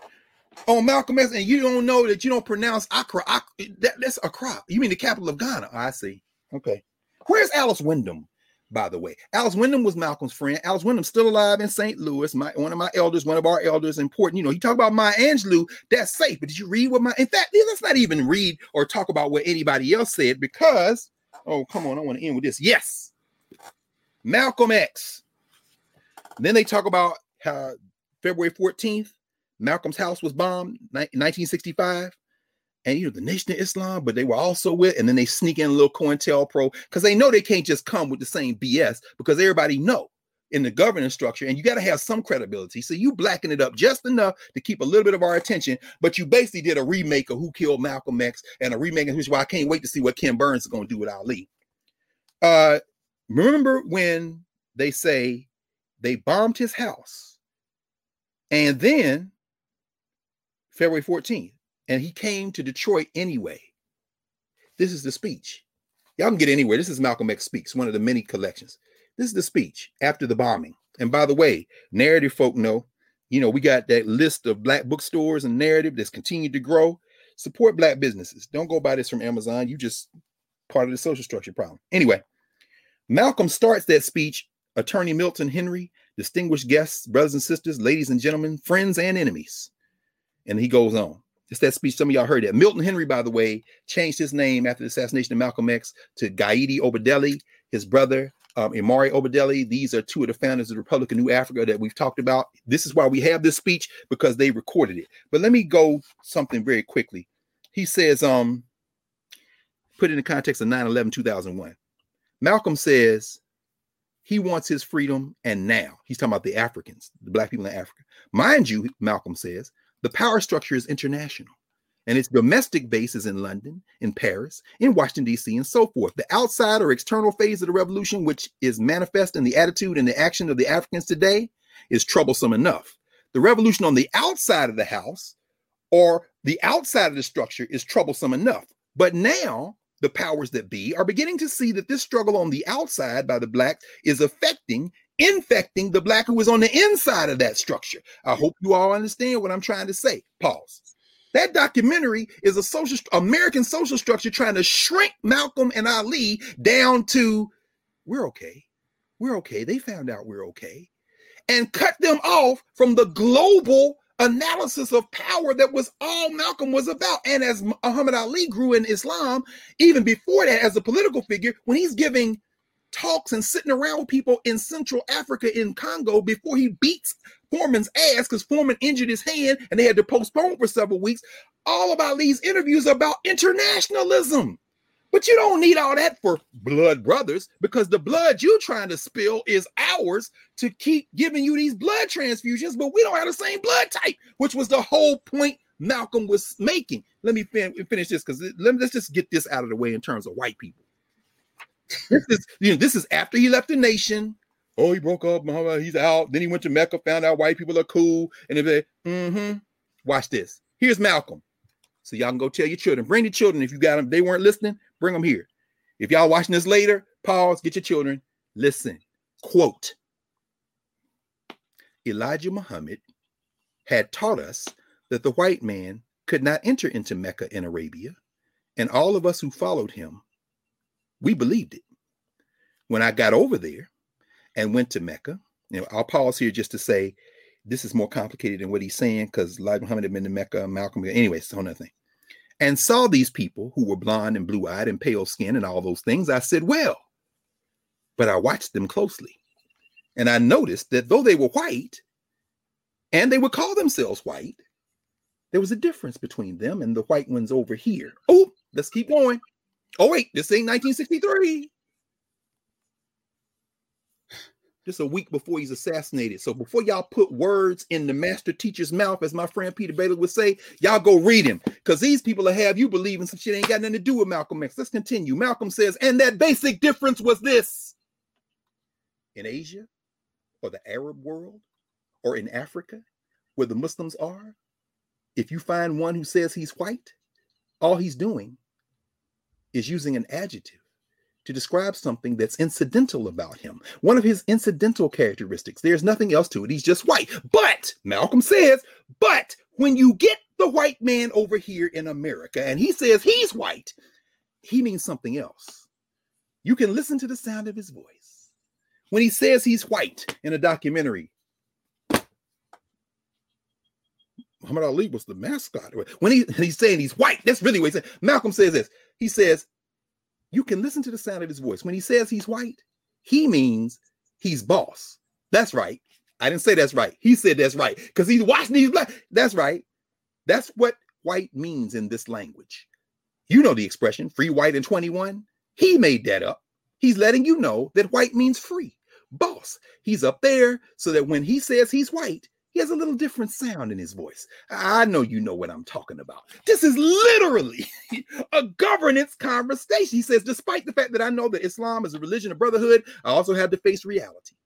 on Malcolm X, and you don't know that you don't pronounce Accra. Accra that, that's Accra. You mean the capital of Ghana? Oh, I see. Okay. Where's Alice Wyndham, by the way? Alice Wyndham was Malcolm's friend. Alice Wyndham's still alive in Saint Louis. My one of my elders, one of our elders, important. You know, you talk about Maya Angelou, that's safe. But did you read what my? In fact, let's not even read or talk about what anybody else said because. Oh, come on! I want to end with this. Yes, Malcolm X. And then they talk about how February fourteenth. Malcolm's house was bombed in nineteen sixty-five, and you know, the Nation of Islam, but they were also with, and then they sneak in a little COINTELPRO because they know they can't just come with the same B S because everybody know in the governance structure, and you got to have some credibility. So you blacken it up just enough to keep a little bit of our attention, but you basically did a remake of Who Killed Malcolm X and a remake of which why I can't wait to see what Ken Burns is going to do with Ali. Uh, remember when they say they bombed his house and then February fourteenth, and he came to Detroit anyway. This is the speech. Y'all can get it anywhere. This is Malcolm X Speaks, one of the many collections. This is the speech after the bombing. And by the way, narrative folk know, you know, we got that list of Black bookstores and narrative that's continued to grow. Support Black businesses. Don't go buy this from Amazon. You just part of the social structure problem. Anyway, Malcolm starts that speech. Attorney Milton Henry, distinguished guests, brothers and sisters, ladies and gentlemen, friends and enemies. And he goes on. It's that speech. Some of y'all heard that. Milton Henry, by the way, changed his name after the assassination of Malcolm X to Gaidi Obadeli, his brother, um, Imari Obadeli. These are two of the founders of the Republic of New Africa that we've talked about. This is why we have this speech, because they recorded it. But let me go something very quickly. He says, um, put it in the context of nine eleven two thousand one. Malcolm says, he wants his freedom, and now. He's talking about the Africans, the Black people in Africa. Mind you, Malcolm says, the power structure is international, and its domestic base is in London, in Paris, in Washington, D C, and so forth. The outside or external phase of the revolution, which is manifest in the attitude and the action of the Africans today, is troublesome enough. The revolution on the outside of the house or the outside of the structure is troublesome enough. But now, the powers that be are beginning to see that this struggle on the outside by the Blacks is affecting, infecting the Black who is on the inside of that structure. I hope you all understand what I'm trying to say. Pause. That documentary is a social, American social structure trying to shrink Malcolm and Ali down to, we're okay. We're okay. They found out we're okay. And cut them off from the global analysis of power that was all Malcolm was about. And as Muhammad Ali grew in Islam, even before that, as a political figure, when he's giving talks and sitting around with people in Central Africa, in Congo, before he beats Foreman's ass, because Foreman injured his hand and they had to postpone for several weeks, all of Ali's interviews about internationalism. But you don't need all that for blood brothers, because the blood you're trying to spill is ours to keep giving you these blood transfusions, but we don't have the same blood type, which was the whole point Malcolm was making. Let me fin- finish this, because let's just get this out of the way in terms of white people. This is, you know, this is after he left the nation. Oh, he broke up, Muhammad, he's out. Then he went to Mecca, found out white people are cool. And they say, mm-hmm, watch this. Here's Malcolm. So y'all can go tell your children. Bring the children if you got them. They weren't listening. Bring them here. If y'all watching this later, pause, get your children, listen. Quote, Elijah Muhammad had taught us that the white man could not enter into Mecca and Arabia, and all of us who followed him, we believed it. When I got over there and went to Mecca, you know, I'll pause here just to say this is more complicated than what he's saying, because Elijah Muhammad had been to Mecca, Malcolm, anyway, it's a whole other thing. And saw these people who were blonde and blue-eyed and pale skin and all those things, I said, well, but I watched them closely. And I noticed that though they were white and they would call themselves white, there was a difference between them and the white ones over here. Oh, let's keep going. Oh, wait, this ain't nineteen sixty-three. Just a week before he's assassinated. So before y'all put words in the master teacher's mouth, as my friend Peter Bailey would say, y'all go read him, because these people will have you believing some shit ain't got nothing to do with Malcolm X. Let's continue. Malcolm says, and that basic difference was this. In Asia, or the Arab world, or in Africa, where the Muslims are, if you find one who says he's white, all he's doing is using an adjective to describe something that's incidental about him. One of his incidental characteristics. There's nothing else to it. He's just white. But, Malcolm says, but when you get the white man over here in America and he says he's white, he means something else. You can listen to the sound of his voice. When he says he's white in a documentary, Muhammad Ali was the mascot. When he, he's saying he's white, that's really what he said. Malcolm says this. He says, you can listen to the sound of his voice. When he says he's white, he means he's boss. That's right. I didn't say that's right. He said that's right, because he's watching these Black. That's right. That's what white means in this language. You know the expression, free white in twenty-one. He made that up. He's letting you know that white means free, boss. He's up there so that when he says he's white, he has a little different sound in his voice. I know you know what I'm talking about. This is literally a governance conversation. He says, despite the fact that I know that Islam is a religion of brotherhood, I also had to face reality.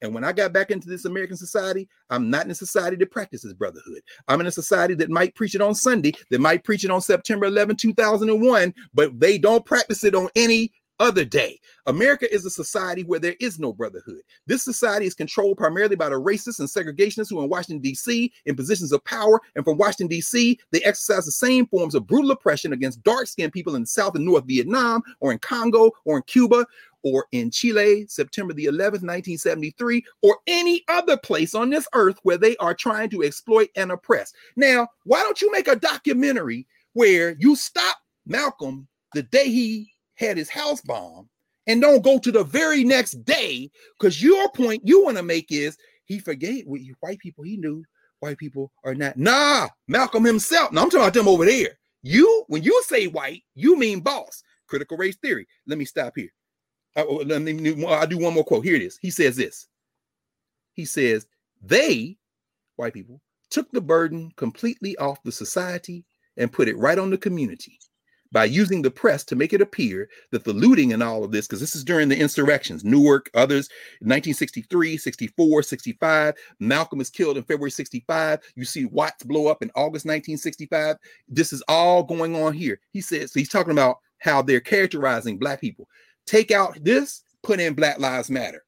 And when I got back into this American society, I'm not in a society that practices brotherhood. I'm in a society that might preach it on Sunday, that might preach it on September eleventh, two thousand one, but they don't practice it on any other day. America is a society where there is no brotherhood. This society is controlled primarily by the racists and segregationists who are in Washington, D C in positions of power. And from Washington, D C, they exercise the same forms of brutal oppression against dark-skinned people in South and North Vietnam or in Congo or in Cuba or in Chile, September the eleventh, nineteen seventy-three, or any other place on this earth where they are trying to exploit and oppress. Now, why don't you make a documentary where you stop Malcolm the day he had his house bombed and don't go to the very next day? Because your point you want to make is he forgave white people. He knew white people are not. Nah, Malcolm himself. No, I'm talking about them over there. You, when you say white, you mean boss. Critical race theory. Let me stop here. I, let me, I'll do one more quote. Here it is. He says this. He says, they, white people, took the burden completely off the society and put it right on the community by using the press to make it appear that the looting and all of this, because this is during the insurrections, Newark, others, nineteen sixty-three, sixty-four, sixty-five, Malcolm is killed in February sixty-five. You see Watts blow up in August nineteen sixty-five. This is all going on here. He says, so he's talking about how they're characterizing black people. Take out this, put in Black Lives Matter.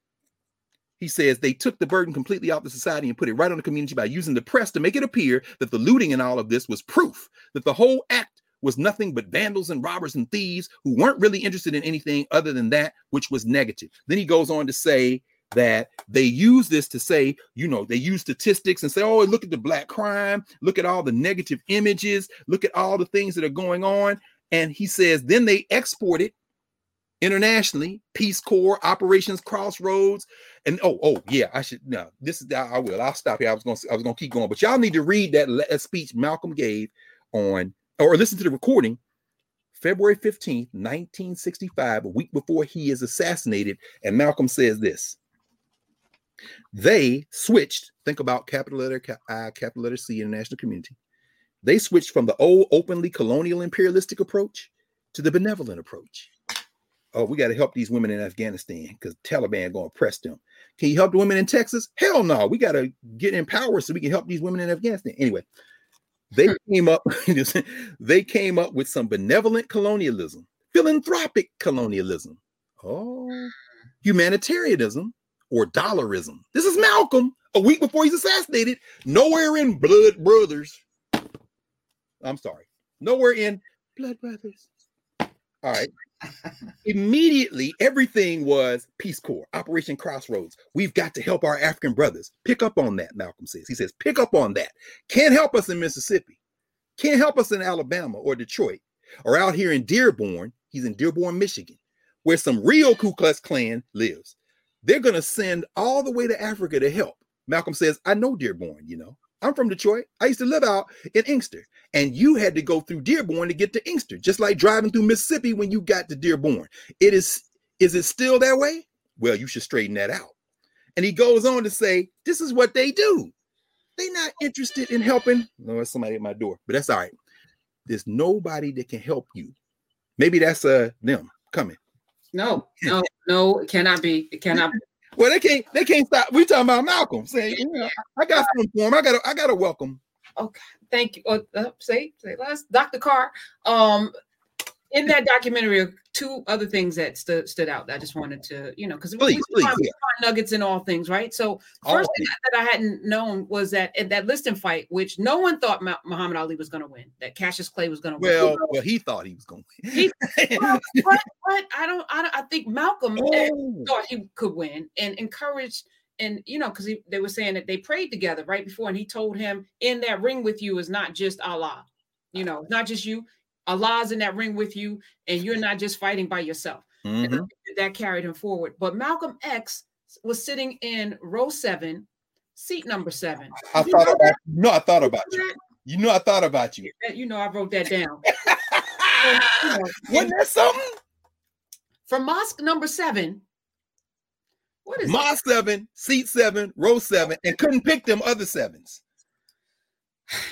He says they took the burden completely off the society and put it right on the community by using the press to make it appear that the looting and all of this was proof that the whole act was nothing but vandals and robbers and thieves who weren't really interested in anything other than that, which was negative. Then he goes on to say that they use this to say, you know, they use statistics and say, oh, look at the black crime. Look at all the negative images. Look at all the things that are going on. And he says, then they export it internationally, Peace Corps, Operations Crossroads, and oh, oh yeah, I should no. This is I will. I'll stop here. I was gonna I was gonna keep going, but y'all need to read that le- speech Malcolm gave on, or listen to the recording, February fifteenth, nineteen sixty-five, a week before he is assassinated. And Malcolm says this: they switched. Think about capital letter I, capital letter C, international community. They switched from the old openly colonial imperialistic approach to the benevolent approach. Oh, we got to help these women in Afghanistan because Taliban going to oppress them. Can you help the women in Texas? Hell no. We got to get in power so we can help these women in Afghanistan. Anyway, they came up, they came up with some benevolent colonialism, philanthropic colonialism, oh, humanitarianism, or dollarism. This is Malcolm a week before he's assassinated. Nowhere in Blood Brothers. I'm sorry. Nowhere in Blood Brothers. All right. Immediately, everything was Peace Corps, Operation Crossroads. We've got to help our African brothers. Pick up on that, Malcolm says. He says, pick up on that. Can't help us in Mississippi. Can't help us in Alabama or Detroit or out here in Dearborn. He's in Dearborn, Michigan, where some real Ku Klux Klan lives. They're going to send all the way to Africa to help. Malcolm says, I know Dearborn, you know. I'm from Detroit. I used to live out in Inkster, and you had to go through Dearborn to get to Inkster, just like driving through Mississippi when you got to Dearborn. It is, is it still that way? Well, you should straighten that out. And he goes on to say, this is what they do. They're not interested in helping. No, there's somebody at my door, but that's all right. There's nobody that can help you. Maybe that's uh, them coming. No, no, no, it cannot be. It cannot be. Well, they can't. They can't stop. We're talking about Malcolm saying, you know, "I got something for him. I got. I got a welcome." Okay, thank you. Oh, uh, say, say less, Doctor Carr. Um, in that documentary, are two other things that st- stood out. That I just wanted to, you know, because we please, please, yeah. nuggets in all things, right? So, first thing that, that I hadn't known was that in that Liston fight, which no one thought Ma- Muhammad Ali was going to win, that Cassius Clay was going to win. Well, well, he thought he was going to win. He, well, but, but I don't. I don't. I think Malcolm oh. thought he could win and encouraged. And, you know, because they were saying that they prayed together right before. And he told him in that ring with you is not just Allah, you know, not just you. Allah's in that ring with you. And you're not just fighting by yourself. Mm-hmm. And that carried him forward. But Malcolm X was sitting in row seven, seat number seven. I you thought about you. No, I thought about you. you. You know, I thought about you. You know, I wrote that down. And, you know, wasn't that something? From mosque number seven. What is Mosque that? seven, seat seven, row seven, and couldn't pick them other sevens.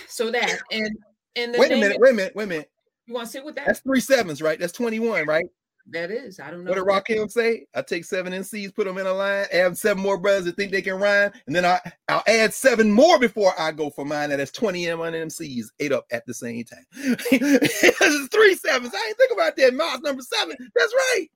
So that and and the wait a minute, wait a minute, wait a minute. You want to sit with that? That's three sevens, right? That's twenty-one, right? That is. I don't know. What did Rakim say? I take seven N Cs, put them in a line, add seven more brothers that think they can rhyme, and then I I'll add seven more before I go for mine. And that's twenty M M Cs ate up at the same time. This is three sevens. I didn't think about that. Mosque number seven. That's right.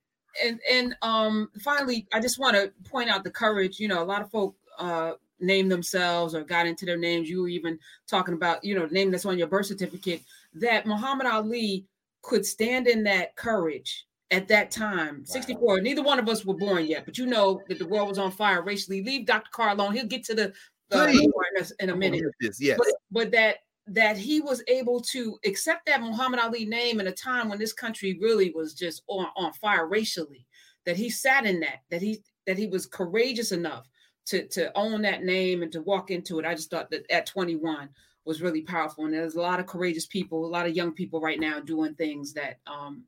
And and um, finally, I just want to point out the courage. You know, a lot of folk uh, name themselves or got into their names. You were even talking about, you know, the name that's on your birth certificate, that Muhammad Ali could stand in that courage at that time. Wow. sixty-four, neither one of us were born yet, but you know that the world was on fire racially. Leave Doctor Carr alone. He'll get to the, the in a minute. This, yes. But, but that that he was able to accept that Muhammad Ali name in a time when this country really was just on, on fire racially, that he sat in that, that he that he was courageous enough to, to own that name and to walk into it. I just thought that at twenty-one was really powerful. And there's a lot of courageous people, a lot of young people right now doing things that, um,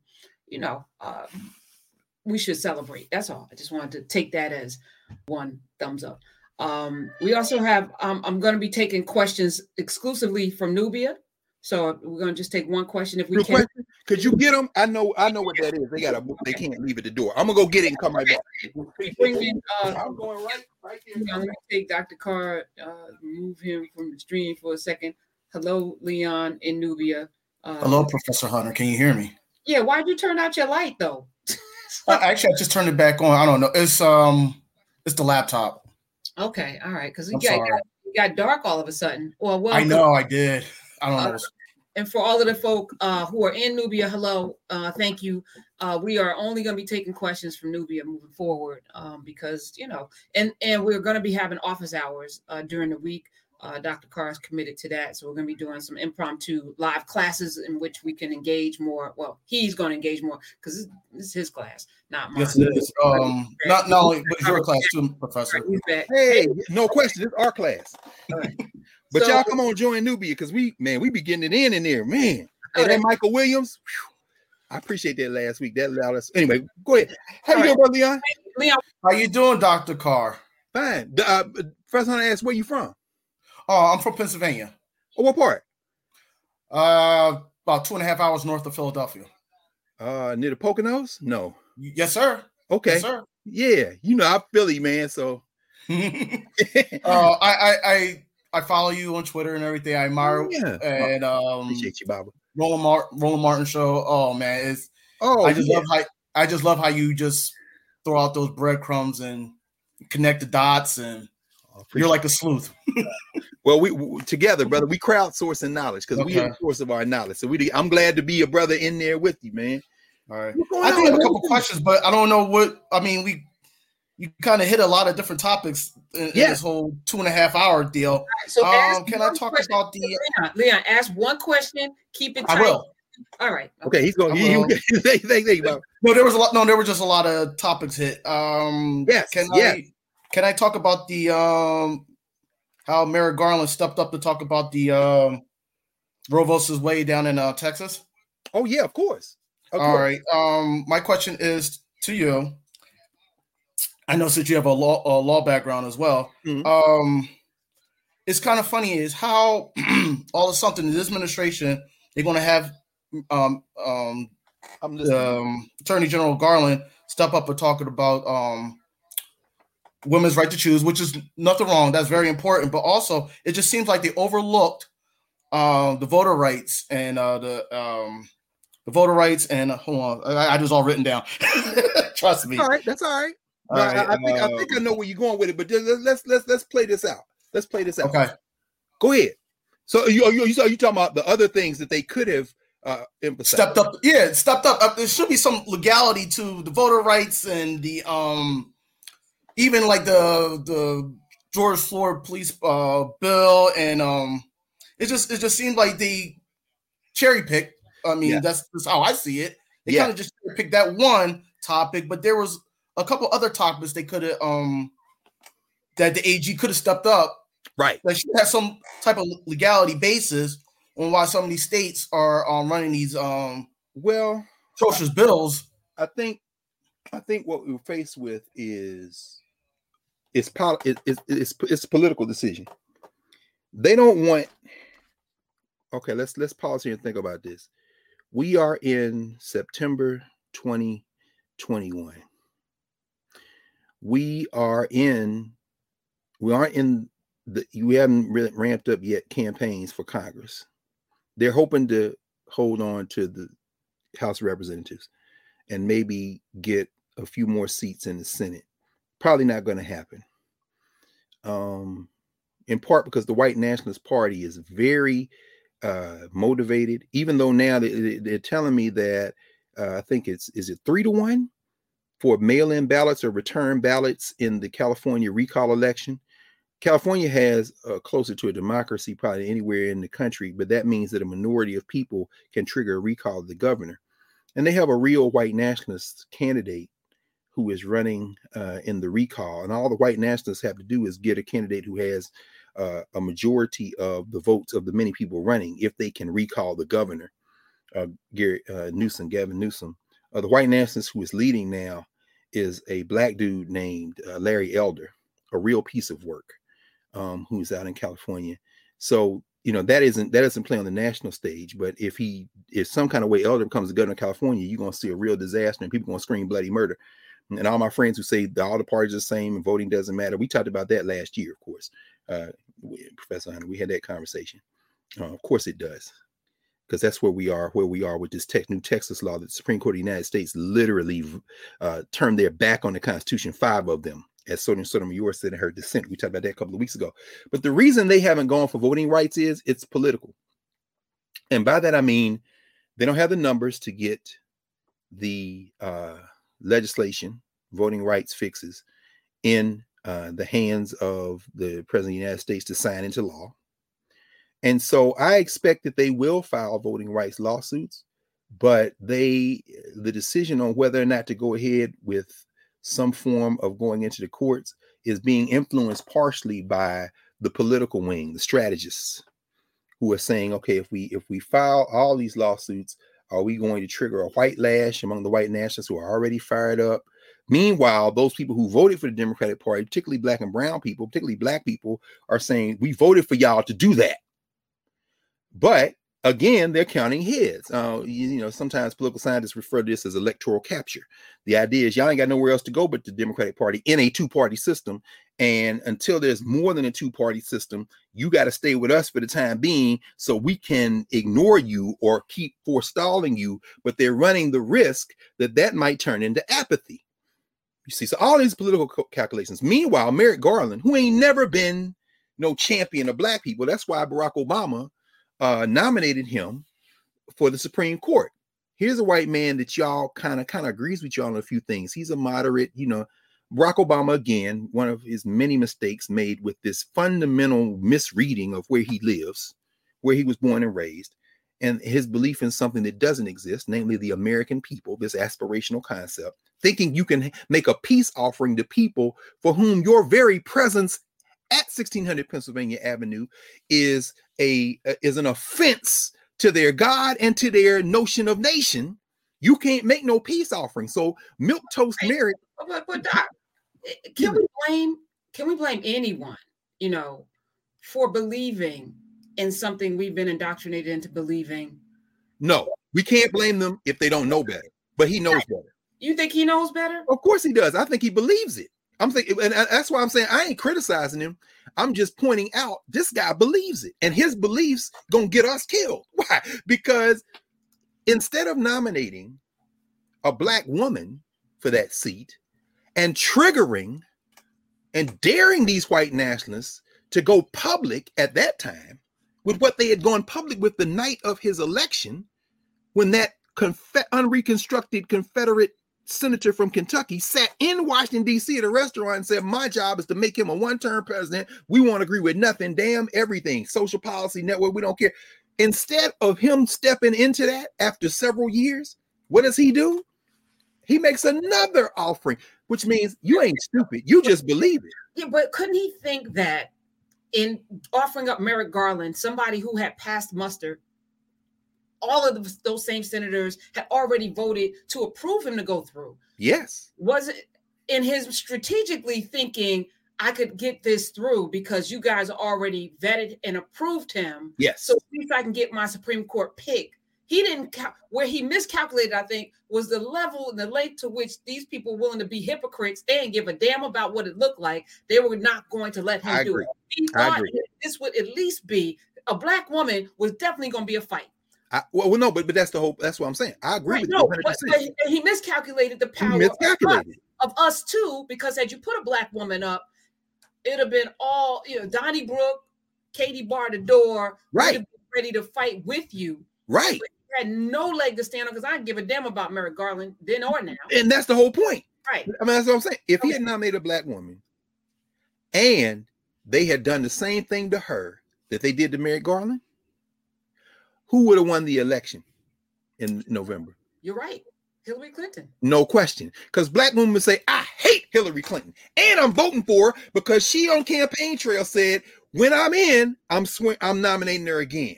you know, uh, we should celebrate. That's all. I just wanted to take that as one thumbs up. Um, we also have, um, I'm going to be taking questions exclusively from Nubia. So we're going to just take one question if we Real can. Question? Could you get them? I know, I know what that is. They got to, they can't leave at the door. I'm going to go get it and come right back. Bring in, uh, I'm going right, right here. I'm going to take Doctor Carr, uh, remove him from the stream for a second. Hello, Leon and Nubia. Uh, Hello, Professor Hunter. Can you hear me? Yeah. Why'd you turn out your light though? Well, actually, I just turned it back on. I don't know. It's, um, it's the laptop. Okay, all right, because we got, got, got dark all of a sudden. Well, well, I know I did. I don't uh, know. And for all of the folk uh, who are in Nubia, hello, uh, thank you. Uh, we are only going to be taking questions from Nubia moving forward um, because you know, and and we're going to be having office hours uh, during the week. Uh, Doctor Carr is committed to that, so we're going to be doing some impromptu live classes in which we can engage more. Well, he's going to engage more because this is his class, not mine. Yes, it is. Um, not not only but your class too, Professor. Right, hey, no question, it's our class. Right. But so, y'all come on, join Nubia because we, man, we be getting it in in there, man. And that Michael Williams, whew, I appreciate that last week. That allowed us. Anyway, go ahead. How you doing, brother Leon? Leon, how you doing, Doctor Carr? Fine. Uh, Professor Hunter asked, where you from? Oh, I'm from Pennsylvania. Oh, what part? Uh, about two and a half hours north of Philadelphia. Uh, near the Poconos? No. Yes, sir. Okay. Yes, sir. Yeah, you know I'm Philly, man. So, uh, I, I I I follow you on Twitter and everything. I admire yeah. and um, appreciate you, Baba. Roland Mar- Roland Martin show. Oh man, it's oh I just yeah. love how I just love how you just throw out those breadcrumbs and connect the dots and. You're like a sleuth. Well, we, we together, brother. We crowdsourcing knowledge because okay. we are the source of our knowledge. So we, I'm glad to be a brother in there with you, man. All right. I do have a couple questions, but I don't know what I mean. We you kind of hit a lot of different topics in, yeah. in this whole two and a half hour deal. Right, so um, can I talk question. about the Leon, Leon? Ask one question. Keep it tight. I will. All right. Okay, okay he's going. You, you, they, they, they, no, there was a lot. No, there were just a lot of topics hit. Um, yes. Can yeah. I, Can I talk about the um, how Merrick Garland stepped up to talk about the um, Roe versus Wade down in uh, Texas? Oh yeah, of course. Of All course. right. Um, my question is to you. I know since you have a law a law background as well. Mm-hmm. Um, it's kind of funny is how all of a sudden in this administration they're going to have um, um, I'm um, Attorney General Garland step up and talking about. Um, women's right to choose, which is nothing wrong. That's very important. But also, it just seems like they overlooked uh, the voter rights and uh, the um, the voter rights. And uh, hold on, I, I just all written down. Trust me. All right, that's all right. All right I, I think uh, I think I know where you're going with it. But let's let's let's play this out. Let's play this out. Okay, go ahead. So you you you talking about the other things that they could have uh, emphasized? Stepped up. Yeah, stepped up. There should be some legality to the voter rights and the um. Even like the the George Floyd police uh, bill, and um, it just it just seemed like they cherry picked. I mean, yeah. that's, that's how I see it. They yeah. kind of just picked that one topic, but there was a couple other topics they could have um that the A G could have stepped up. Right, that should have some type of legality basis on why some of these states are um, running these um well atrocious bills. I think I think what we're faced with is. It's, pol- it, it, it's it's a political decision. They don't want. Okay, let's let's pause here and think about this. We are in September twenty twenty-one. We are in. We aren't in the. We haven't really ramped up yet campaigns for Congress. They're hoping to hold on to the House of Representatives, and maybe get a few more seats in the Senate. Probably not going to happen. Um, in part because the white nationalist party is very uh, motivated, even though now they, they're telling me that uh, I think it's, is it three to one for mail-in ballots or return ballots in the California recall election? California has uh, closer to a democracy probably anywhere in the country, but that means that a minority of people can trigger a recall of the governor. And they have a real white nationalist candidate who is running uh, in the recall. And all the white nationalists have to do is get a candidate who has uh, a majority of the votes of the many people running if they can recall the governor, uh, Gary, uh, Newsom, Gavin Newsom. Uh, the white nationalist who is leading now is a black dude named uh, Larry Elder, a real piece of work. Um, who's out in California. So, you know, that isn't, that doesn't play on the national stage, but if he, if some kind of way Elder becomes the governor of California, you're going to see a real disaster and people going to scream bloody murder. And all my friends who say the, all the parties are the same and voting doesn't matter. We talked about that last year, of course, uh, we, Professor Hunter, we had that conversation. Uh, of course it does. Because that's where we are, where we are with this tech, new Texas law that the Supreme Court of the United States literally uh, turned their back on the Constitution, five of them. As Sonia Sotomayor said in her dissent, we talked about that a couple of weeks ago. But the reason they haven't gone for voting rights is it's political. And by that, I mean, they don't have the numbers to get the uh, legislation, voting rights fixes in uh, the hands of the President of the United States to sign into law. And so I expect that they will file voting rights lawsuits, but they, the decision on whether or not to go ahead with some form of going into the courts is being influenced partially by the political wing, the strategists who are saying, okay, if we if we file all these lawsuits, are we going to trigger a white lash among the white nationalists who are already fired up? Meanwhile, those people who voted for the Democratic Party, particularly black and brown people, particularly black people, are saying, we voted for y'all to do that. But again, they're counting heads. Uh, you, you know, sometimes political scientists refer to this as electoral capture. The idea is y'all ain't got nowhere else to go but the Democratic Party in a two-party system. And until there's more than a two-party system, you got to stay with us for the time being so we can ignore you or keep forestalling you. But they're running the risk that that might turn into apathy. You see, so all these political calculations. Meanwhile, Merrick Garland, who ain't never been no champion of black people, that's why Barack Obama Uh, nominated him for the Supreme Court. Here's a white man that y'all kind of kind of agrees with y'all on a few things. He's a moderate, you know, Barack Obama, again, one of his many mistakes made with this fundamental misreading of where he lives, where he was born and raised, and his belief in something that doesn't exist, namely the American people, this aspirational concept, thinking you can make a peace offering to people for whom your very presence at sixteen hundred Pennsylvania Avenue is a is an offense to their God and to their notion of nation. You can't make no peace offering. So milquetoast Mary. But, but Doc, can we blame can we blame anyone, you know, for believing in something we've been indoctrinated into believing? No, we can't blame them if they don't know better. But he knows better. You think he knows better? Of course he does. I think he believes it. I'm thinking, and that's why I'm saying I ain't criticizing him. I'm just pointing out this guy believes it, and his beliefs gonna get us killed. Why? Because instead of nominating a black woman for that seat and triggering and daring these white nationalists to go public at that time with what they had gone public with the night of his election, when that conf- unreconstructed Confederate senator from Kentucky sat in Washington, D C at a restaurant and said, my job is to make him a one-term president. We won't agree with nothing, damn everything, social policy network, we don't care. Instead of him stepping into that after several years, what does he do? He makes another offering, which means you ain't stupid. You just believe it. Yeah, but couldn't he think that in offering up Merrick Garland, somebody who had passed muster, all of the, those same senators had already voted to approve him to go through. Yes. Was it in his strategically thinking, I could get this through because you guys already vetted and approved him. Yes. So at least I can get my Supreme Court pick. He didn't, where he miscalculated, I think, was the level and the length to which these people willing to be hypocrites. They didn't give a damn about what it looked like. They were not going to let him I do agree. it. He I thought agree. This would at least be, a black woman was definitely going to be a fight. I, well, no, but but that's the whole. That's what I'm saying. I agree right, with no, you. one hundred percent. But he, he miscalculated the power miscalculated. Of, us, of us too, because had you put a black woman up, it'd have been all you know. Donnybrook, Brooke, Katie Bar the door, right, been ready to fight with you, right. But had no leg to stand on because I didn't give a damn about Merrick Garland then or now. And that's the whole point, right? I mean, that's what I'm saying. If he had nominated a black woman, and they had done the same thing to her that they did to Merrick Garland, who would have won the election in November? You're right. Hillary Clinton. No question. Because black women say, I hate Hillary Clinton. And I'm voting for her because she on campaign trail said, when I'm in, I'm sw- I'm nominating her again.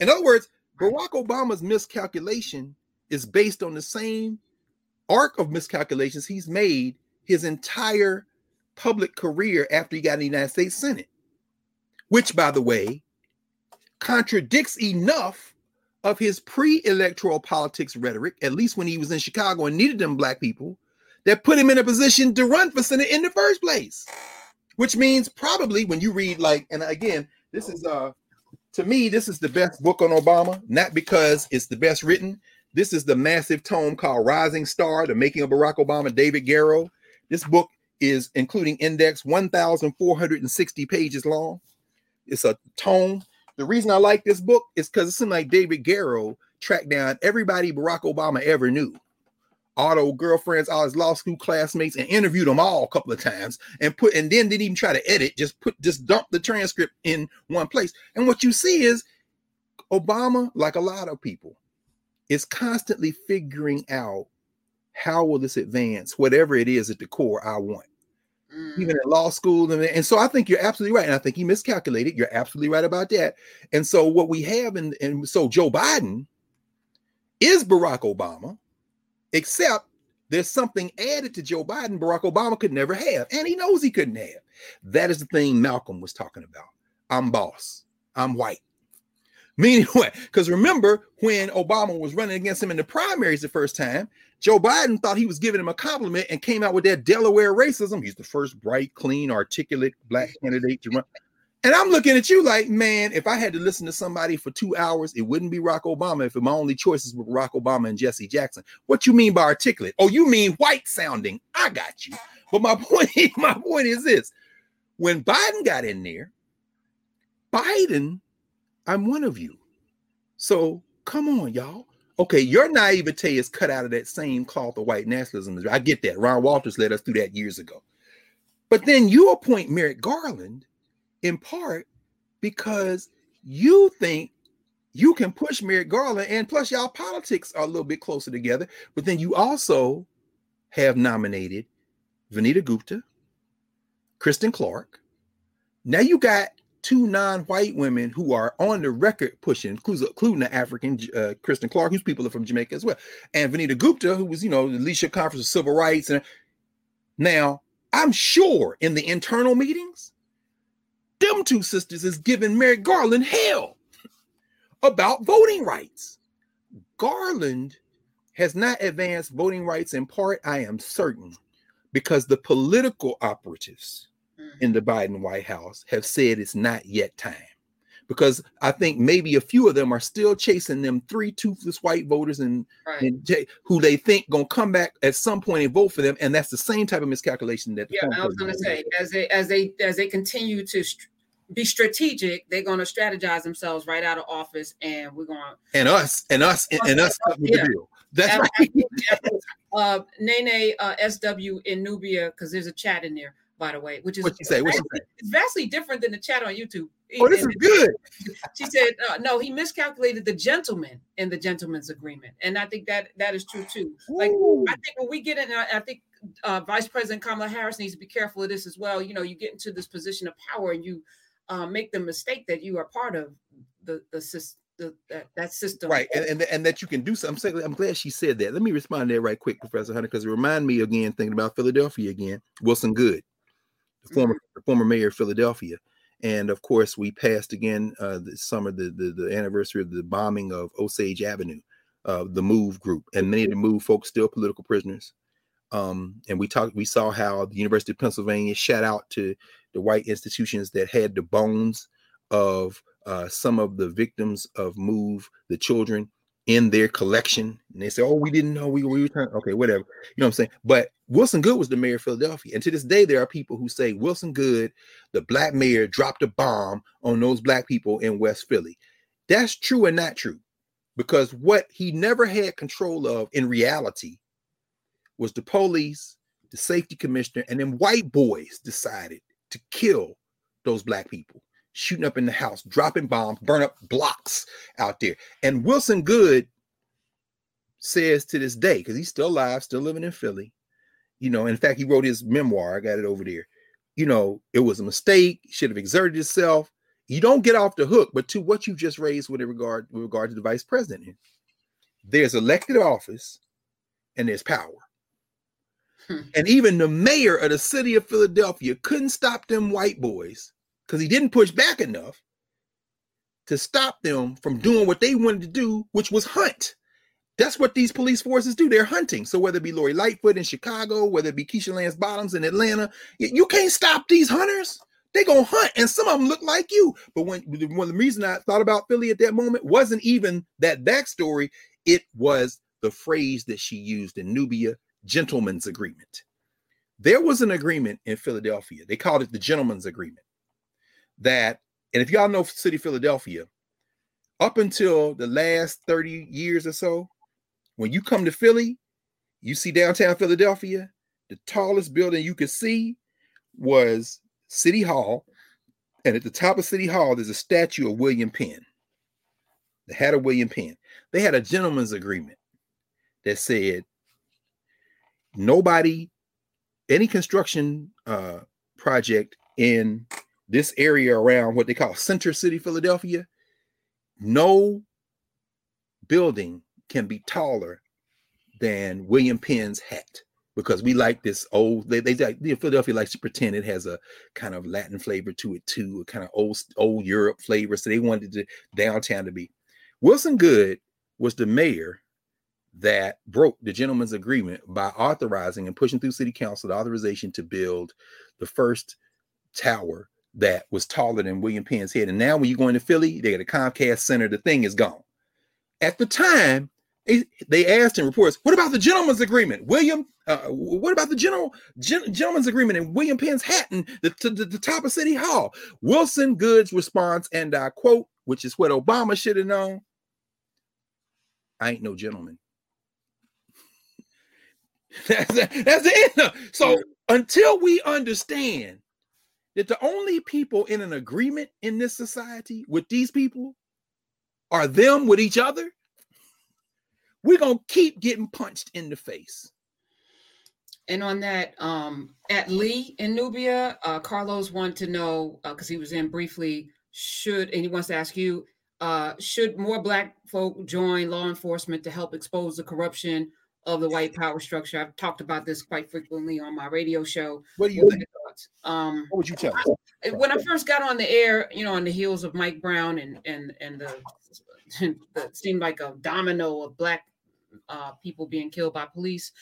In other words, Barack Obama's miscalculation is based on the same arc of miscalculations he's made his entire public career after he got in the United States Senate. Which, by the way, contradicts enough of his pre-electoral politics rhetoric, at least when he was in Chicago and needed them black people, that put him in a position to run for Senate in the first place. Which means probably when you read like, and again, this is, uh, to me, this is the best book on Obama, not because it's the best written. This is the massive tome called Rising Star, The Making of Barack Obama, David Garrow. This book is, including index, one thousand four hundred sixty pages long. It's a tome. The reason I like this book is because it seemed like David Garrow tracked down everybody Barack Obama ever knew. All old girlfriends, all his law school classmates, and interviewed them all a couple of times and put, and then didn't even try to edit, just put, just dump the transcript in one place. And what you see is Obama, like a lot of people, is constantly figuring out how will this advance, whatever it is at the core I want. Even at law school. And, and so I think you're absolutely right. And I think he miscalculated. You're absolutely right about that. And so what we have, in, and so Joe Biden is Barack Obama, except there's something added to Joe Biden Barack Obama could never have. And he knows he couldn't have. That is the thing Malcolm was talking about. I'm boss. I'm white. Meaning what? Because remember when Obama was running against him in the primaries the first time, Joe Biden thought he was giving him a compliment and came out with that Delaware racism. He's the first bright, clean, articulate black candidate to run. And I'm looking at you like, man, if I had to listen to somebody for two hours, it wouldn't be Barack Obama if my only choices were Barack Obama and Jesse Jackson. What you mean by articulate? Oh, you mean white sounding. I got you. But my point, my point is this. When Biden got in there, Biden, I'm one of you. So come on, y'all. Okay, your naivete is cut out of that same cloth of white nationalism. I get that. Ron Walters led us through that years ago. But then you appoint Merrick Garland in part because you think you can push Merrick Garland, and plus y'all politics are a little bit closer together. But then you also have nominated Vanita Gupta, Kristen Clark. Now you got two non-white women who are on the record pushing, including the African uh, Kristen Clark, whose people are from Jamaica as well, and Vanita Gupta, who was, you know, the Leadership Conference of Civil Rights. And now, I'm sure in the internal meetings, them two sisters is giving Merrick Garland hell about voting rights. Garland has not advanced voting rights in part, I am certain, because the political operatives in the Biden White House have said it's not yet time, because I think maybe a few of them are still chasing them three toothless white voters and, right. and who they think gonna come back at some point and vote for them, and that's the same type of miscalculation that. The yeah, I was gonna say did. as they as they as they continue to st- be strategic, they're gonna strategize themselves right out of office, and we're gonna and us and us and, and us with yeah. the bill. That's as, right. uh, Nene uh, S W in Nubia, because there's a chat in there, by the way, which is what you say, what you say? It's vastly different than the chat on YouTube. Oh, this and, is good. She said, uh, no, he miscalculated the gentleman in the gentleman's agreement. And I think that that is true, too. Ooh. Like, I think when we get in, I, I think uh, Vice President Kamala Harris needs to be careful of this as well. You know, you get into this position of power and you uh, make the mistake that you are part of the, the system. The, that, that system. Right. And, and and that you can do something. I'm glad she said that. Let me respond there right quick, Professor Hunter, because it reminded me again, thinking about Philadelphia again, Wilson Good, the former mm-hmm. former mayor of Philadelphia. And of course, we passed again uh, this summer the, the, the anniversary of the bombing of Osage Avenue, uh, the MOVE group, and many of the MOVE folks still political prisoners. Um, and we talked, we saw how the University of Pennsylvania shout out to the white institutions that had the bones of uh, some of the victims of MOVE, the children, in their collection. And they say, oh, we didn't know we, we were trying. Okay, whatever. You know what I'm saying? But Wilson Good was the mayor of Philadelphia. And to this day, there are people who say Wilson Good, the black mayor, dropped a bomb on those black people in West Philly. That's true and not true, because what he never had control of in reality was the police, the safety commissioner, and then white boys decided to kill those black people, shooting up in the house, dropping bombs, burn up blocks out there. And Wilson Good says to this day, because he's still alive, still living in Philly, you know, in fact, he wrote his memoir. I got it over there. You know, it was a mistake. He should have exerted himself. You don't get off the hook. But to what you just raised with regard, with regard to the vice president, there's elected office and there's power. Hmm. And even the mayor of the city of Philadelphia couldn't stop them white boys because he didn't push back enough to stop them from doing what they wanted to do, which was hunt. That's what these police forces do. They're hunting. So whether it be Lori Lightfoot in Chicago, whether it be Keisha Lance Bottoms in Atlanta, you can't stop these hunters. They're going to hunt. And some of them look like you. But when, when the reason I thought about Philly at that moment wasn't even that backstory. It was the phrase that she used in Nubia, gentleman's agreement. There was an agreement in Philadelphia. They called it the gentleman's agreement. That, and if y'all know city Philadelphia, up until the last thirty years or so, when you come to Philly, you see downtown Philadelphia, the tallest building you could see was City Hall. And at the top of City Hall, there's a statue of William Penn. They had a William Penn. They had a gentleman's agreement that said nobody, any construction uh, project in this area around what they call Center City, Philadelphia, no building can be taller than William Penn's hat, because we like this old, they, they like, Philadelphia likes to pretend it has a kind of Latin flavor to it too, a kind of old, old Europe flavor. So they wanted the downtown to be. Wilson Good was the mayor that broke the gentleman's agreement by authorizing and pushing through city council the authorization to build the first tower that was taller than William Penn's head. And now when you go into Philly, they got a Comcast Center, the thing is gone. At the time, they asked in reports, what about the gentleman's agreement? William, uh, what about the general, gen- gentleman's agreement and William Penn's hat and the, to, the, the top of City Hall? Wilson Good's response, and I quote, which is what Obama should have known, I ain't no gentleman. that's, the, that's the end. Of, so until we understand that the only people in an agreement in this society with these people are them with each other, we're going to keep getting punched in the face. And on that, um, at Lee in Nubia, uh, Carlos wanted to know, because uh, he was in briefly, should, and he wants to ask you, uh, should more black folk join law enforcement to help expose the corruption of the white power structure? I've talked about this quite frequently on my radio show. What do you think? Um, what would you tell I, when I first got on the air, you know, on the heels of Mike Brown and and and the, and the seemed like a domino of black Uh, people being killed by police.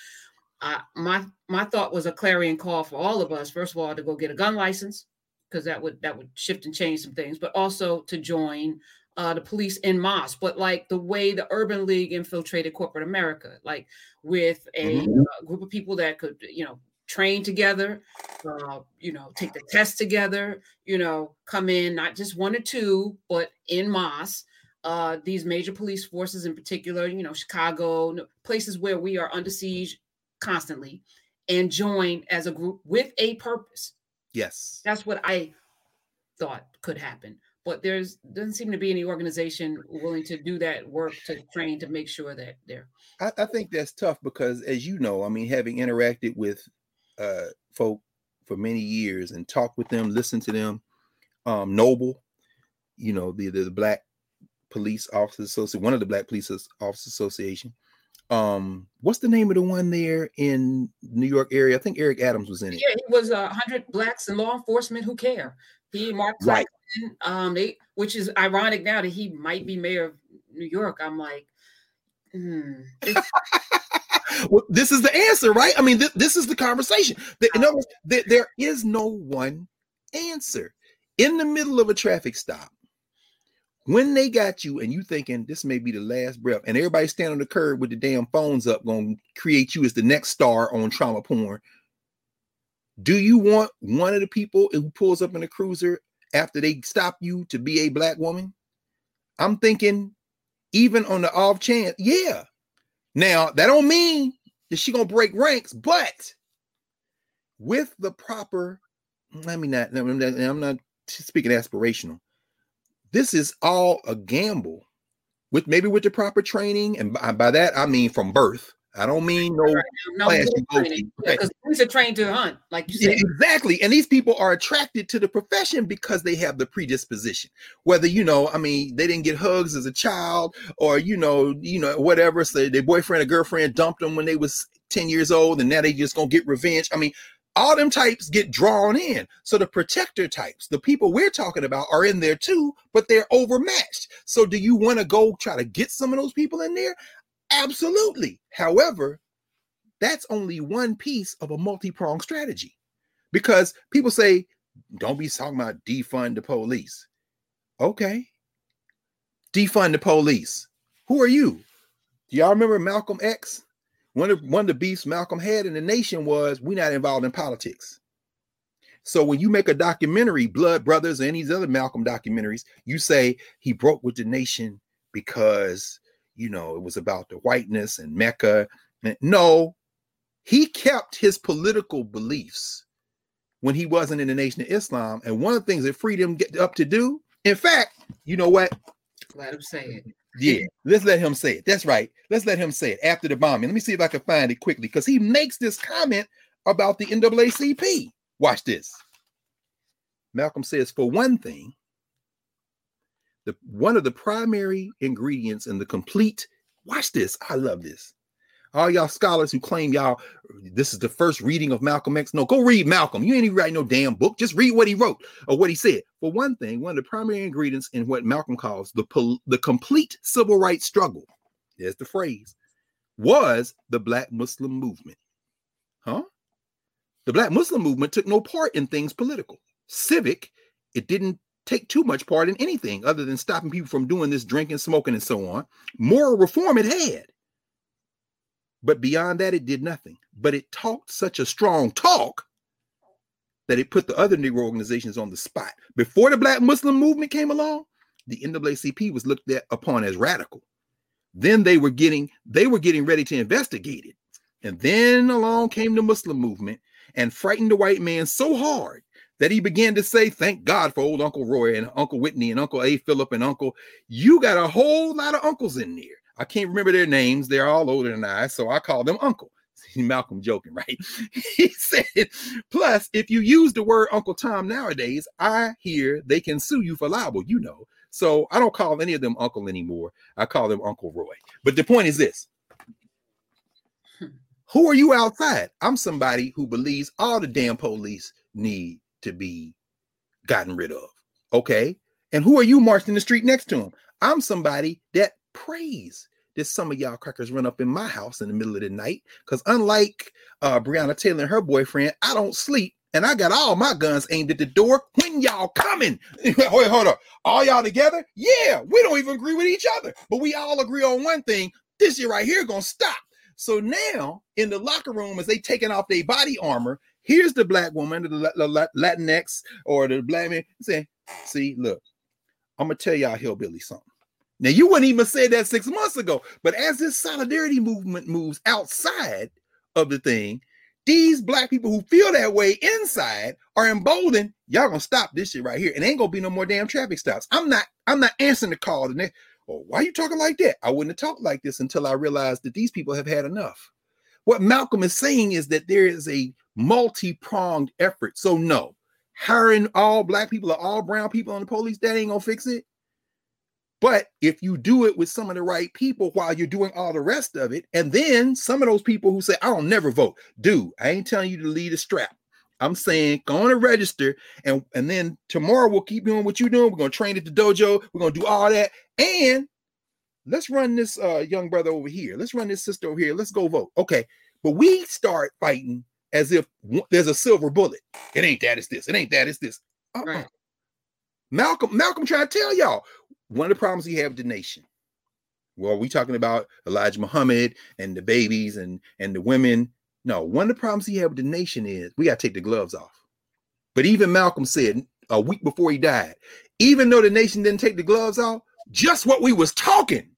Uh, my my thought was a clarion call for all of us. First of all, to go get a gun license, because that would that would shift and change some things. But also to join uh, the police en masse. But like the way the Urban League infiltrated corporate America, like with a mm-hmm. uh, group of people that could, you know, train together, uh, you know, take the test together, you know, come in not just one or two, but en masse. Uh, these major police forces in particular, you know, Chicago, places where we are under siege constantly, and join as a group with a purpose. Yes. That's what I thought could happen. But there's doesn't seem to be any organization willing to do that work, to train, to make sure that they're. I, I think that's tough because, as you know, I mean, having interacted with uh, folk for many years and talked with them, listened to them, um, Noble, you know, the, the, the black police officers association, one of the black police officers association. Um, what's the name of the one there in New York area? I think Eric Adams was in it. Yeah, it was a uh, hundred blacks in law enforcement who care. He, Mark Claxton, right. um, they, which is ironic now that he might be mayor of New York. I'm like, hmm. Well, this is the answer, right? I mean, th- this is the conversation. The, in other words, th- there is no one answer in the middle of a traffic stop. When they got you and you thinking this may be the last breath, and everybody standing on the curb with the damn phones up going to create you as the next star on trauma porn, do you want one of the people who pulls up in a cruiser after they stop you to be a black woman? I'm thinking even on the off chance, yeah. Now, that don't mean that she going to break ranks, but with the proper, let me not, I'm not speaking aspirational. This is all a gamble with maybe with the proper training. And by, by that, I mean from birth. I don't mean no, no class. Because yeah, these are trained to hunt, like you said. Yeah, exactly. And these people are attracted to the profession because they have the predisposition. Whether, you know, I mean, they didn't get hugs as a child or, you know, you know, whatever. So their boyfriend or girlfriend dumped them when they was ten years old and now they just going to get revenge. I mean, all them types get drawn in. So the protector types, the people we're talking about are in there too, but they're overmatched. So do you want to go try to get some of those people in there? Absolutely. However, that's only one piece of a multi-pronged strategy, because people say, don't be talking about defund the police. Okay. Defund the police. Who are you? Do y'all remember Malcolm X? One of, one of the beefs Malcolm had in the nation was we're not involved in politics. So when you make a documentary, Blood Brothers and these other Malcolm documentaries, you say he broke with the nation because, you know, it was about the whiteness and Mecca. No, he kept his political beliefs when he wasn't in the Nation of Islam. And one of the things that freed him get up to do, in fact, you know what? Let him say it. Yeah, let's let him say it. That's right. Let's let him say it after the bombing. Let me see if I can find it quickly, because he makes this comment about the N double A C P. Watch this. Malcolm says, for one thing, the one of the primary ingredients in the complete, watch this, I love this. All y'all scholars who claim y'all, this is the first reading of Malcolm X. No, go read Malcolm. You ain't even writing no damn book. Just read what he wrote or what he said. For one thing, one of the primary ingredients in what Malcolm calls the, pol- the complete civil rights struggle, there's the phrase, was the Black Muslim movement. Huh? The Black Muslim movement took no part in things political. Civic, it didn't take too much part in anything other than stopping people from doing this drinking, smoking, and so on. Moral reform it had. But beyond that, it did nothing. But it talked such a strong talk that it put the other Negro organizations on the spot. Before the Black Muslim movement came along, the N double A C P was looked at upon as radical. Then they were getting they were getting ready to investigate it. And then along came the Muslim movement and frightened the white man so hard that he began to say, thank God for old Uncle Roy and Uncle Whitney and Uncle A. Phillip and Uncle. You got a whole lot of uncles in there. I can't remember their names. They're all older than I, so I call them uncle. Malcolm joking, right? He said, plus, if you use the word Uncle Tom nowadays, I hear they can sue you for libel, you know. So I don't call any of them uncle anymore. I call them Uncle Roy. But the point is this. Who are you outside? I'm somebody who believes all the damn police need to be gotten rid of, okay? And who are you marching in the street next to them? I'm somebody that praise that some of y'all crackers run up in my house in the middle of the night, because unlike uh Breonna Taylor and her boyfriend, I don't sleep and I got all my guns aimed at the door when y'all coming. Wait, hold up, all y'all together? Yeah, we don't even agree with each other, but we all agree on one thing: this year right here gonna stop. So now in the locker room, as they taking off their body armor, here's the black woman, the Latinx or the black man saying, see, look, I'm gonna tell y'all hillbilly something. Now, you wouldn't even say that six months ago, but as this solidarity movement moves outside of the thing, these black people who feel that way inside are emboldened. Y'all gonna stop this shit right here, and ain't gonna be no more damn traffic stops. I'm not, I'm not answering the call. The next, oh, why are you talking like that? I wouldn't have talked like this until I realized that these people have had enough. What Malcolm is saying is that there is a multi-pronged effort. So no, hiring all black people or all brown people on the police, that ain't gonna fix it. But if you do it with some of the right people while you're doing all the rest of it, and then some of those people who say, I'll never vote. Dude, I ain't telling you to lead a strap. I'm saying go on and register, and, and then tomorrow we'll keep doing what you're doing. We're going to train at the dojo. We're going to do all that. And let's run this uh, young brother over here. Let's run this sister over here. Let's go vote. Okay. But we start fighting as if there's a silver bullet. It ain't that, it's this. It ain't that, it's this. Uh-uh. Right. Malcolm, Malcolm tried to tell y'all one of the problems he had with the nation. Well, we talking about Elijah Muhammad and the babies and, and the women. No, one of the problems he had with the nation is we got to take the gloves off. But even Malcolm said a week before he died, even though the nation didn't take the gloves off, just what we was talking,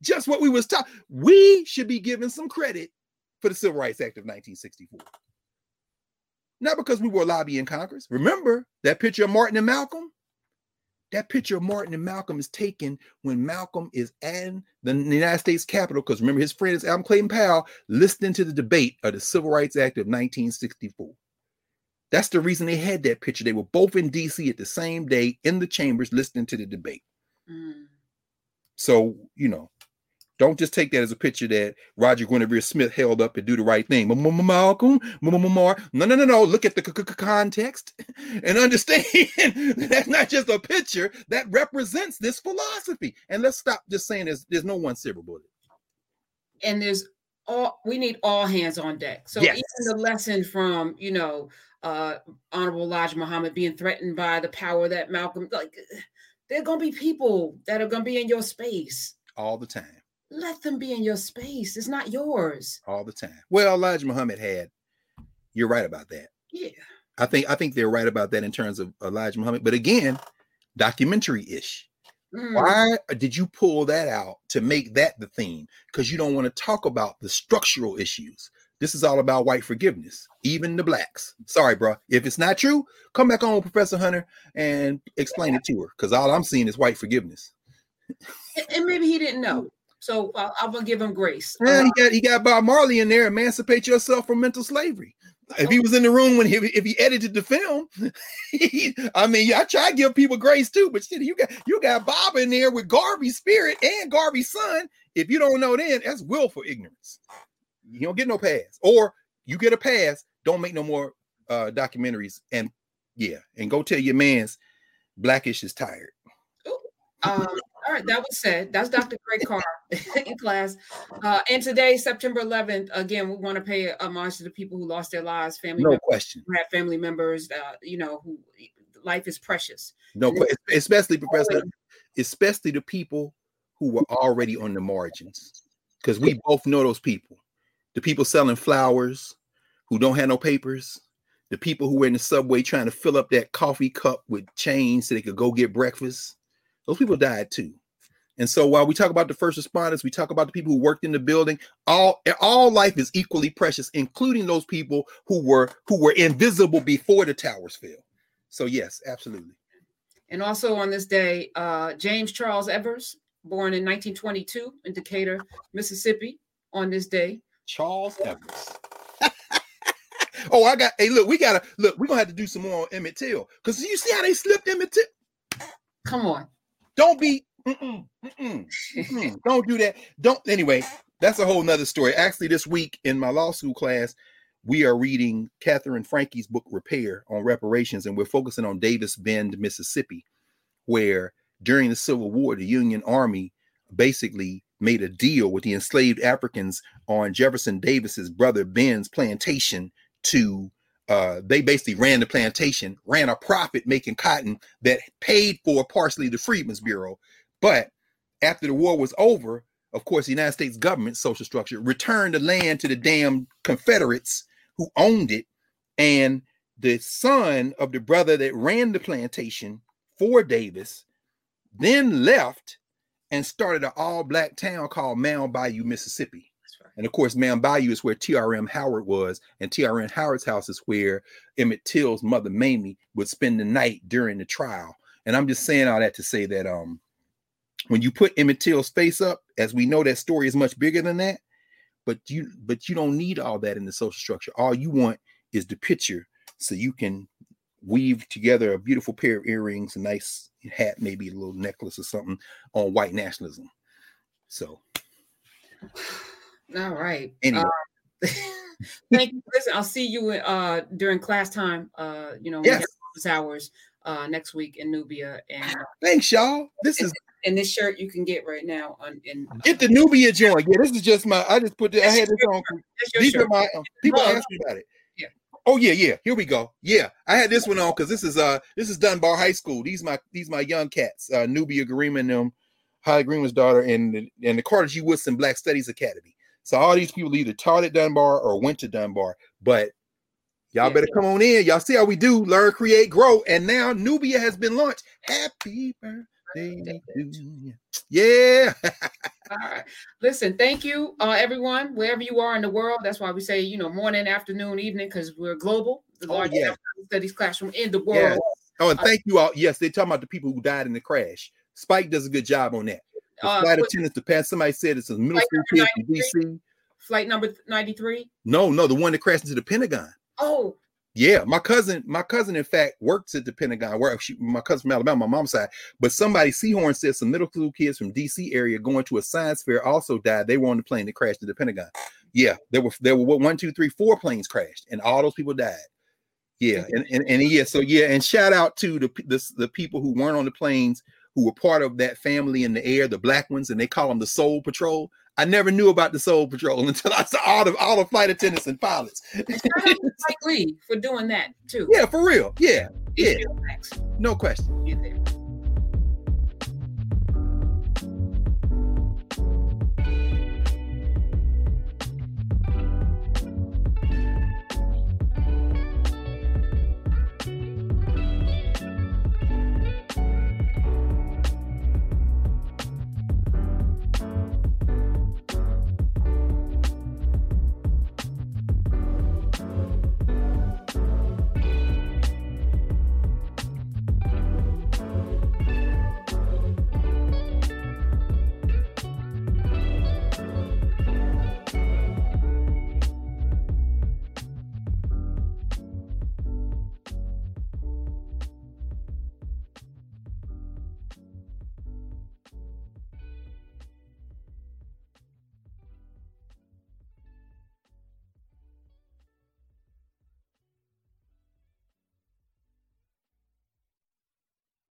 just what we was talking, we should be given some credit for the Civil Rights Act of nineteen sixty-four. Not because we were lobbying Congress. Remember that picture of Martin and Malcolm? That picture of Martin and Malcolm is taken when Malcolm is at the United States Capitol, because remember his friend is Alvin Clayton Powell, listening to the debate of the Civil Rights Act of nineteen sixty-four. That's the reason they had that picture. They were both in D C at the same day in the chambers listening to the debate. Mm. So, you know, don't just take that as a picture that Roger Guinevere Smith held up and do the right thing. Malcolm, no, no, no, no. Look at the c- c- context and understand that's not just a picture that represents this philosophy. And let's stop just saying there's, there's no one silver bullet. And there's all, we need all hands on deck. So yes. Even the lesson from, you know, uh, Honorable Elijah Muhammad being threatened by the power that Malcolm, like, there are going to be people that are going to be in your space all the time. Let them be in your space. It's not yours. All the time. Well, Elijah Muhammad had, you're right about that. Yeah. I think I think they're right about that in terms of Elijah Muhammad. But again, documentary-ish. Mm. Why did you pull that out to make that the theme? Because you don't want to talk about the structural issues. This is all about white forgiveness, even the blacks. Sorry, bro. If it's not true, come back on with Professor Hunter and explain yeah. it to her. Because all I'm seeing is white forgiveness. And, and maybe he didn't know. So uh, I'm gonna give him grace. Yeah, uh, he got he got Bob Marley in there. Emancipate yourself from mental slavery. If he was in the room when he if he edited the film, he, I mean, I try to give people grace too. But shit, you got you got Bob in there with Garvey's spirit and Garvey's son. If you don't know, then that's willful ignorance. You don't get no pass, or you get a pass. Don't make no more uh, documentaries. And yeah, and go tell your man's Blackish is tired. Um, all right, that was said. That's Doctor Greg Carr in class. Uh, and today, September eleventh, again, we want to pay homage to the people who lost their lives, family no members, question. Who had family members, uh, you know, who life is precious. No, this, especially, Professor, always. especially the people who were already on the margins, because we both know those people. The people selling flowers who don't have no papers, the people who were in the subway trying to fill up that coffee cup with change so they could go get breakfast. Those people died too. And so while we talk about the first responders, we talk about the people who worked in the building, all, all life is equally precious, including those people who were who were invisible before the towers fell. So yes, absolutely. And also on this day, uh, James Charles Evers, born in nineteen twenty-two in Decatur, Mississippi, on this day. Charles Evers. Oh, I got, hey, look, we gotta, look, we're gonna have to do some more on Emmett Till, because you see how they slipped Emmett Till? Come on. Don't be, mm-mm, mm-mm, mm-mm. Don't do that. Don't, anyway, that's a whole nother story. Actually, this week in my law school class, we are reading Catherine Frankie's book, Repair, on reparations. And we're focusing on Davis Bend, Mississippi, where during the Civil War, the Union Army basically made a deal with the enslaved Africans on Jefferson Davis's brother Ben's plantation to Uh, they basically ran the plantation, ran a profit making cotton that paid for partially the Freedmen's Bureau. But after the war was over, of course, the United States government social structure returned the land to the damn Confederates who owned it. And the son of the brother that ran the plantation for Davis then left and started an all black town called Mound Bayou, Mississippi. And of course, Mound Bayou is where T R M Howard was, and T R M Howard's house is where Emmett Till's mother, Mamie, would spend the night during the trial. And I'm just saying all that to say that um, when you put Emmett Till's face up, as we know, that story is much bigger than that. But you, but you don't need all that in the social structure. All you want is the picture, so you can weave together a beautiful pair of earrings, a nice hat, maybe a little necklace or something on white nationalism. So. All right. Anyway. Uh, thank you. Listen, I'll see you uh, during class time. Uh, you know, yes. Office hours uh, next week in Nubia. And uh, thanks, y'all. This and, is and this shirt you can get right now. On in uh, get the Nubia joint. Yeah, this is just my. I just put. The, I had this on. These shirt. Are my um, people ask me about it. Yeah. Oh yeah, yeah. Here we go. Yeah, I had this one on because this is uh this is Dunbar High School. These my these my young cats, uh, Nubia Garima and them, Holly Greenwood's daughter, and and the Carter G. Woodson Black Studies Academy. So all these people either taught at Dunbar or went to Dunbar. But y'all yeah, better yeah. come on in. Y'all see how we do. Learn, create, grow. And now Nubia has been launched. Happy birthday. Yeah. All right. Listen, thank you, uh, everyone, wherever you are in the world. That's why we say, you know, morning, afternoon, evening, because we're global, the largest oh, yeah. studies classroom in the world. Yes. Oh, and thank uh, you all. Yes, they're talking about the people who died in the crash. Spike does a good job on that. The uh, flight attendants to pass. Somebody said it's a middle school kid in D C. Flight number ninety-three? No, no, the one that crashed into the Pentagon. Oh. Yeah, my cousin, my cousin, in fact, works at the Pentagon. Where she, my cousin from Alabama, my mom's side. But somebody, Seahorn, said some middle school kids from D C area going to a science fair also died. They were on the plane that crashed to the Pentagon. Yeah, there were there were one, two, three, four planes crashed, and all those people died. Yeah, and and, and yeah, so yeah, and shout out to the, the the people who weren't on the planes who were part of that family in the air, the black ones, and they call them the Soul Patrol. I never knew about the Soul Patrol until I saw all the all the flight attendants and pilots. Spike Lee for doing that too. Yeah, for real. Yeah, yeah. No question.